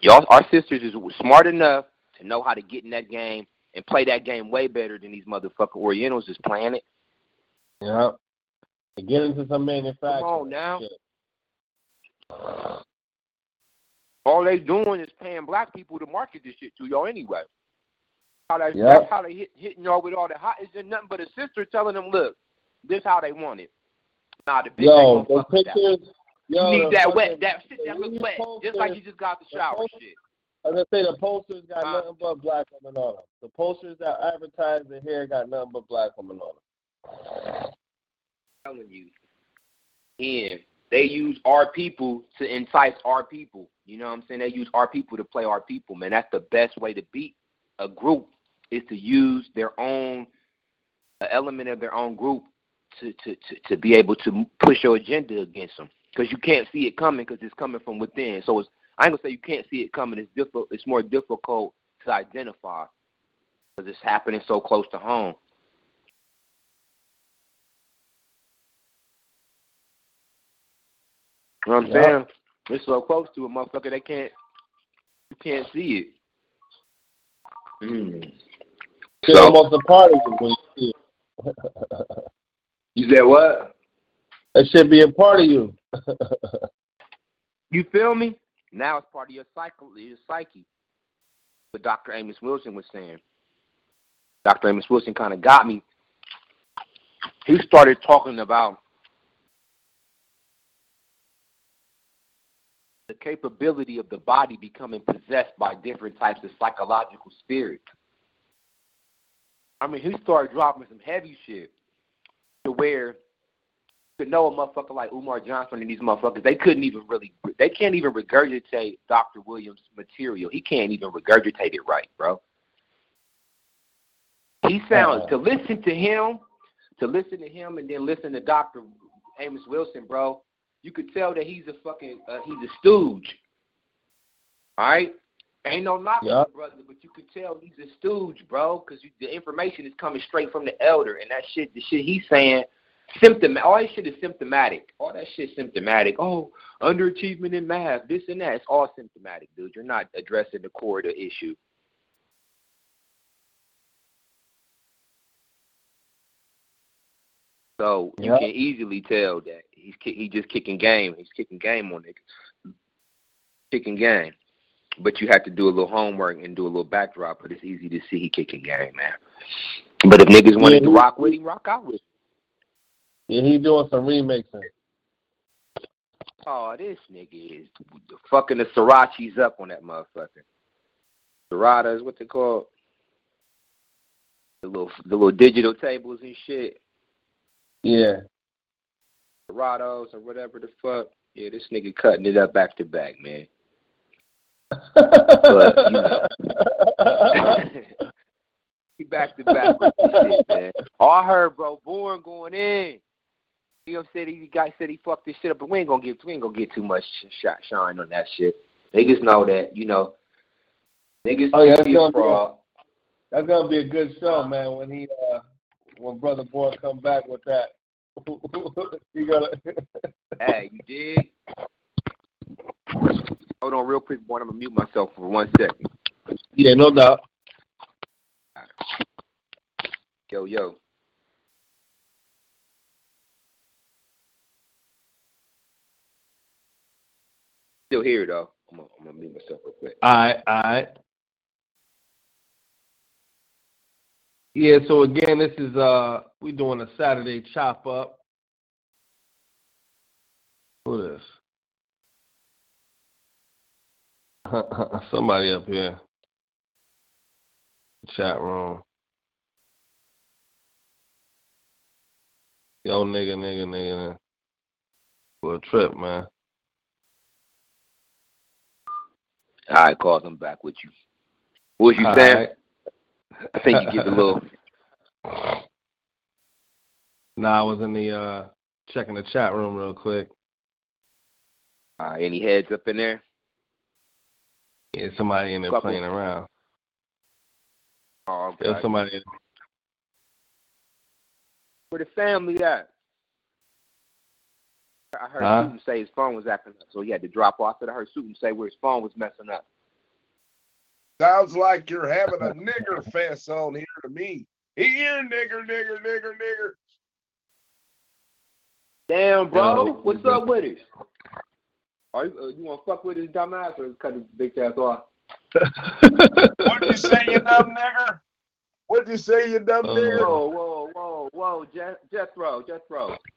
Y'all, our sisters is smart enough to know how to get in that game and play that game way better than these motherfucking Orientals is playing it. Yeah. And get into some manufacturing. Come on now. Shit. All they doing is paying black people to market this shit to y'all anyway. That's how they hitting y'all with all the hot. It's just nothing but a sister telling them, look, this how they want it. Nah, the bitch ain't gonna fuck with that. Yo, you need that wet, that shit that looks wet, just like you just got the shower shit. I was gonna say the posters got nothing but black women on them. The posters that advertise the hair got nothing but black women on them. I'm telling you, in. They use our people to entice our people. You know what I'm saying? They use our people to play our people, man. That's the best way to beat a group, is to use their own element of their own group to be able to push your agenda against them, because you can't see it coming, because it's coming from within. So it's, I ain't going to say you can't see it coming. It's difficult. It's more difficult to identify because it's happening so close to home. You know what I'm saying? It's so close to it, motherfucker. They can't, you can't see it. It's almost a part of you when you see it. You said what? That should be a part of you. You feel me? Now it's part of your psyche. What Dr. Amos Wilson was saying. Dr. Amos Wilson kind of got me. He started talking about the capability of the body becoming possessed by different types of psychological spirits. I mean, he started dropping some heavy shit to where, to know a motherfucker like Umar Johnson and these motherfuckers, they couldn't even really, they can't even regurgitate Dr. Williams' material. He can't even regurgitate it right, bro. He sounds, to listen to him and then listen to Dr. Amos Wilson, bro, you could tell that he's a fucking, he's a stooge. All right? Ain't no knock on the brother, but you could tell he's a stooge, bro, because the information is coming straight from the elder, and that shit, the shit he's saying, all that shit is symptomatic. All that shit's symptomatic. Oh, underachievement in math, this and that. It's all symptomatic, dude. You're not addressing the core of the issue. So you can easily tell that he's just kicking game. He's kicking game on it. Kicking game. But you have to do a little homework and do a little backdrop, but it's easy to see he kicking game, man. But if niggas wanted to rock with him, rock out with him. Yeah, he doing some remixing. Oh, this nigga is fucking the Srirachis up on that motherfucker. Srirata is what they call the little digital tables and shit. Yeah. Dorados or whatever the fuck. Yeah, this nigga cutting it up back to back, man. But, you know. He back to back with this shit, man. All I heard, bro, Bourne going in. You know, he fucked this shit up, but we ain't gonna get too much shot shine on that shit. Niggas know that, you know. Niggas know that's gonna be a good show, man, when he when Brother Boy come back with that. You gotta hey, you dig? Hold on real quick, boy. I'm gonna mute myself for 1 second. Yeah, no doubt. Yo. Still here, though. I'm gonna mute myself real quick. All right. Yeah, so again, this is we doing a Saturday chop up. Who this? Somebody up here. Chat room. Yo, nigga. For a trip, man. All right, Carl, I'm back with you. What was you saying? Right. I think you give a little. Nah, I was in the checking the chat room real quick. Any heads up in there? Yeah, somebody in there playing around. Oh, okay. There's somebody in there. Where the family at? I heard Susan say his phone was acting up, so he had to drop off. I heard Susan say where his phone was messing up. Sounds like you're having a nigger fest on here to me. Here, nigger. Damn, bro. Yo, what's up with it? Are you want to fuck with his dumb ass or cut his big ass off? What'd you say, you dumb nigger? Whoa, Jethro.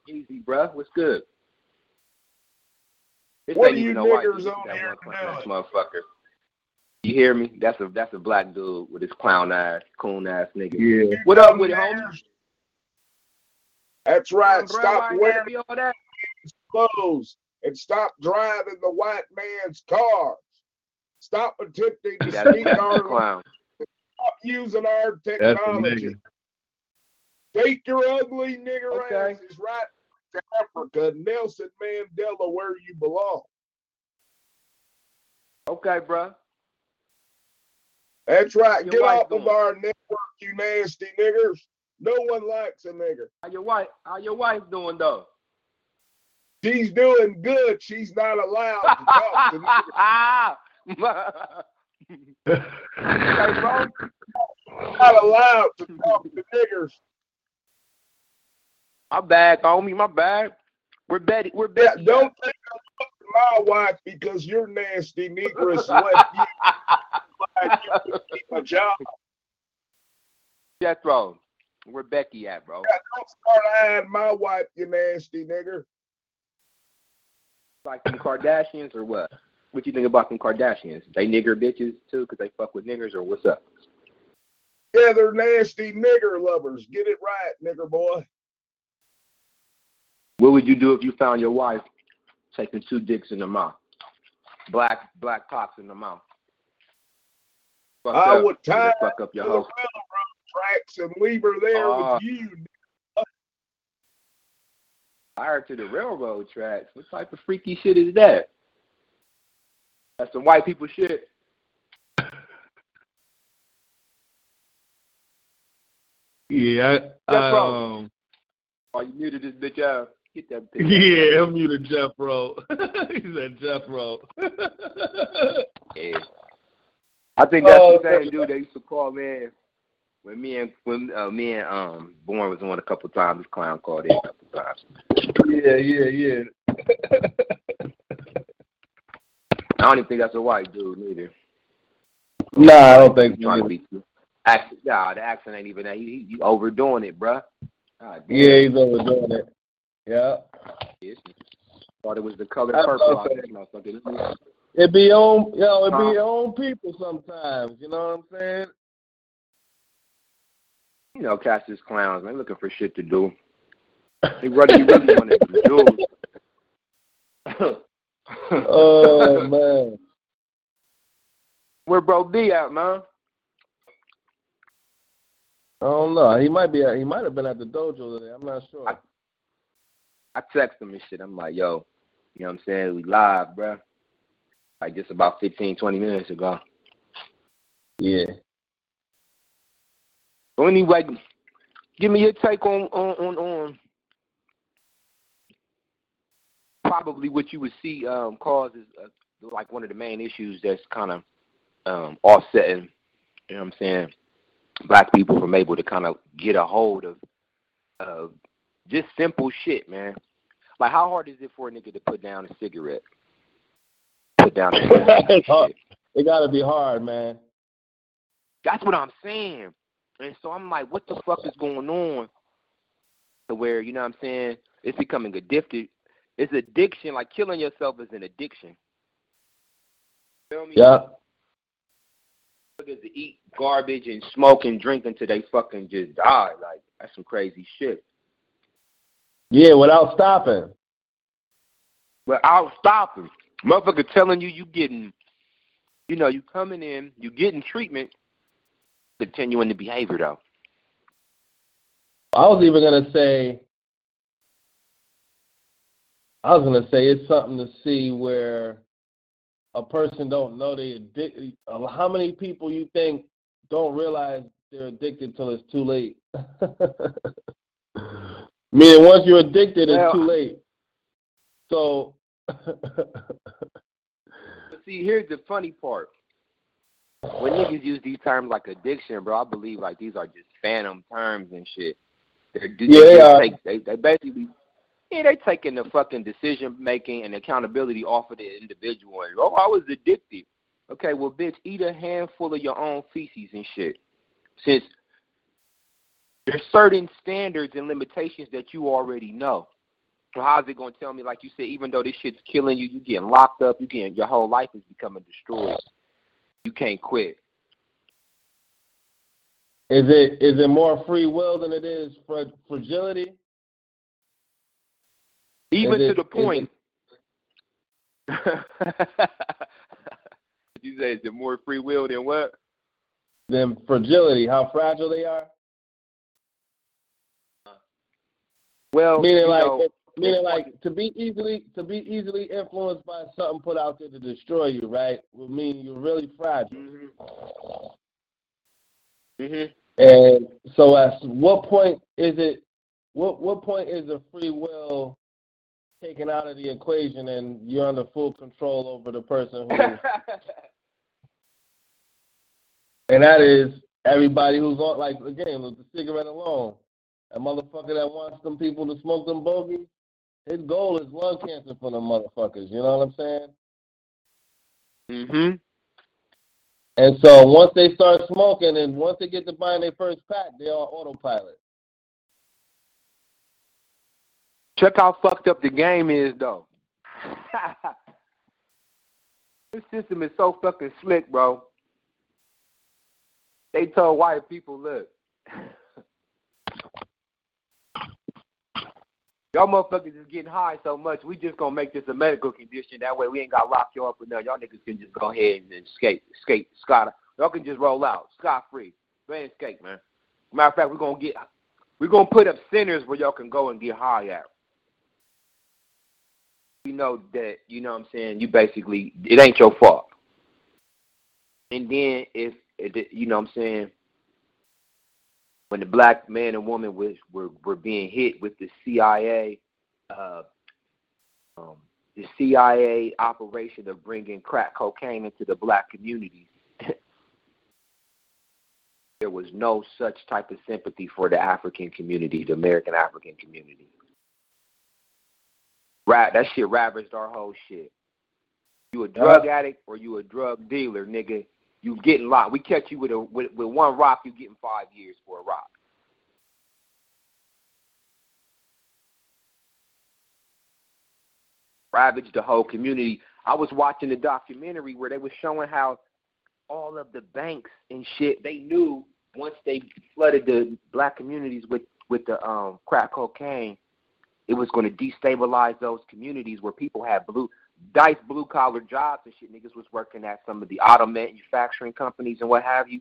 Easy, bro. What's good? This what are you niggers on here to motherfucker. You hear me? That's a black dude with his clown eyes, coon ass nigga. Yeah. What up with it, homie? That's right. Stop wearing all that. clothes and stop driving the white man's cars. Stop attempting to speak our stop using our technology. Take your ugly nigger asses right to Africa, Nelson Mandela, where you belong. Okay, bro. That's right. Get off of our network, you nasty niggers. No one likes a nigger. How your wife doing though? She's doing good. She's not allowed to talk to niggers. Not allowed to talk to niggers. My bad, homie. My bad. We're Betty. Yeah, don't think I'm fucking my wife because you're nasty negress. You keep a job. Jethro, where Becky at, bro? Yeah, don't start eyeing my wife, you nasty nigger. Like some Kardashians or what? What you think about some Kardashians? They nigger bitches too, cause they fuck with niggers, or what's up? Yeah, they're nasty nigger lovers. Get it right, nigger boy. What would you do if you found your wife taking two dicks in the mouth, black cocks in the mouth? I would tie fuck up your railroad tracks and leave her there with you. Fire to the railroad tracks? What type of freaky shit is that? That's some white people shit. Yeah. You muted this bitch out. Get that bitch out. Yeah, I'm muted Jethro. He said Jethro. Yeah. I think that's the same dude they used to call in when me and Bourne was on a couple times. This clown called in a couple times. Yeah. I don't even think that's a white dude either. Nah, I don't think so. The accent ain't even that. He overdoing it, bruh. Yeah, he's overdoing it. Yeah. Thought it was the color purple. It be on, yo. It be your own people sometimes. You know what I'm saying? You know, Cassius clowns. They looking for shit to do. They really want to do. Oh man, where Bro D at, man? I don't know. He might have been at the dojo today. I'm not sure. I text him and shit. I'm like, yo, you know what I'm saying? We live, bro. Like just about 15, 20 minutes ago. Yeah. So anyway, give me your take on probably what you would see causes like one of the main issues that's kind of offsetting, you know what I'm saying, black people from able to kind of get a hold of just simple shit, man. Like how hard is it for a nigga to put down a cigarette? It gotta be hard, man. That's what I'm saying. And so I'm like, what the fuck is going on? To where, you know what I'm saying, it's becoming addicted. It's addiction. Like killing yourself is an addiction. Feel me? Yeah. Niggas to eat garbage and smoke and drink until they fucking just die. Like that's some crazy shit. Yeah, without stopping. Without stopping. Motherfucker telling you getting, you know, you coming in, you getting treatment, continuing the behavior, though. I was going to say it's something to see where a person don't know they addicted. How many people you think don't realize they're addicted till it's too late? Meaning once you're addicted, it's too late. So... But see, here's the funny part. When niggas use these terms like addiction, bro, I believe like these are just phantom terms and shit. They taking the fucking decision making and accountability off of the individual. Oh, I was addicted. Okay, well, bitch, eat a handful of your own feces and shit. Since there's certain standards and limitations that you already know. So how's it gonna tell me, like you said, even though this shit's killing you, you getting locked up, your whole life is becoming destroyed. You can't quit. Is it more free will than it is fragility? Even to the point. You say it's more free will than what? Than fragility, how fragile they are. Well, meaning like to be easily influenced by something put out there to destroy you, right? Will mean you're really fragile. Mm-hmm. Mm-hmm. And so, at what point is it? What point is the free will taken out of the equation, and you're under full control over the person who? And that is everybody who's on, like, again, with the cigarette alone. A motherfucker that wants them people to smoke them bogeys, his goal is lung cancer for them motherfuckers. You know what I'm saying? Mm-hmm. And so once they start smoking and once they get to buying their first pack, they are autopilot. Check how fucked up the game is, though. This system is so fucking slick, bro. They told white people, look, y'all motherfuckers is getting high so much, we just gonna make this a medical condition. That way we ain't gotta lock y'all up with nothing. Y'all niggas can just go ahead and skate, Scott. Y'all can just roll out, scot free. Go ahead and skate, man. Matter of fact, we're gonna put up centers where y'all can go and get high at. You know that, you know what I'm saying? You basically, it ain't your fault. And then if, you know what I'm saying, when the black man and woman were being hit with the CIA, the CIA operation of bringing crack cocaine into the black community, there was no such type of sympathy for the African community, the American African community. Right, that shit ravaged our whole shit. You a drug addict or you a drug dealer, nigga. You getting locked. We catch you with one rock, you getting 5 years for a rock. Ravaged the whole community. I was watching the documentary where they were showing how all of the banks and shit, they knew once they flooded the black communities with the crack cocaine, it was going to destabilize those communities where people had blue-collar jobs and shit. Niggas was working at some of the auto manufacturing companies and what have you.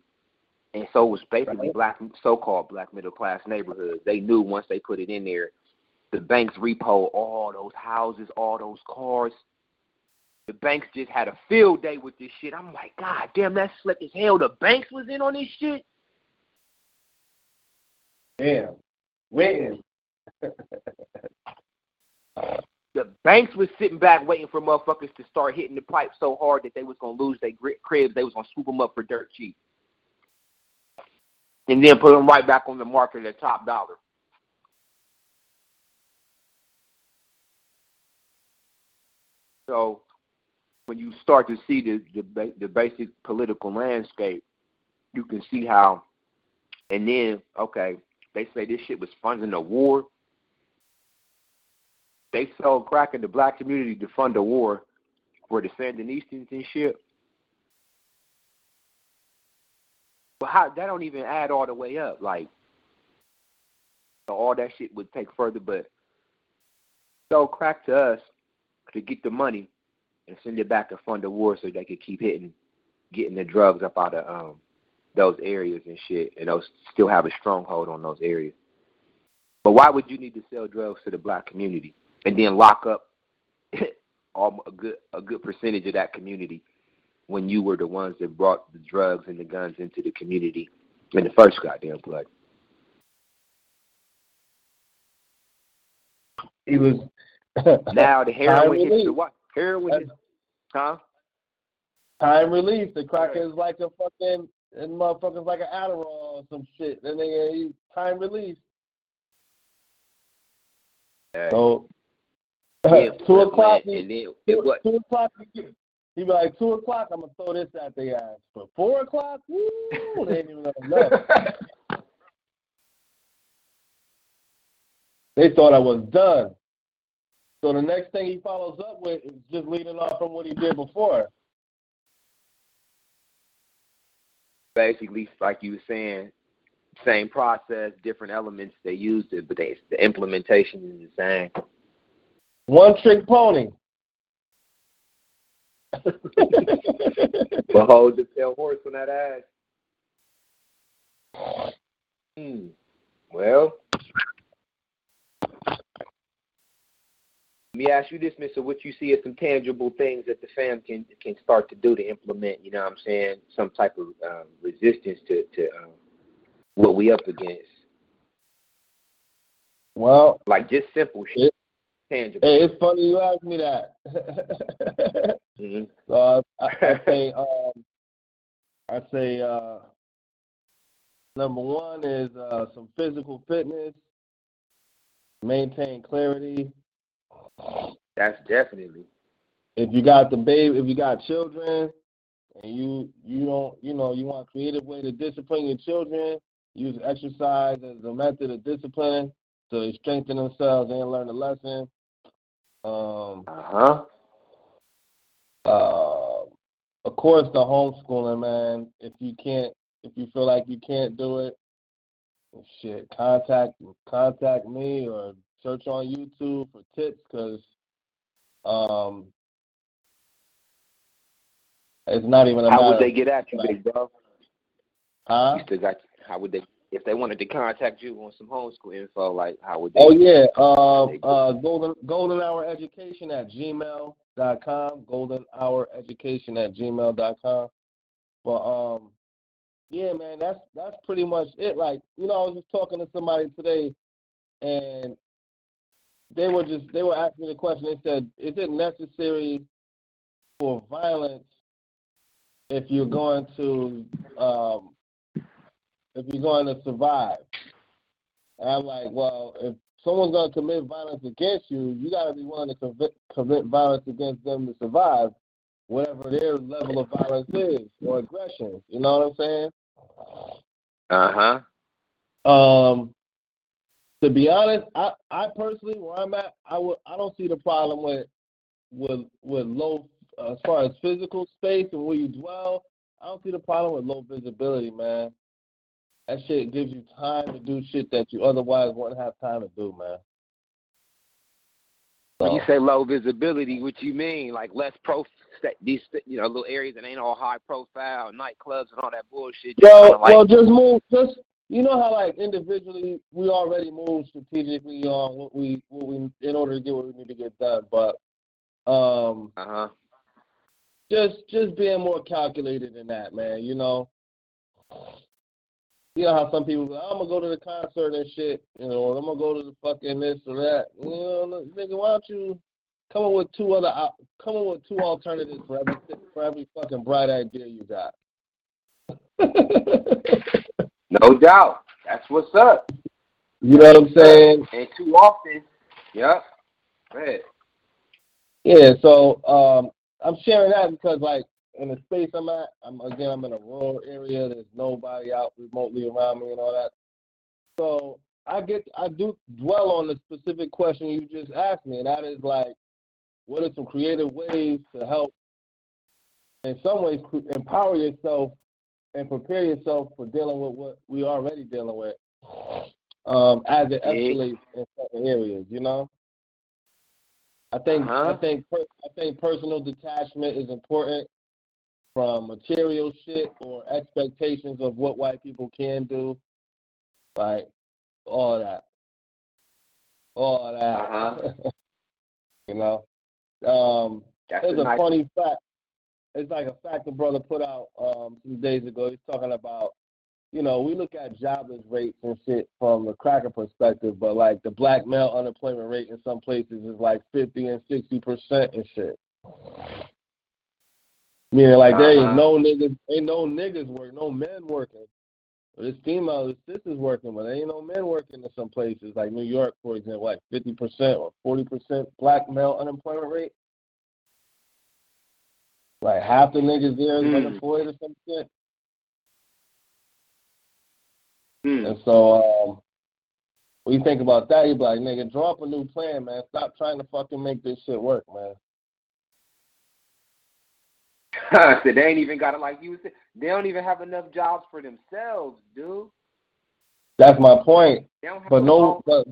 And so it was basically black, so-called black middle-class neighborhoods. They knew once they put it in there, the banks repo all those houses, all those cars. The banks just had a field day with this shit. I'm like, God damn, that's slick as hell. The banks was in on this shit? Damn. When? The banks was sitting back waiting for motherfuckers to start hitting the pipe so hard that they was going to lose their cribs. They was going to swoop them up for dirt cheap. And then put them right back on the market at top dollar. So when you start to see the basic political landscape, you can see how, and then, okay, they say this shit was funding a war. They sold crack in the black community to fund a war for the Sandinistans and shit. But how, that don't even add all the way up. Like, so all that shit would take further, but sold crack to us to get the money and send it back to fund a war so they could keep getting the drugs up out of those areas and shit, and those still have a stronghold on those areas. But why would you need to sell drugs to the black community? And then lock up a good percentage of that community when you were the ones that brought the drugs and the guns into the community in the first goddamn place. He was now the heroin hits the what? Heroin, huh? Time relief. The crack is like a fucking and motherfuckers like an Adderall or some shit. Then they time relief. So. 2 o'clock, he be like, 2 o'clock, I'm going to throw this at their ass. But 4 o'clock, woo, they ain't even left. They thought I was done. So the next thing he follows up with is just leading off from what he did before. Basically, like you were saying, same process, different elements, they used it, but the implementation is the same. One trick pony. Behold the tail horse on that ass. Well, let me ask you this, Mister. What you see as some tangible things that the fam can start to do to implement, you know what I'm saying, some type of resistance to what we up against? Well, like just simple shit. Tangible. Hey, it's funny you asked me that. Mm-hmm. So I say number one is some physical fitness, maintain clarity. That's definitely. If you got children, and you don't, you know, you want a creative way to discipline your children, use exercise as a method of discipline to strengthen themselves and learn the lesson. Of course, the homeschooling, man. If you feel like you can't do it, shit, contact me or search on YouTube for tips, because it's not even a matter. How would they get at you, big bro? Huh? How would they, if they wanted to contact you on some homeschool info, like how would they? Oh yeah, goldenhoureducation@gmail.com, goldenhoureducation@gmail.com. But yeah, man, that's pretty much it. Like, you know, I was just talking to somebody today, and they were asking me the question. They said, is it necessary for violence if you're going to survive? And I'm like, well, if someone's going to commit violence against you, you got to be willing to commit violence against them to survive, whatever their level of violence is or aggression. You know what I'm saying? Uh-huh. To be honest, I personally, where I'm at, I don't see the problem with low, as far as physical space and where you dwell. I don't see the problem with low visibility, man. That shit gives you time to do shit that you otherwise wouldn't have time to do, man. So. When you say low visibility, what you mean? Like less these, you know, little areas that ain't all high profile, nightclubs and all that bullshit. Just you know how, like, individually we already move strategically on what we in order to get what we need to get done, but just being more calculated in that, man. You know how some people go, I'm gonna go to the concert and shit, you know, or I'm gonna go to the fucking this or that. You know, nigga, why don't you come up with two alternatives for every fucking bright idea you got? No doubt. That's what's up. You know what I'm saying? And too often. Yep. Right. Yeah, so I'm sharing that because, like, in the space I'm at, I'm in a rural area. There's nobody out remotely around me and all that. So I do dwell on the specific question you just asked me, and that is, like, what are some creative ways to help, in some ways, empower yourself and prepare yourself for dealing with what we already dealing with as it escalates in certain areas, you know? I think personal detachment is important from material shit or expectations of what white people can do, like all that. You know, there's a funny fact. It's like a fact the brother put out some days ago. He's talking about, you know, we look at jobless rates and shit from the cracker perspective, but, like, the black male unemployment rate in some places is like 50% and 60% and shit. Meaning, like, there ain't no niggas working, no men working. This female, this is working, but there ain't no men working in some places, like New York, for example, like 50% or 40% black male unemployment rate. Like, half the niggas there is unemployed or some shit. And so, when you think about that, you be like, nigga, draw up a new plan, man. Stop trying to fucking make this shit work, man. So they ain't even got it, like you said. They don't even have enough jobs for themselves, dude. That's my point. But no, but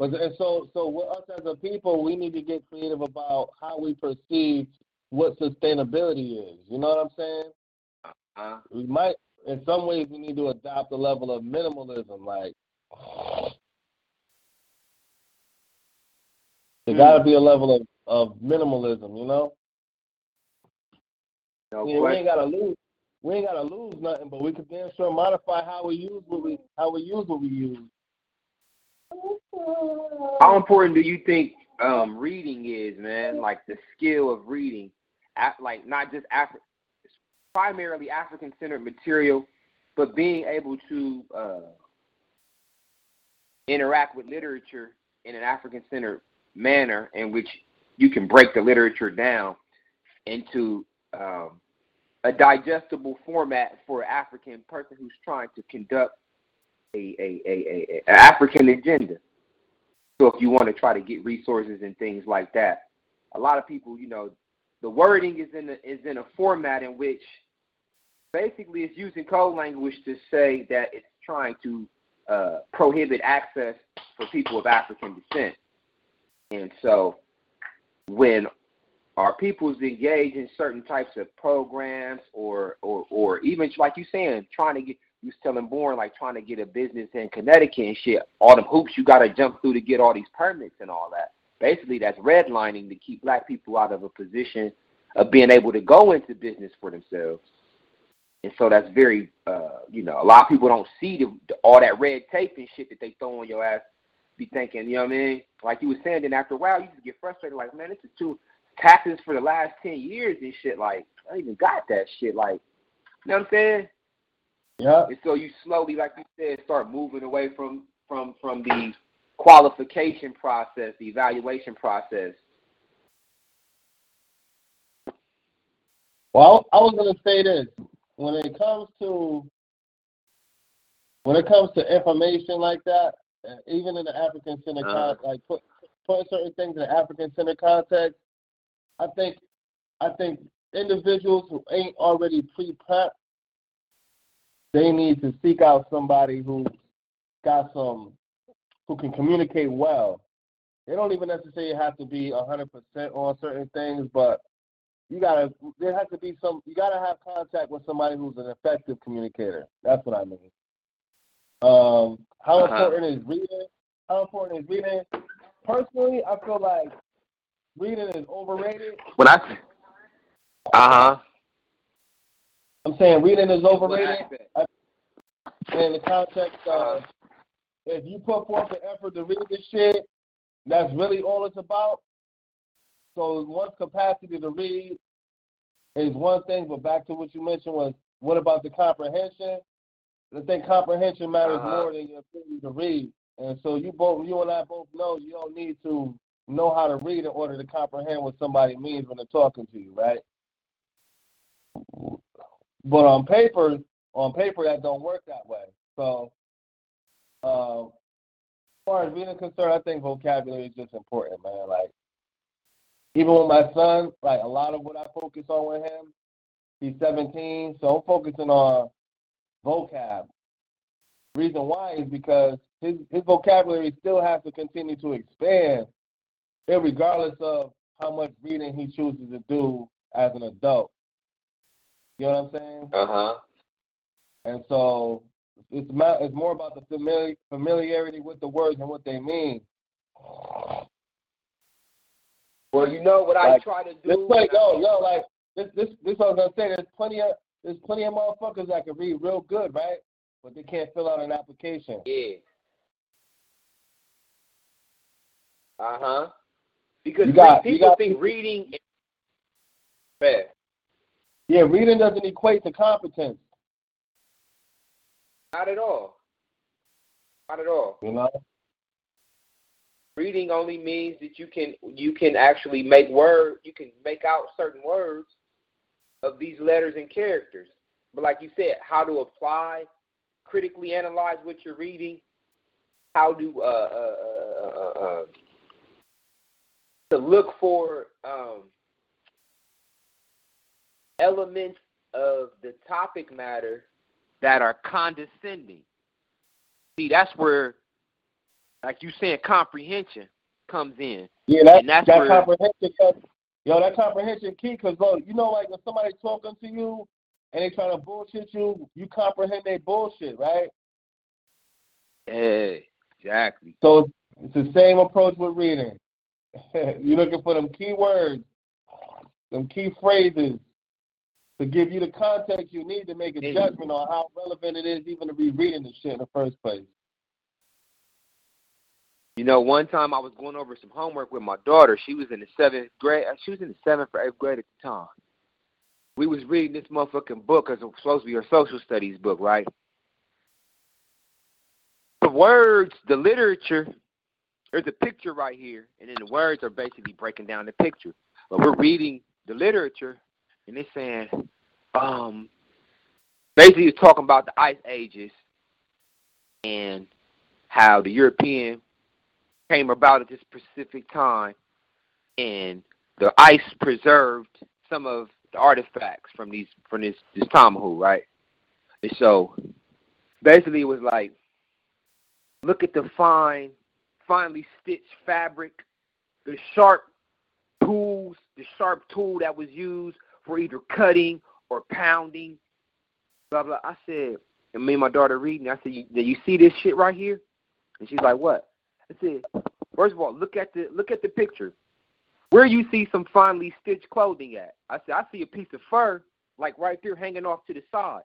And so with us as a people, we need to get creative about how we perceive what sustainability is. You know what I'm saying? Uh-huh. We might, in some ways, we need to adopt a level of minimalism. Like, there got to be a level of minimalism, you know? No question. We ain't gotta lose nothing, but we can damn sure modify how we use what we use. How important do you think reading is, man? Like the skill of reading, like not just primarily African-centered material, but being able to interact with literature in an African-centered manner, in which you can break the literature down into a digestible format for an African person who's trying to conduct a African agenda. So if you want to try to get resources and things like that, a lot of people, you know, the wording is in a format in which basically it's using code language to say that it's trying to prohibit access for people of African descent. And so when our peoples engage in certain types of programs or even, like you saying, trying to get a business in Connecticut and shit, all them hoops you got to jump through to get all these permits and all that. Basically, that's redlining to keep black people out of a position of being able to go into business for themselves. And so that's very, a lot of people don't see all that red tape and shit that they throw on your ass, be thinking, you know what I mean? Like you were saying, then after a while, you just get frustrated, like, man, this is too... taxes for the last 10 years and shit, like, I don't even got that shit, like, you know what I'm saying? Yeah. And so you slowly, like you said, start moving away from the qualification process, the evaluation process. Well, I was going to say this. When it comes to information like that, even in the African-centered context, like put certain things in the African-centered context, I think individuals who ain't already pre-prepped, they need to seek out somebody who can communicate well. They don't even necessarily have to be 100% on certain things, but you gotta have contact with somebody who's an effective communicator. That's what I mean. How important is reading? How important is reading? Personally, I feel like reading is overrated. I'm saying reading is overrated. In the context of if you put forth the effort to read this shit, that's really all it's about. So one's capacity to read is one thing, but back to what you mentioned was, what about the comprehension? I think comprehension matters more than your ability to read. And so you and I both know you don't need to know how to read in order to comprehend what somebody means when they're talking to you, right? But on paper, that don't work that way. So, as far as reading concerned, I think vocabulary is just important, man. Like, even with my son, like a lot of what I focus on with him, he's 17, so I'm focusing on vocab. Reason why is because his vocabulary still has to continue to expand, regardless of how much reading he chooses to do as an adult. You know what I'm saying? Uh-huh. And so it's more about the familiarity with the words and what they mean. Well, you know what, like, I try to do... This I was going to say, there's plenty of motherfuckers that can read real good, right? But they can't fill out an application. Yeah. Uh-huh. Because people think reading is bad. Yeah, reading doesn't equate to competence. Not at all. You know? Reading only means that you can actually make out certain words of these letters and characters. But like you said, how to apply, critically analyze what you're reading, how to look for elements of the topic matter that are condescending. See, that's where like you said, comprehension comes in. Yeah, that's comprehension. Yo, that comprehension key, because, you know, like when somebody's talking to you and they trying to bullshit you, you comprehend their bullshit, right? Yeah, exactly. So it's the same approach with reading. You're looking for them key words, them key phrases to give you the context you need to make a judgment on how relevant it is even to be reading this shit in the first place. You know, one time I was going over some homework with my daughter. She was in the seventh grade. She was in the seventh or eighth grade at the time. We was reading this motherfucking book because it was supposed to be her social studies book, right? The words, the literature, there's a picture right here, and then the words are basically breaking down the picture. But we're reading the literature, and it's saying, basically it's talking about the Ice Ages and how the European came about at this specific time, and the ice preserved some of the artifacts from these from this tomahawk, right? And so basically it was like, look at the finely stitched fabric, the sharp tools, the sharp tool that was used for either cutting or pounding, blah blah. I said, and me and my daughter reading, I said, you see this shit right here? And she's like, what? I said, first of all, look at the picture. Where you see some finely stitched clothing at? I said, I see a piece of fur, like right there hanging off to the side.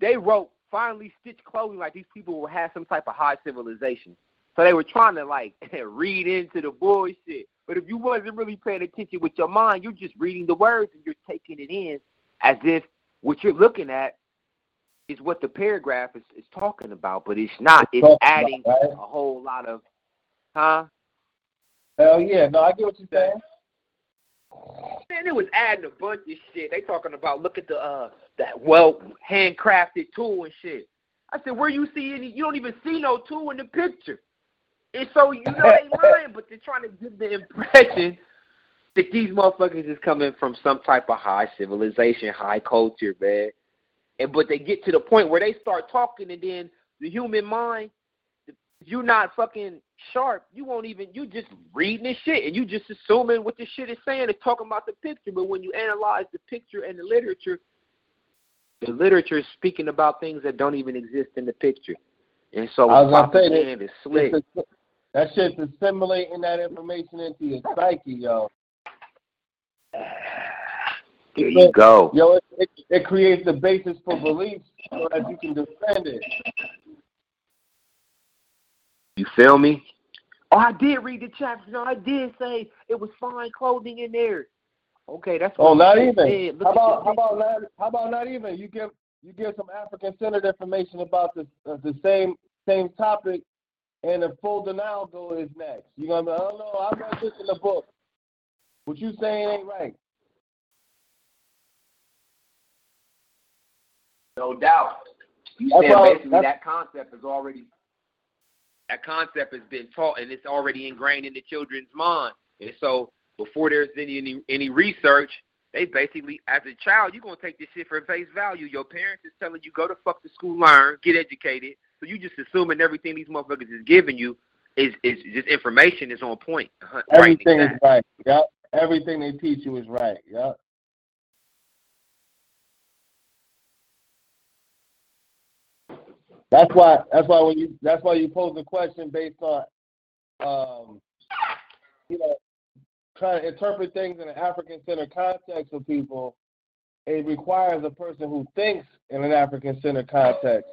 They wrote finely stitched clothing like these people will have some type of high civilization. So they were trying to, like, read into the bullshit. But if you wasn't really paying attention with your mind, you're just reading the words and you're taking it in as if what you're looking at is what the paragraph is talking about. But it's not. It's adding a whole lot of... Huh? Hell yeah. No, I get what you're saying. Man, it was adding a bunch of shit. They talking about, look at the that handcrafted tool and shit. I said, where you see any? You don't even see no tool in the picture. And so, you know, they lying, but they're trying to give the impression that these motherfuckers is coming from some type of high civilization, high culture, man. But they get to the point where they start talking, and then the human mind, you're not fucking sharp. You won't even, you just reading this shit, and you just assuming what this shit is saying is talking about the picture. But when you analyze the picture and the literature is speaking about things that don't even exist in the picture. And so I was gonna say, it's slick. That shit's assimilating that information into your psyche, yo. There you go. Yo, it creates the basis for beliefs so that you can defend it. You feel me? Oh, I did read the chapter. No, I did say it was fine clothing in there. Okay, that's what said. How about not even? You give some African-centered information about the same topic, and a full denial goal is next. You know what I mean? I don't know. I read this in the book. What you saying ain't right. No doubt. You said basically that concept has been taught, and it's already ingrained in the children's mind. And so before there's any research, they basically, as a child, you're going to take this shit for face value. Your parents is telling you, go to fuck to school, learn, get educated. So you just assuming everything these motherfuckers is giving you is just information is on point. Everything is right. Yep. Everything they teach you is right. Yep. That's why you pose the question based on, trying to interpret things in an African-centered context for people. It requires a person who thinks in an African-centered context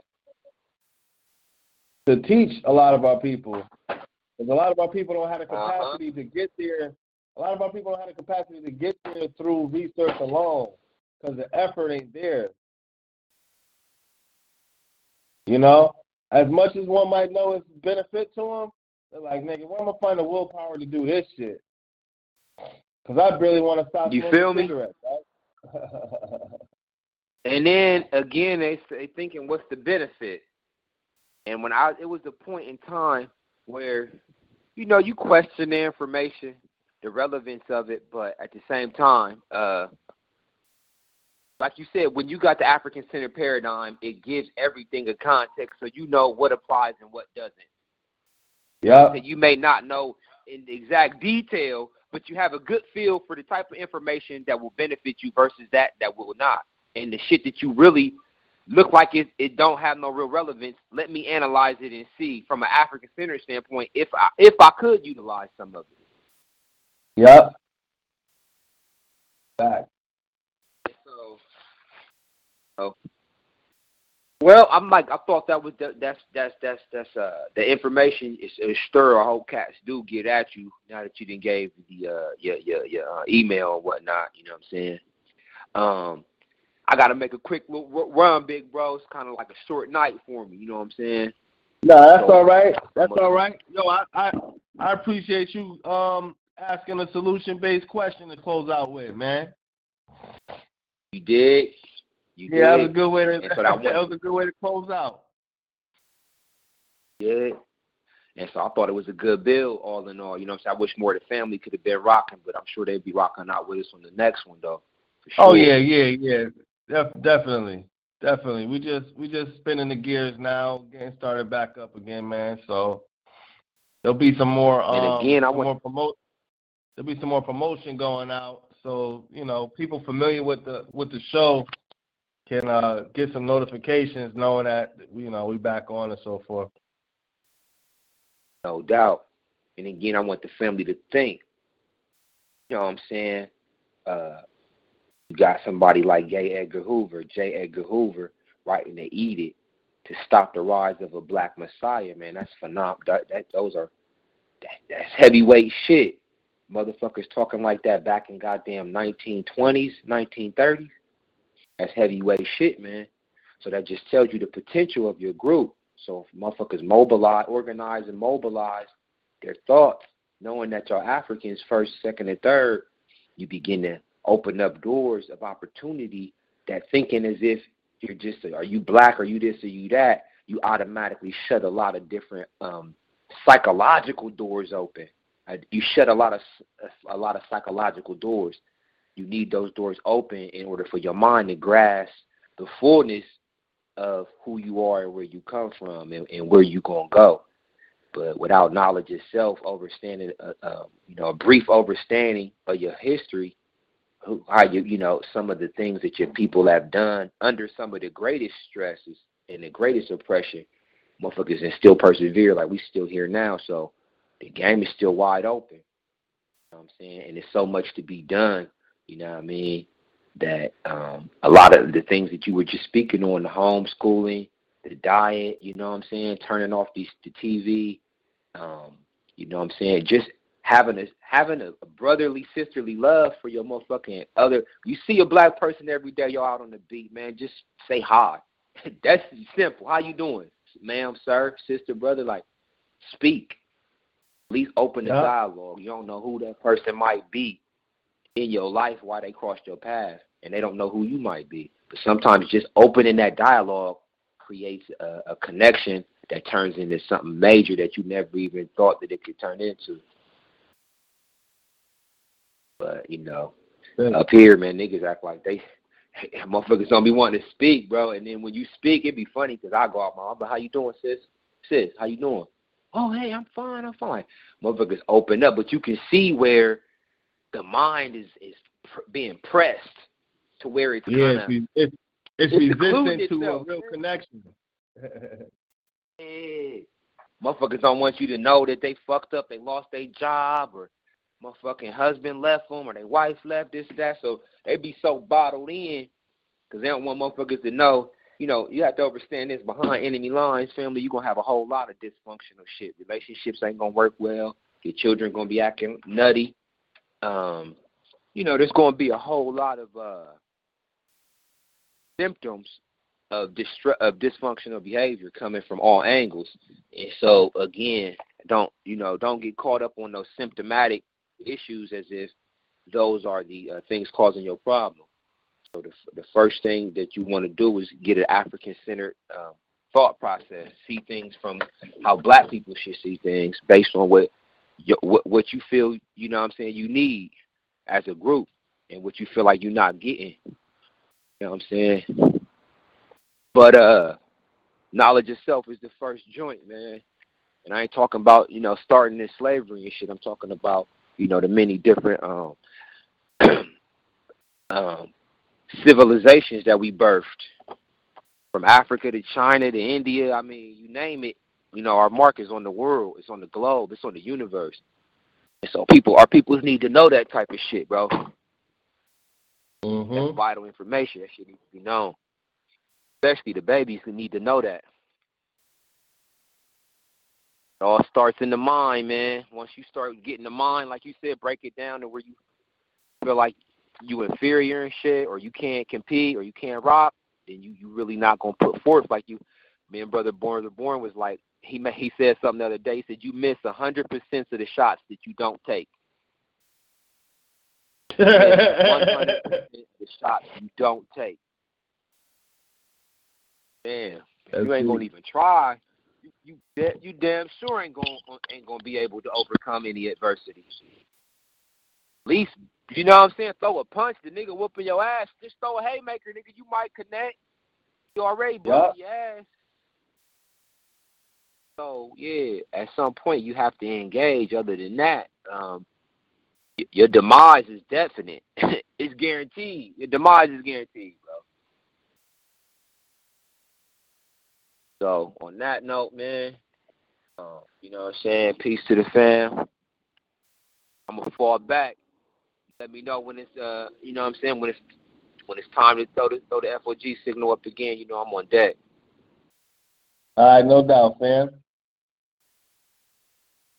to teach a lot of our people. Because a lot of our people don't have the capacity to get there. A lot of our people don't have the capacity to get there through research alone because the effort ain't there. You know, as much as one might know it's benefit to them, they're like, nigga, where am I going to find the willpower to do this shit? Because I really want to stop smoking cigarettes, right? And then, again, they thinking, what's the benefit? And it was a point in time where, you know, you question the information, the relevance of it, but at the same time, like you said, when you got the African-centered paradigm, it gives everything a context so you know what applies and what doesn't. Yeah. That you may not know in exact detail, but you have a good feel for the type of information that will benefit you versus that will not. And the shit that you really look like it don't have no real relevance, let me analyze it and see from an African-centered standpoint if I could utilize some of it. Yep. Back. So. Well, I thought that was the information is stir. I hope cats do get at you now that you didn't gave the your email or whatnot. You know what I'm saying? I gotta make a quick little run, big bro. It's kind of like a short night for me. You know what I'm saying? No, that's all right. That's all right. Yo, I appreciate you asking a solution-based question to close out with, man. You did. Yeah, that was a good way to. That was a good way to close out. Yeah, and so I thought it was a good bill, all in all. You know what I'm saying? I wish more of the family could have been rocking, but I'm sure they'd be rocking out with us on the next one, though. For sure. Oh yeah. Definitely. We just spinning the gears now, getting started back up again, man. So there'll be some more. And again, there'll be some more promotion going out. So you know, people familiar with the show can get some notifications knowing that, you know, we back on and so forth. No doubt. And again, I want the family to think. You know what I'm saying? You got somebody like J. Edgar Hoover, writing the edict to stop the rise of a black messiah, man. That's phenomenal. That's heavyweight shit. Motherfuckers talking like that back in goddamn 1920s, 1930s. That's heavyweight shit, man. So that just tells you the potential of your group. So if motherfuckers organize and mobilize their thoughts, knowing that y'all Africans first, second, and third, you begin to open up doors of opportunity that thinking as if you're just, are you black, are you this, are you that, you automatically shut a lot of different psychological doors open. You shut a lot of psychological doors. You need those doors open in order for your mind to grasp the fullness of who you are and where you come from and where you gonna go. But without knowledge itself, a brief understanding of your history, some of the things that your people have done under some of the greatest stresses and the greatest oppression, motherfuckers, and still persevere like we still here now. So the game is still wide open. You know what I'm saying? And there's so much to be done. You know what I mean? That a lot of the things that you were just speaking on, the homeschooling, the diet, you know what I'm saying, turning off the TV, you know what I'm saying, just having a brotherly, sisterly love for your motherfucking other. You see a black person every day, y'all out on the beat, man, just say hi. That's simple. How you doing? Ma'am, sir, sister, brother, like, speak. At least open the dialogue. You don't know who that person might be in your life, why they crossed your path, and they don't know who you might be. But sometimes just opening that dialogue creates a connection that turns into something major that you never even thought that it could turn into. But, you know, up here, man, niggas act like they motherfuckers don't be wanting to speak, bro. And then when you speak, it be funny because I go out, Mom, but how you doing, sis? Sis, how you doing? Oh, hey, I'm fine. Motherfuckers open up, but you can see where the mind is being pressed to where it's kind of... It's resistant to a real connection. Yeah. Motherfuckers don't want you to know that they fucked up, they lost their job, or motherfucking husband left them, or their wife left, this, that. So they be so bottled in because they don't want motherfuckers to know. You know, you have to understand this. Behind enemy lines, family, you're going to have a whole lot of dysfunctional shit. Relationships ain't going to work well. Your children going to be acting nutty. You know, there's going to be a whole lot of symptoms of dysfunctional behavior coming from all angles. And so, again, don't get caught up on those symptomatic issues as if those are the things causing your problem. So the first thing that you want to do is get an African-centered thought process, see things from how black people should see things based on what you feel, you know what I'm saying, you need as a group and what you feel like you're not getting. You know what I'm saying? But knowledge itself is the first joint, man. And I ain't talking about, you know, starting in slavery and shit. I'm talking about, you know, the many different civilizations that we birthed, from Africa to China to India. I mean, you name it. You know, our mark is on the world. It's on the globe. It's on the universe. And so our people need to know that type of shit, bro. Mm-hmm. That's vital information. That shit needs to be known. Especially the babies who need to know that. It all starts in the mind, man. Once you start getting the mind, like you said, break it down to where you feel like you inferior and shit, or you can't compete, or you can't rob, then you really not going to put forth like you. Me and Brother Born was like, he said something the other day. He said, you miss 100% of the shots that you don't take. You miss 100% of the shots you don't take. Damn, you ain't going to even try. You damn sure ain't gonna be able to overcome any adversity. At least, you know what I'm saying, throw a punch, the nigga whooping your ass. Just throw a haymaker, nigga, you might connect. You already broke your ass. So, yeah, at some point you have to engage. Other than that, your demise is definite. It's guaranteed. Your demise is guaranteed, bro. So, on that note, man, you know what I'm saying, peace to the fam. I'm going to fall back. Let me know when it's, you know what I'm saying, when it's time to throw the FOG signal up again. You know I'm on deck. All right, no doubt, fam.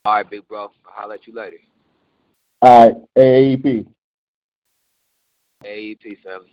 All right, big bro. I'll holler at you later. All right, AAEP. AAEP, family.